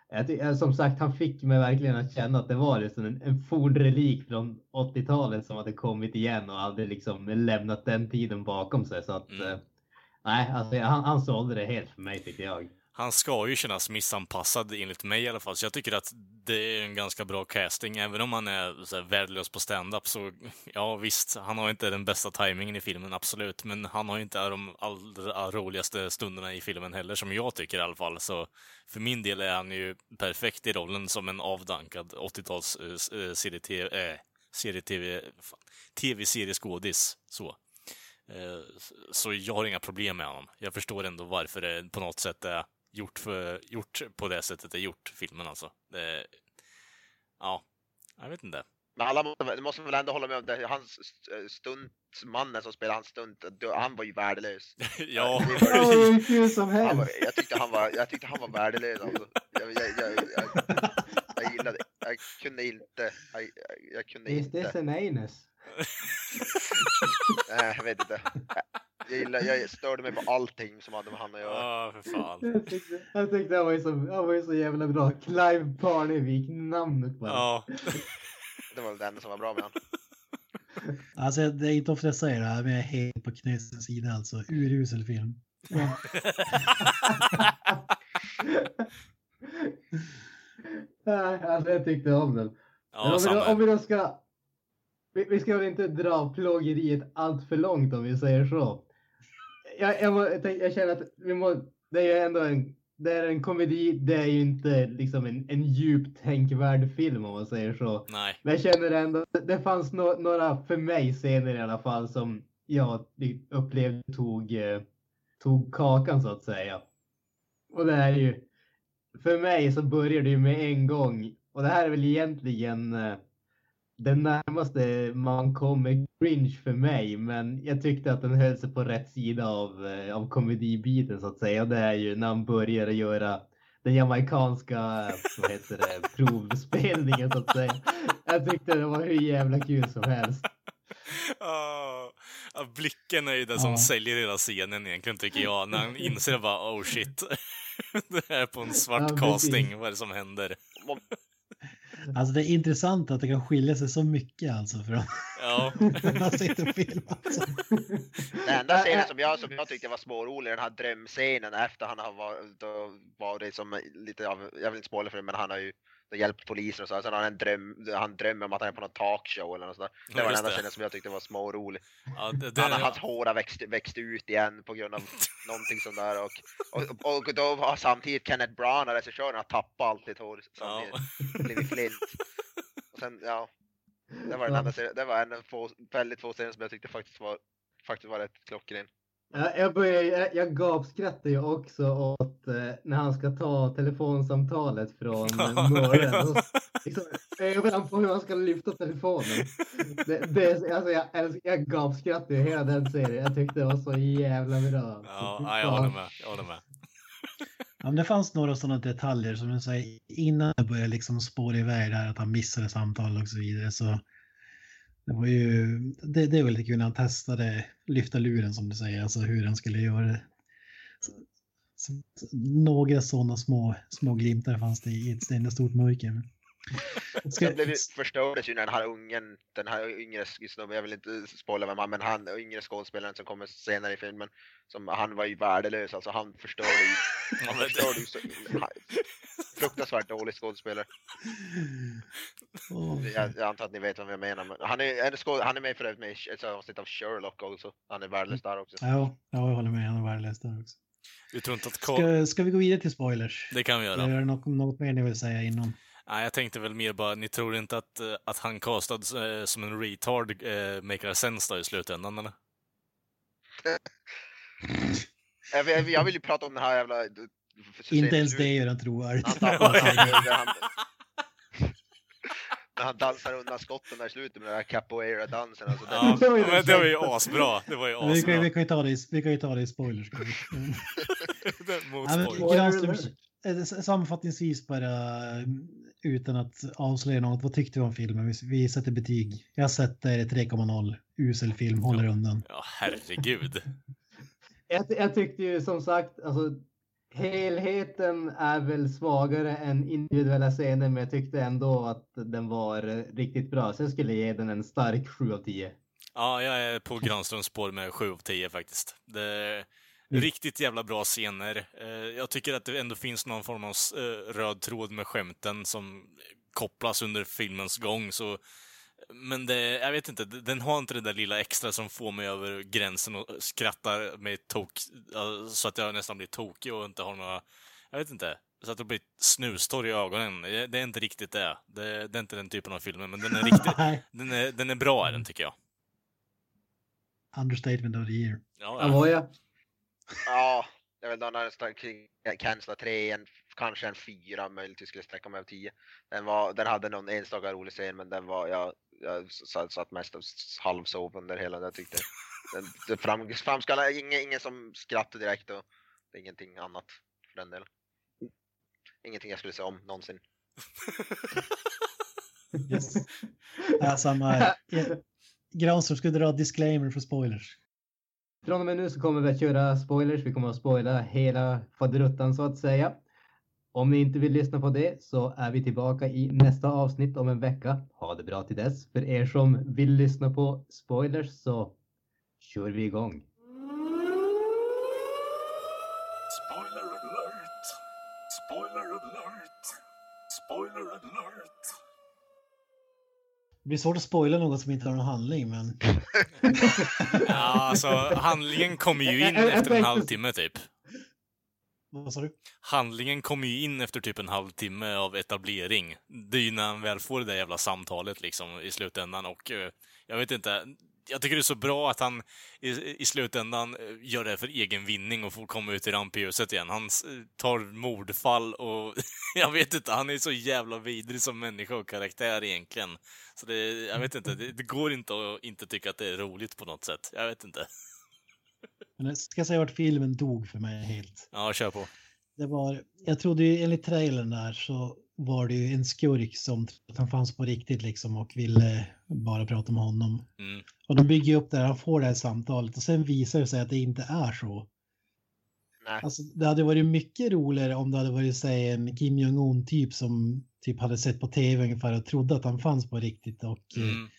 jag tyck, som sagt, han fick mig verkligen att känna att det var liksom en, en fornrelik från åttiotalet som hade kommit igen och hade liksom lämnat den tiden bakom sig. Så att, mm. uh, nej, alltså, han, han sålde det helt för mig, tycker jag. Han ska ju kännas missanpassad enligt mig i alla fall. Så jag tycker att det är en ganska bra casting. Även om han är så här värdelös på stand-up, så ja visst, han har inte den bästa timingen i filmen, absolut. Men han har ju inte de allra roligaste stunderna i filmen heller, som jag tycker i alla fall. Så för min del är han ju perfekt i rollen som en avdankad åttiotals äh, serie T V, äh, serie T V, tv-serieskådis. Så. Äh, så jag har inga problem med honom. Jag förstår ändå varför det på något sätt är gjort, för, gjort på det sättet är gjort, filmen alltså. Det, ja, jag vet inte. Men alla måste, måste väl ändå hålla med om det. Hans stuntmannen som spelar hans stunt, han var ju värdelös. Ja. Han var, jag tyckte han var, jag tyckte han var värdelös. Alltså. Jag, jag, jag, jag, jag gillade, jag kunde inte, jag, jag kunde inte. Is this an anus? Nej, jag vet inte. Jag, gillar, jag störde mig på allting som hade med han att göra. Ja, för fan. Jag tyckte, jag tyckte han, var ju så, han var ju så jävla bra. Clive Barnevik, namnet bara. Ja. Det var det enda som var bra med han. Alltså, det är inte ofta jag säger det här, men jag är helt på knäsens sida, alltså. Urusel film. Ja. Alltså, jag tyckte om den. Ja, om, vi då, om vi då ska... Vi, vi ska väl inte dra plågeriet allt för långt, om vi säger så. Jag, jag, må, jag känner att vi må, det är ändå en, det är en komedi. Det är ju inte liksom en, en djupt tänkvärd film, om man säger så. Nej. Men jag känner ändå, det fanns no, några för mig scener i alla fall som jag upplevde tog, tog kakan, så att säga. Och det är ju, för mig så börjar det ju med en gång. Och det här är väl egentligen... den närmaste man kommer cringe för mig, men jag tyckte att den höll sig på rätt sida av, av komedibiten så att säga. Och det är ju när han börjar göra den jamaikanska, vad heter det, provspelningen så att säga. Jag tyckte det var hur jävla kul som helst. Ja, oh, blicken är ju det som oh. säljer hela scenen egentligen, tycker jag. När han inser bara, oh shit, det här är på en svart casting, vad är det som händer? Alltså det är intressant att det kan skilja sig så mycket alltså för dem. Ja. Man sitter och filmar alltså. Den enda scenen som jag, som jag tyckte var smårolig, den här drömscenen efter han har varit, då var det som lite av, jag vill inte spoila för det, men han har ju hjälpt polisen och så. Sen har han en dröm, han drömmer om att han är på någon talkshow eller något sådär. Det var ja, den enda scenen som jag tyckte var smårolig. Ja, det, det, han har ja. hans hår växt, växt ut igen på grund av någonting sånt där. Och, och, och då har samtidigt Kenneth Branagh, regissören, har tappat allt sitt hår samtidigt. Ja. Blivit flint. Och sen, ja. Det var den enda scenen, det var en få, väldigt få scener som jag tyckte faktiskt var, faktiskt var rätt klockren. Jag, började, jag, jag gapskrattar ju också åt eh, när han ska ta telefonsamtalet från Mörren. Liksom, ögonen på hur han ska lyfta telefonen. Det, det, alltså, jag, jag gapskrattar ju hela den serien. Jag tyckte det var så jävla bra. Ja, jag håller med. Jag håller med. Ja, men det fanns några sådana detaljer som du säger innan jag började liksom spåra iväg där att han missade samtal och så vidare. Så det var ju, det, det var lite kul när han testade lyfta luren som du säger, alltså hur han skulle göra det. Så, så, några sådana små, små glimtar fanns det i ett enda stort mörker. Ska... Det blev ju, förstördes ju när den här ungen, den här yngre, jag vill inte spoila vem han, men han yngre skådespelaren som kommer senare i filmen, som, han var ju värdelös, alltså han förstörde ju, han förstörde ju så, fruktansvärt dålig skådespelare. Oh. Jag, jag antar att ni vet vad jag menar, men han är, är skåd, han är med förut med ett avsnitt av Sherlock också, han är värdelös där också. Ja, ja, jag håller med, han är värdelös där också. Du tror inte att Carl... ska, ska vi gå vidare till spoilers? Det kan vi göra. Eller är det något, något mer ni vill säga innan? Nej, jag tänkte väl mer bara, ni tror inte att, att han castades eh, som en retard eh, maker sense då i slutändan, eller? jag, jag vill ju prata om den här jävla... Inte ens det gör han trovärdigt. När han dansar undan skotten där i slutet med den där capoeira-dansen. Alltså ja, det, var det var ju asbra. Det var ju asbra. Vi, kan, vi, kan ju ta det i, vi kan ju ta det i spoilers. Sammanfattningsvis bara utan att avslöja något, vad tyckte vi om filmen? Vi, vi sätter betyg. Jag sätter tre komma noll. Usel film, håller undan. Ja, herregud. jag, jag tyckte ju som sagt, alltså helheten är väl svagare än individuella scener, men jag tyckte ändå att den var riktigt bra. Så jag skulle ge den en stark sju av tio. Ja, jag är på Granströms spår med sju av tio faktiskt. Det... Riktigt jävla bra scener. Jag tycker att det ändå finns någon form av röd tråd med skämten som kopplas under filmens gång. Så... Men det, jag vet inte, den har inte det där lilla extra som får mig över gränsen och skrattar mig tok, så att jag nästan blir tokig och inte har några... Jag vet inte, så att det blir snustorr i ögonen. Det är inte riktigt det. Det, det är inte den typen av filmer, men den är, riktigt, den är, den är bra, den tycker jag. Understatement of the year. Ja, ja. ja. Ja, jag vet inte, den stod kring Kansla tre, en, kanske en fyra, möjligtvis skulle sträcka mig av tio. Den, var, den hade någon enstaka rolig scen, men den var, jag, jag satt, satt mest av halvsov under hela det, jag tyckte. Den, det fram, framskallade ingen, ingen som skrattade direkt och ingenting annat för den delen. Ingenting jag skulle säga om någonsin. Yes. Ja, samma. Granström skulle dra disclaimer för spoilers. Från och med nu så kommer vi att köra spoilers. Vi kommer att spoila hela faderuttan så att säga. Om ni inte vill lyssna på det så är vi tillbaka i nästa avsnitt om en vecka. Ha det bra till dess. För er som vill lyssna på spoilers så kör vi igång. Spoiler alert! Spoiler alert! Spoiler alert! Det blir svårt att spoila något som inte har någon handling, men... ja, alltså, handlingen kommer ju in efter en halvtimme, typ. Vad sa du? Handlingen kommer ju in efter typ en halvtimme av etablering. Det är ju när han väl får det där jävla samtalet, liksom, i slutändan. Och jag vet inte, jag tycker det är så bra att han i, i slutändan gör det för egen vinning och får komma ut i rampljuset igen. Han tar mordfall och jag vet inte, han är så jävla vidrig som människa och karaktär egentligen. Så det, jag vet inte, det, det går inte att inte tycka att det är roligt på något sätt. Jag vet inte. Men jag ska säga vart filmen dog för mig helt. Ja, kör på. Det var, jag trodde ju enligt trailern där så var det ju en skurk som att han fanns på riktigt liksom och ville bara prata med honom. Mm. Och de bygger upp där, han får det här samtalet och sen visar det sig att det inte är så. Nej. Alltså, det hade varit mycket roligare om det hade varit säg, en Kim Jong-un typ som typ hade sett på tv ungefär och trodde att han fanns på riktigt och mm.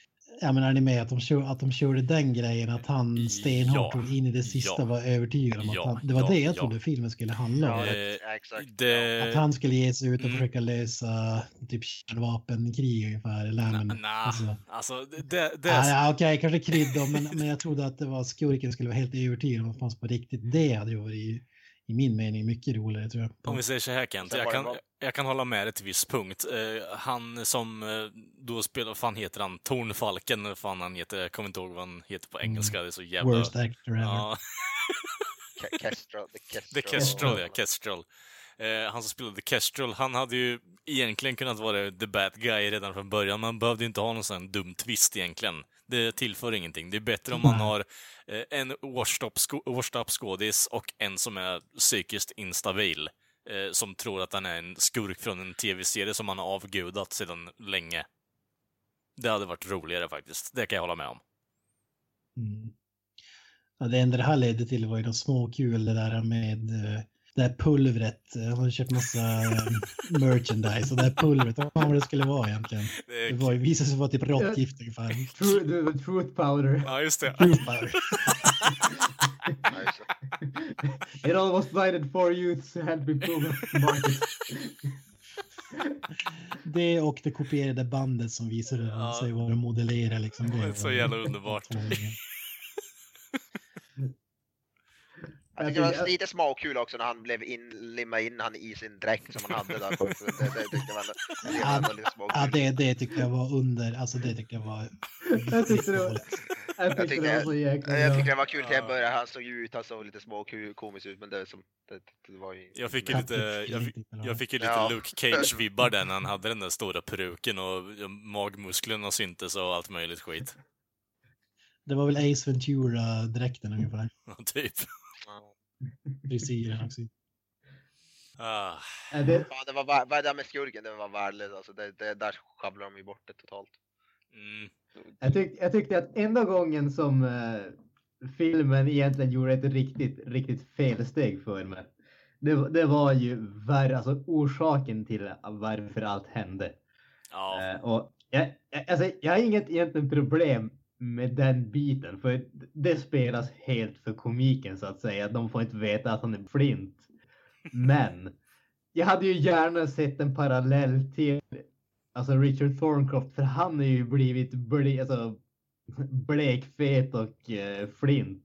jag menar, är ni med att de, kör, att de körde den grejen att han stenhårt ja, in i det sista ja, var övertygad om att ja, han, det var ja, det jag trodde ja. filmen skulle handla om. Eh, det... Att han skulle ge sig ut och mm. försöka lösa typ kärnvapenkrig ungefär. Eller, men, alltså, alltså, det, det... Ah, ja, okej, okay, kanske kryddor, men, men jag trodde att det var skurken skulle vara helt övertygad om att det fanns på riktigt. Det hade ju varit i min mening mycket roligare, tror jag. Om vi säger så här, Kent, jag kan, jag kan hålla med dig till viss punkt. Eh, han som då spelar, fan heter han? Tornfalken, fan han heter, jag kommer inte ihåg vad han heter på engelska, mm. det är så jävla... Worst actor ever. Ja. Kestrel, the Kestrel. The Kestrel, ja, Kestrel. Eh, han som spelade The Kestrel, han hade ju egentligen kunnat vara the bad guy redan från början, man behövde inte ha någon sån dum twist egentligen. Det tillför ingenting. Det är bättre om man har eh, en årstappskådis och en som är psykiskt instabil. Eh, som tror att han är en skurk från en tv-serie som han har avgudat sedan länge. Det hade varit roligare faktiskt. Det kan jag hålla med om. Mm. Ja, det enda det här ledde till var ju de små kul det där med... Eh... Det här pulvret, han har köpt massa merchandise och det här pulvret, vad fan det skulle vara egentligen. Det var, visade sig vara typ råttgift ungefär. Truth, truth powder. Ja, just det. Truth powder. It almost blinded four youths had been proven market. Det och det kopierade bandet som visade ja. sig vara modellera liksom. Det är så jävla underbart. Jag tycker det var lite småkul också när han blev in, limma in han i sin dräkt som han hade där. Det, det tyckte man det, det var lite småkul. Ja, det, det tyckte jag var under, alltså det tyckte jag var... jag tyckte det var, jag tyckte det var så jäkla... Jag tyckte det var kul till en början, han såg ju ut, han såg lite småkul, komiskt ut, men det, som, det, det var ju... Jag fick ju lite, jag fick, jag fick ju lite ja. Luke Cage-vibbar där när han hade den där stora peruken och magmusklerna syntes och allt möjligt skit. Det var väl Ace Ventura-dräkten ungefär. Ja, typ. Frisyren också. Ah. Det... Fan, det var vad var det med skurken, det var värdelöst alltså, det, det där skablar de ju bort det totalt. Mm. Jag, tyck, jag tyckte att enda gången som eh, filmen egentligen gjorde ett riktigt riktigt felsteg för mig. Det, det var ju var, alltså orsaken till varför allt hände. Ja. Eh, och jag alltså, jag har inget egentligen problem med den biten, för det spelas helt för komiken så att säga. De får inte veta att han är flint. Men jag hade ju gärna sett en parallell till alltså Richard Thorncroft, för han har ju blivit ble, alltså, blekfet och eh, flint.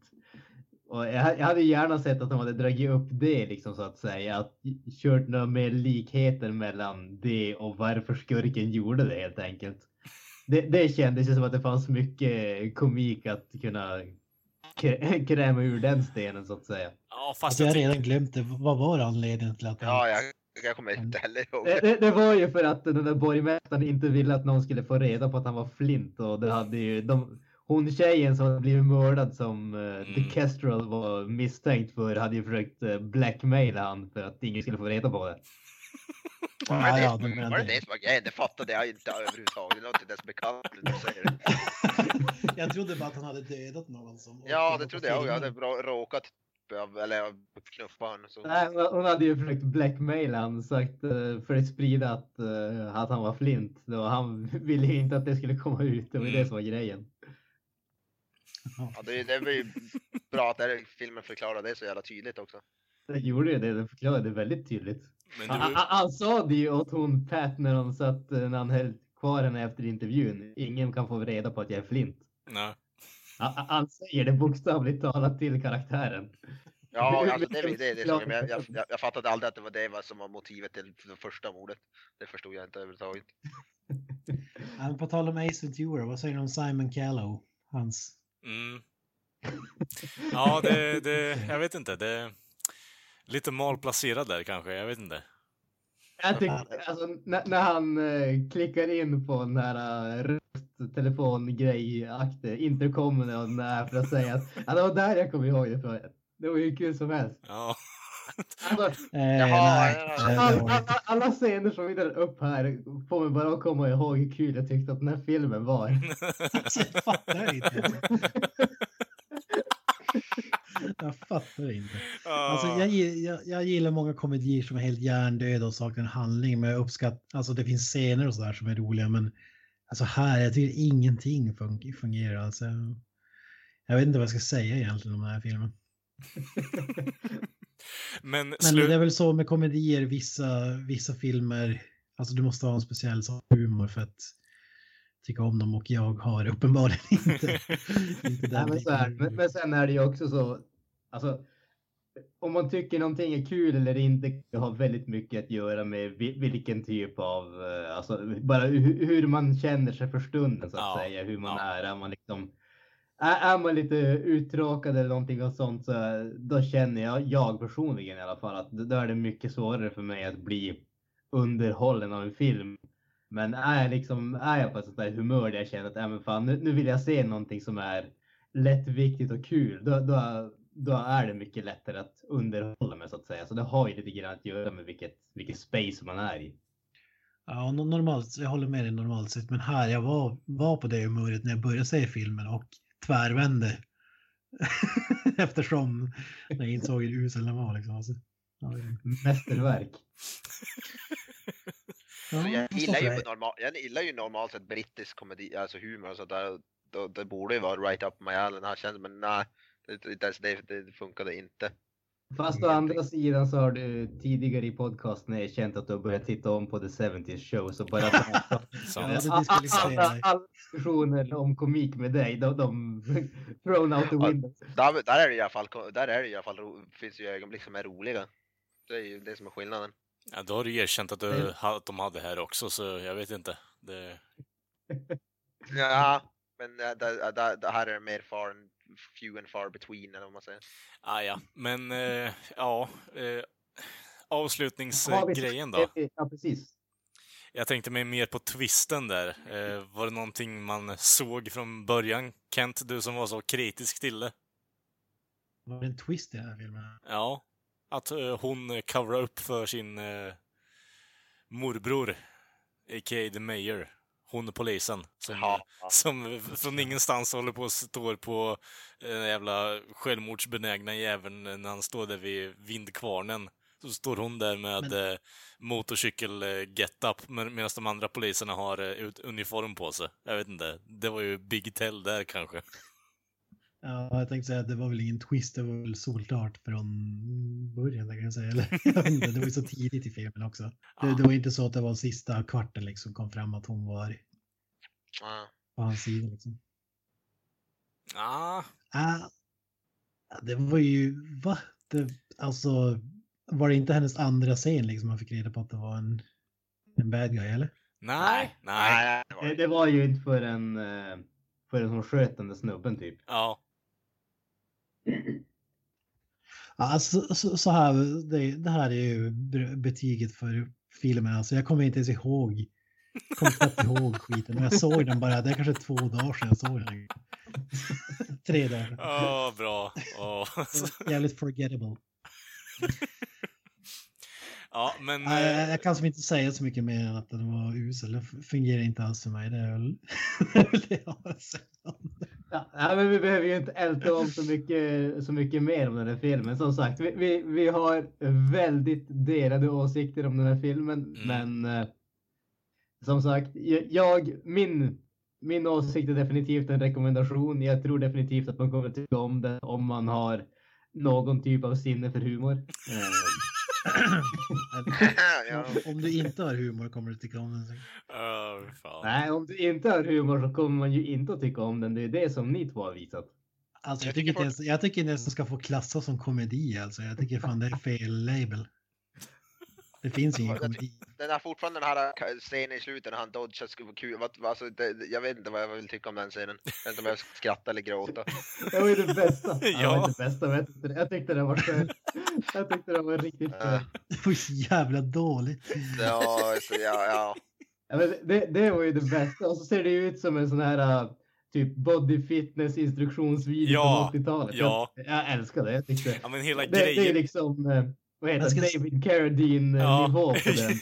Och jag, jag hade gärna sett att de hade dragit upp det liksom så att säga. Att kört några mer likheter mellan det och varför skurken gjorde det helt enkelt. Det, det kändes ju som att det fanns mycket komik att kunna krä- kräma ur den stenen så att säga. Ja, fast alltså, jag har redan t- glömt det. Vad var anledningen till att... Ja, jag, jag kommer inte heller ihåg. Det, det, det var ju för att den där borgmästaren inte ville att någon skulle få reda på att han var flint. Och det hade ju de, hon tjejen som hade blivit mördad som uh, mm. The Kestrel var misstänkt för hade ju försökt uh, blackmaila han för att ingen skulle få reda på det. Var det, ja, det, ja, var det det som var grejen? Det fattade jag inte överhuvudtaget. Det låter inte ens bekant när du säger det. Jag trodde bara att han hade dödat någon som... Ja, det trodde jag. Jag hade råkat eller knuffa honom. Så... Nej, hon hade ju försökt blackmaila han sagt för att sprida att, att han var flint. Då han ville inte att det skulle komma ut. Det var det som var grejen. Ja, det, det var ju bra att filmen förklarade det så jävla tydligt också. Det gjorde ju det. Den förklarade det väldigt tydligt. Men han, var... han sa det ju åt hon Pat när hon satt, när han höll kvar henne efter intervjun. Ingen kan få reda på att jag är flint. Nej. Han, han säger det bokstavligt talat till karaktären. Ja, alltså, det, det, det, det, jag, jag, jag, jag fattade aldrig att det var det var som var motivet till det första mordet. Det förstod jag inte överhuvudtaget. På tal om Ace Ventura, vad säger du om Simon Callow? Hans Mm. Ja, det, det, jag vet inte. Det är lite malplacerad där kanske, jag vet inte. Jag tycker, alltså, när, när han eh, klickar in på den här rösttelefongrej-akten, interkommen och den här för att säga att ja, det var där jag kom ihåg det för. Det var ju kul som helst. Ja. Alltså, eh, jaha, alla, alla, alla scener som vi drar upp här får mig bara att komma ihåg hur kul jag tyckte att den här filmen var. Alltså, jag fattar inte. Jag fattar inte. Oh. Alltså, jag, jag, jag gillar många komedier som är helt hjärndöda och saknar handling, men jag uppskattar, alltså det finns scener och sådär som är roliga, men alltså här, jag tycker ingenting fun- fungerar. Alltså, jag vet inte vad jag ska säga egentligen om den här filmen. Men, slu- men det är väl så med komedier, vissa, vissa filmer, alltså du måste ha en speciell humor för att tycka om dem, och jag har uppenbarligen inte, inte den. Nej, men, så här, men, men sen är det ju också så, alltså om man tycker någonting är kul eller inte, det har väldigt mycket att göra med vilken typ av, alltså bara hur, hur man känner sig för stunden så att ja, säga, hur man ja. är, är man liksom Är, är man lite uttråkad eller någonting och sånt, så då känner jag, jag personligen i alla fall, att då är det mycket svårare för mig att bli underhållen av en film. Men är jag, liksom, är jag på ett sånt där humör där jag känner att äh, men fan, nu, nu vill jag se någonting som är lättviktigt och kul, då, då, då är det mycket lättare att underhålla mig så att säga. Så det har ju lite grann att göra med vilket, vilket space man är i. Ja, normalt, jag håller med dig normalt sett, men här, jag var, var på det humöret när jag började se filmen och tvärvände eftersom jag insåg hur usel den var liksom. Alltså, ja, mästerverk. Ja, jag, gillar ju normal, jag gillar ju normalt sett brittisk komedi, alltså humor och sånt där, då, det borde ju vara right up my alley här känns, men nej, det, det, det funkade inte. Fast å andra sidan så har du tidigare i podcasten känt att du har börjat titta om på The seventies Show, så bara alla diskussioner om komik med dig, de, de thrown out the window. Ja, där, där är det i alla fall, där är det i alla fall finns ju ögonblick som är roliga. Det är ju det som är skillnaden. Ja, då har du erkänt att, du, att de hade här också, så jag vet inte. Det... ja, men det, det, det här är mer faren. Few and far between eller vad man säger. Ah, ja, men eh, ja, eh, avslutningsgrejen då. Ja, precis. Jag tänkte mig mer på twisten där. Eh, var det någonting man såg från början? Kent, du som var så kritisk till det. Var det en twist i den här filmen? Ja, att eh, hon coverar upp för sin eh, morbror, a k a. The Mayor. Hon är polisen som, ja, ja. som från ingenstans håller på och står på en jävla självmordsbenägna jäveln när han står där vid vindkvarnen. Så står hon där med men... eh, motorcykel eh, get-up med, medan de andra poliserna har eh, ut, uniform på sig. Jag vet inte, det var ju Big Tell där kanske. Ja, jag tänkte säga att det var väl ingen twist, det var väl solklart från början, kan jag säga. Eller, jag vet inte, det var ju så tidigt i filmen också. Det, det var inte så att det var sista kvarten liksom kom fram att hon var på hans sida liksom. Ja. Ah, det var ju, va? Det, alltså, var det inte hennes andra scen liksom man fick reda på att det var en, en bad guy, eller? Nej, nej. Det, det var ju inte för en... Uh... För den som sköt den där snubben typ. Ja. Alltså så, så här, det, det här är ju betyget för filmen. Alltså jag kommer inte ens ihåg. Jag kommer inte ihåg skiten. Men jag såg den bara, det är kanske två dagar sedan jag såg den. Tre dagar. Ja, oh, bra. Oh. Jävligt forgettable. Ja, men... Jag, jag kan som inte säga så mycket mer än att den var usel. Det fungerar inte alls för mig. Det är väl det jag har sett om det. Ja, men vi behöver ju inte älta om så mycket, så mycket mer om den här filmen. Som sagt, vi, vi, vi har väldigt delade åsikter om den här filmen. Mm. Men eh, som sagt, jag, min, min åsikt är definitivt en rekommendation. Jag tror definitivt att man kommer att tycka om den om man har någon typ av sinne för humor. Mm. Om du inte har humor kommer du tycka om den. Oh, fan. Nej, om du inte har humor så kommer man ju inte att tycka om den. Det är det som ni två har visat. Alltså, jag, jag tycker inte jag tycker nästan ska få klassas som komedi. Alltså, jag tycker fan det är fel label. Det finns ingen komedi. Den har fortfarande den här scenen i slutet när han dodgar skulle vara kul. Alltså, det, jag vet inte vad jag vill tycka om den scenen. Jag vet inte om jag ska skratta eller gråta. Det var ju det bästa. Ja. Ja, det var det bästa. Jag tyckte, jag tyckte det var skönt. Jag tyckte det var riktigt skönt. Det var så jävla dåligt. Ja, så, ja, ja. Ja men det, det var ju det bästa. Och så ser det ju ut som en sån här... typ body fitness instruktionsvideo ja, på åttiotalet. Ja. Jag, jag älskar det. Jag tyckte. Ja, men hela det, grejen. Det är liksom vad heter ska... David Carradine ja. Nivå på den.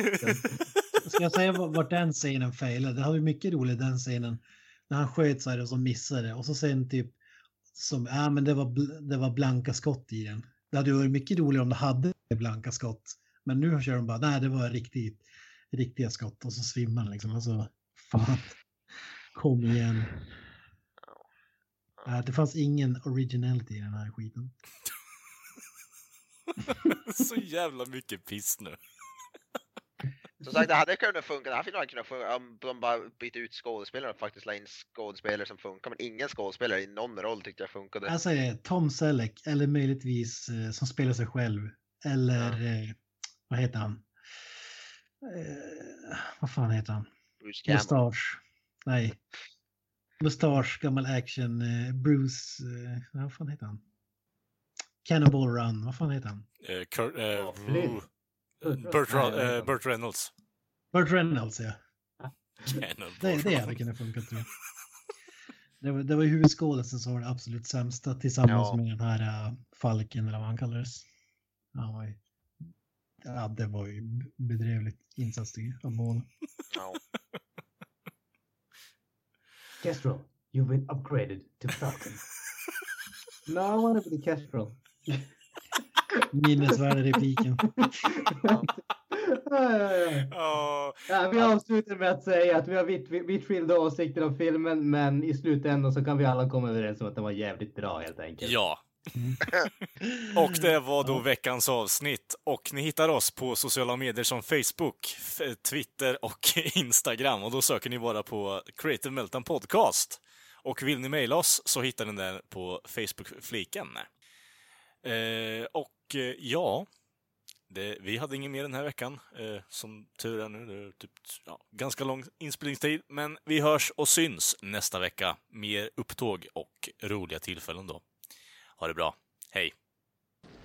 Ska jag säga vart den scenen failade? Det har ju mycket roligt den scenen när han sköt så här och så missade och så sen typ som ja men det var bl- det var blanka skott i den. Det hade ju varit mycket roligare om det hade blanka skott. Men nu kör de bara nej det var riktigt riktiga skott och så svimmar han liksom alltså fan kom igen. Det fanns ingen originalitet i den här skiten. Så jävla mycket piss nu. Som sagt, det hade kunnat funka. Det här filmen hade kunnat funka om de bara bytte ut skådespelare och faktiskt la in skådespelare som funkar. Men ingen skådespelare i någon roll tyckte jag funkade. Jag säger Tom Selleck eller möjligtvis eh, som spelar sig själv. Eller mm. eh, vad heter han? Eh, vad fan heter han? Bruce Campbell. Mustasch. Nej. Mustasch, gammal action, eh, Bruce, eh, vad fan heter han? Cannonball Run, vad fan heter han? Eh, Kurt, eh, oh, Burt, Ra- eh, Burt Reynolds. Burt Reynolds, ja. Det, det hade kunnat funka, tror jag. Det var, det var ju huvudskådelsen som var det absolut sämsta tillsammans ja. Med den här uh, Falken, eller vad han kallades. Ja, ja, det var ju bedrövligt insatsning av mål. Ja. Kestrel, you've been upgraded to Falcon. No, I want to be Kestrel. Minnesvärda repliken. ja, ja, ja. Oh, ja, vi avslutar med att säga att vi har vitt, vitt skilda åsikter om filmen, men i slutändan så kan vi alla komma överens om att den var jävligt bra helt enkelt. Ja. Mm. Och det var då veckans avsnitt. Och ni hittar oss på sociala medier som Facebook, Twitter och Instagram. Och då söker ni bara på Creative Meltdown Podcast. Och vill ni mejla oss så hittar ni den på Facebook-fliken. eh, Och ja det, vi hade ingen mer den här veckan eh, som tur är nu. Det är typ, ja, ganska lång inspelningstid. Men vi hörs och syns nästa vecka. Mer upptåg och roliga tillfällen då. Ha det bra. Hej.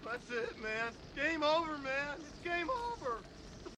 That's it, man. Game over, man. It's game over.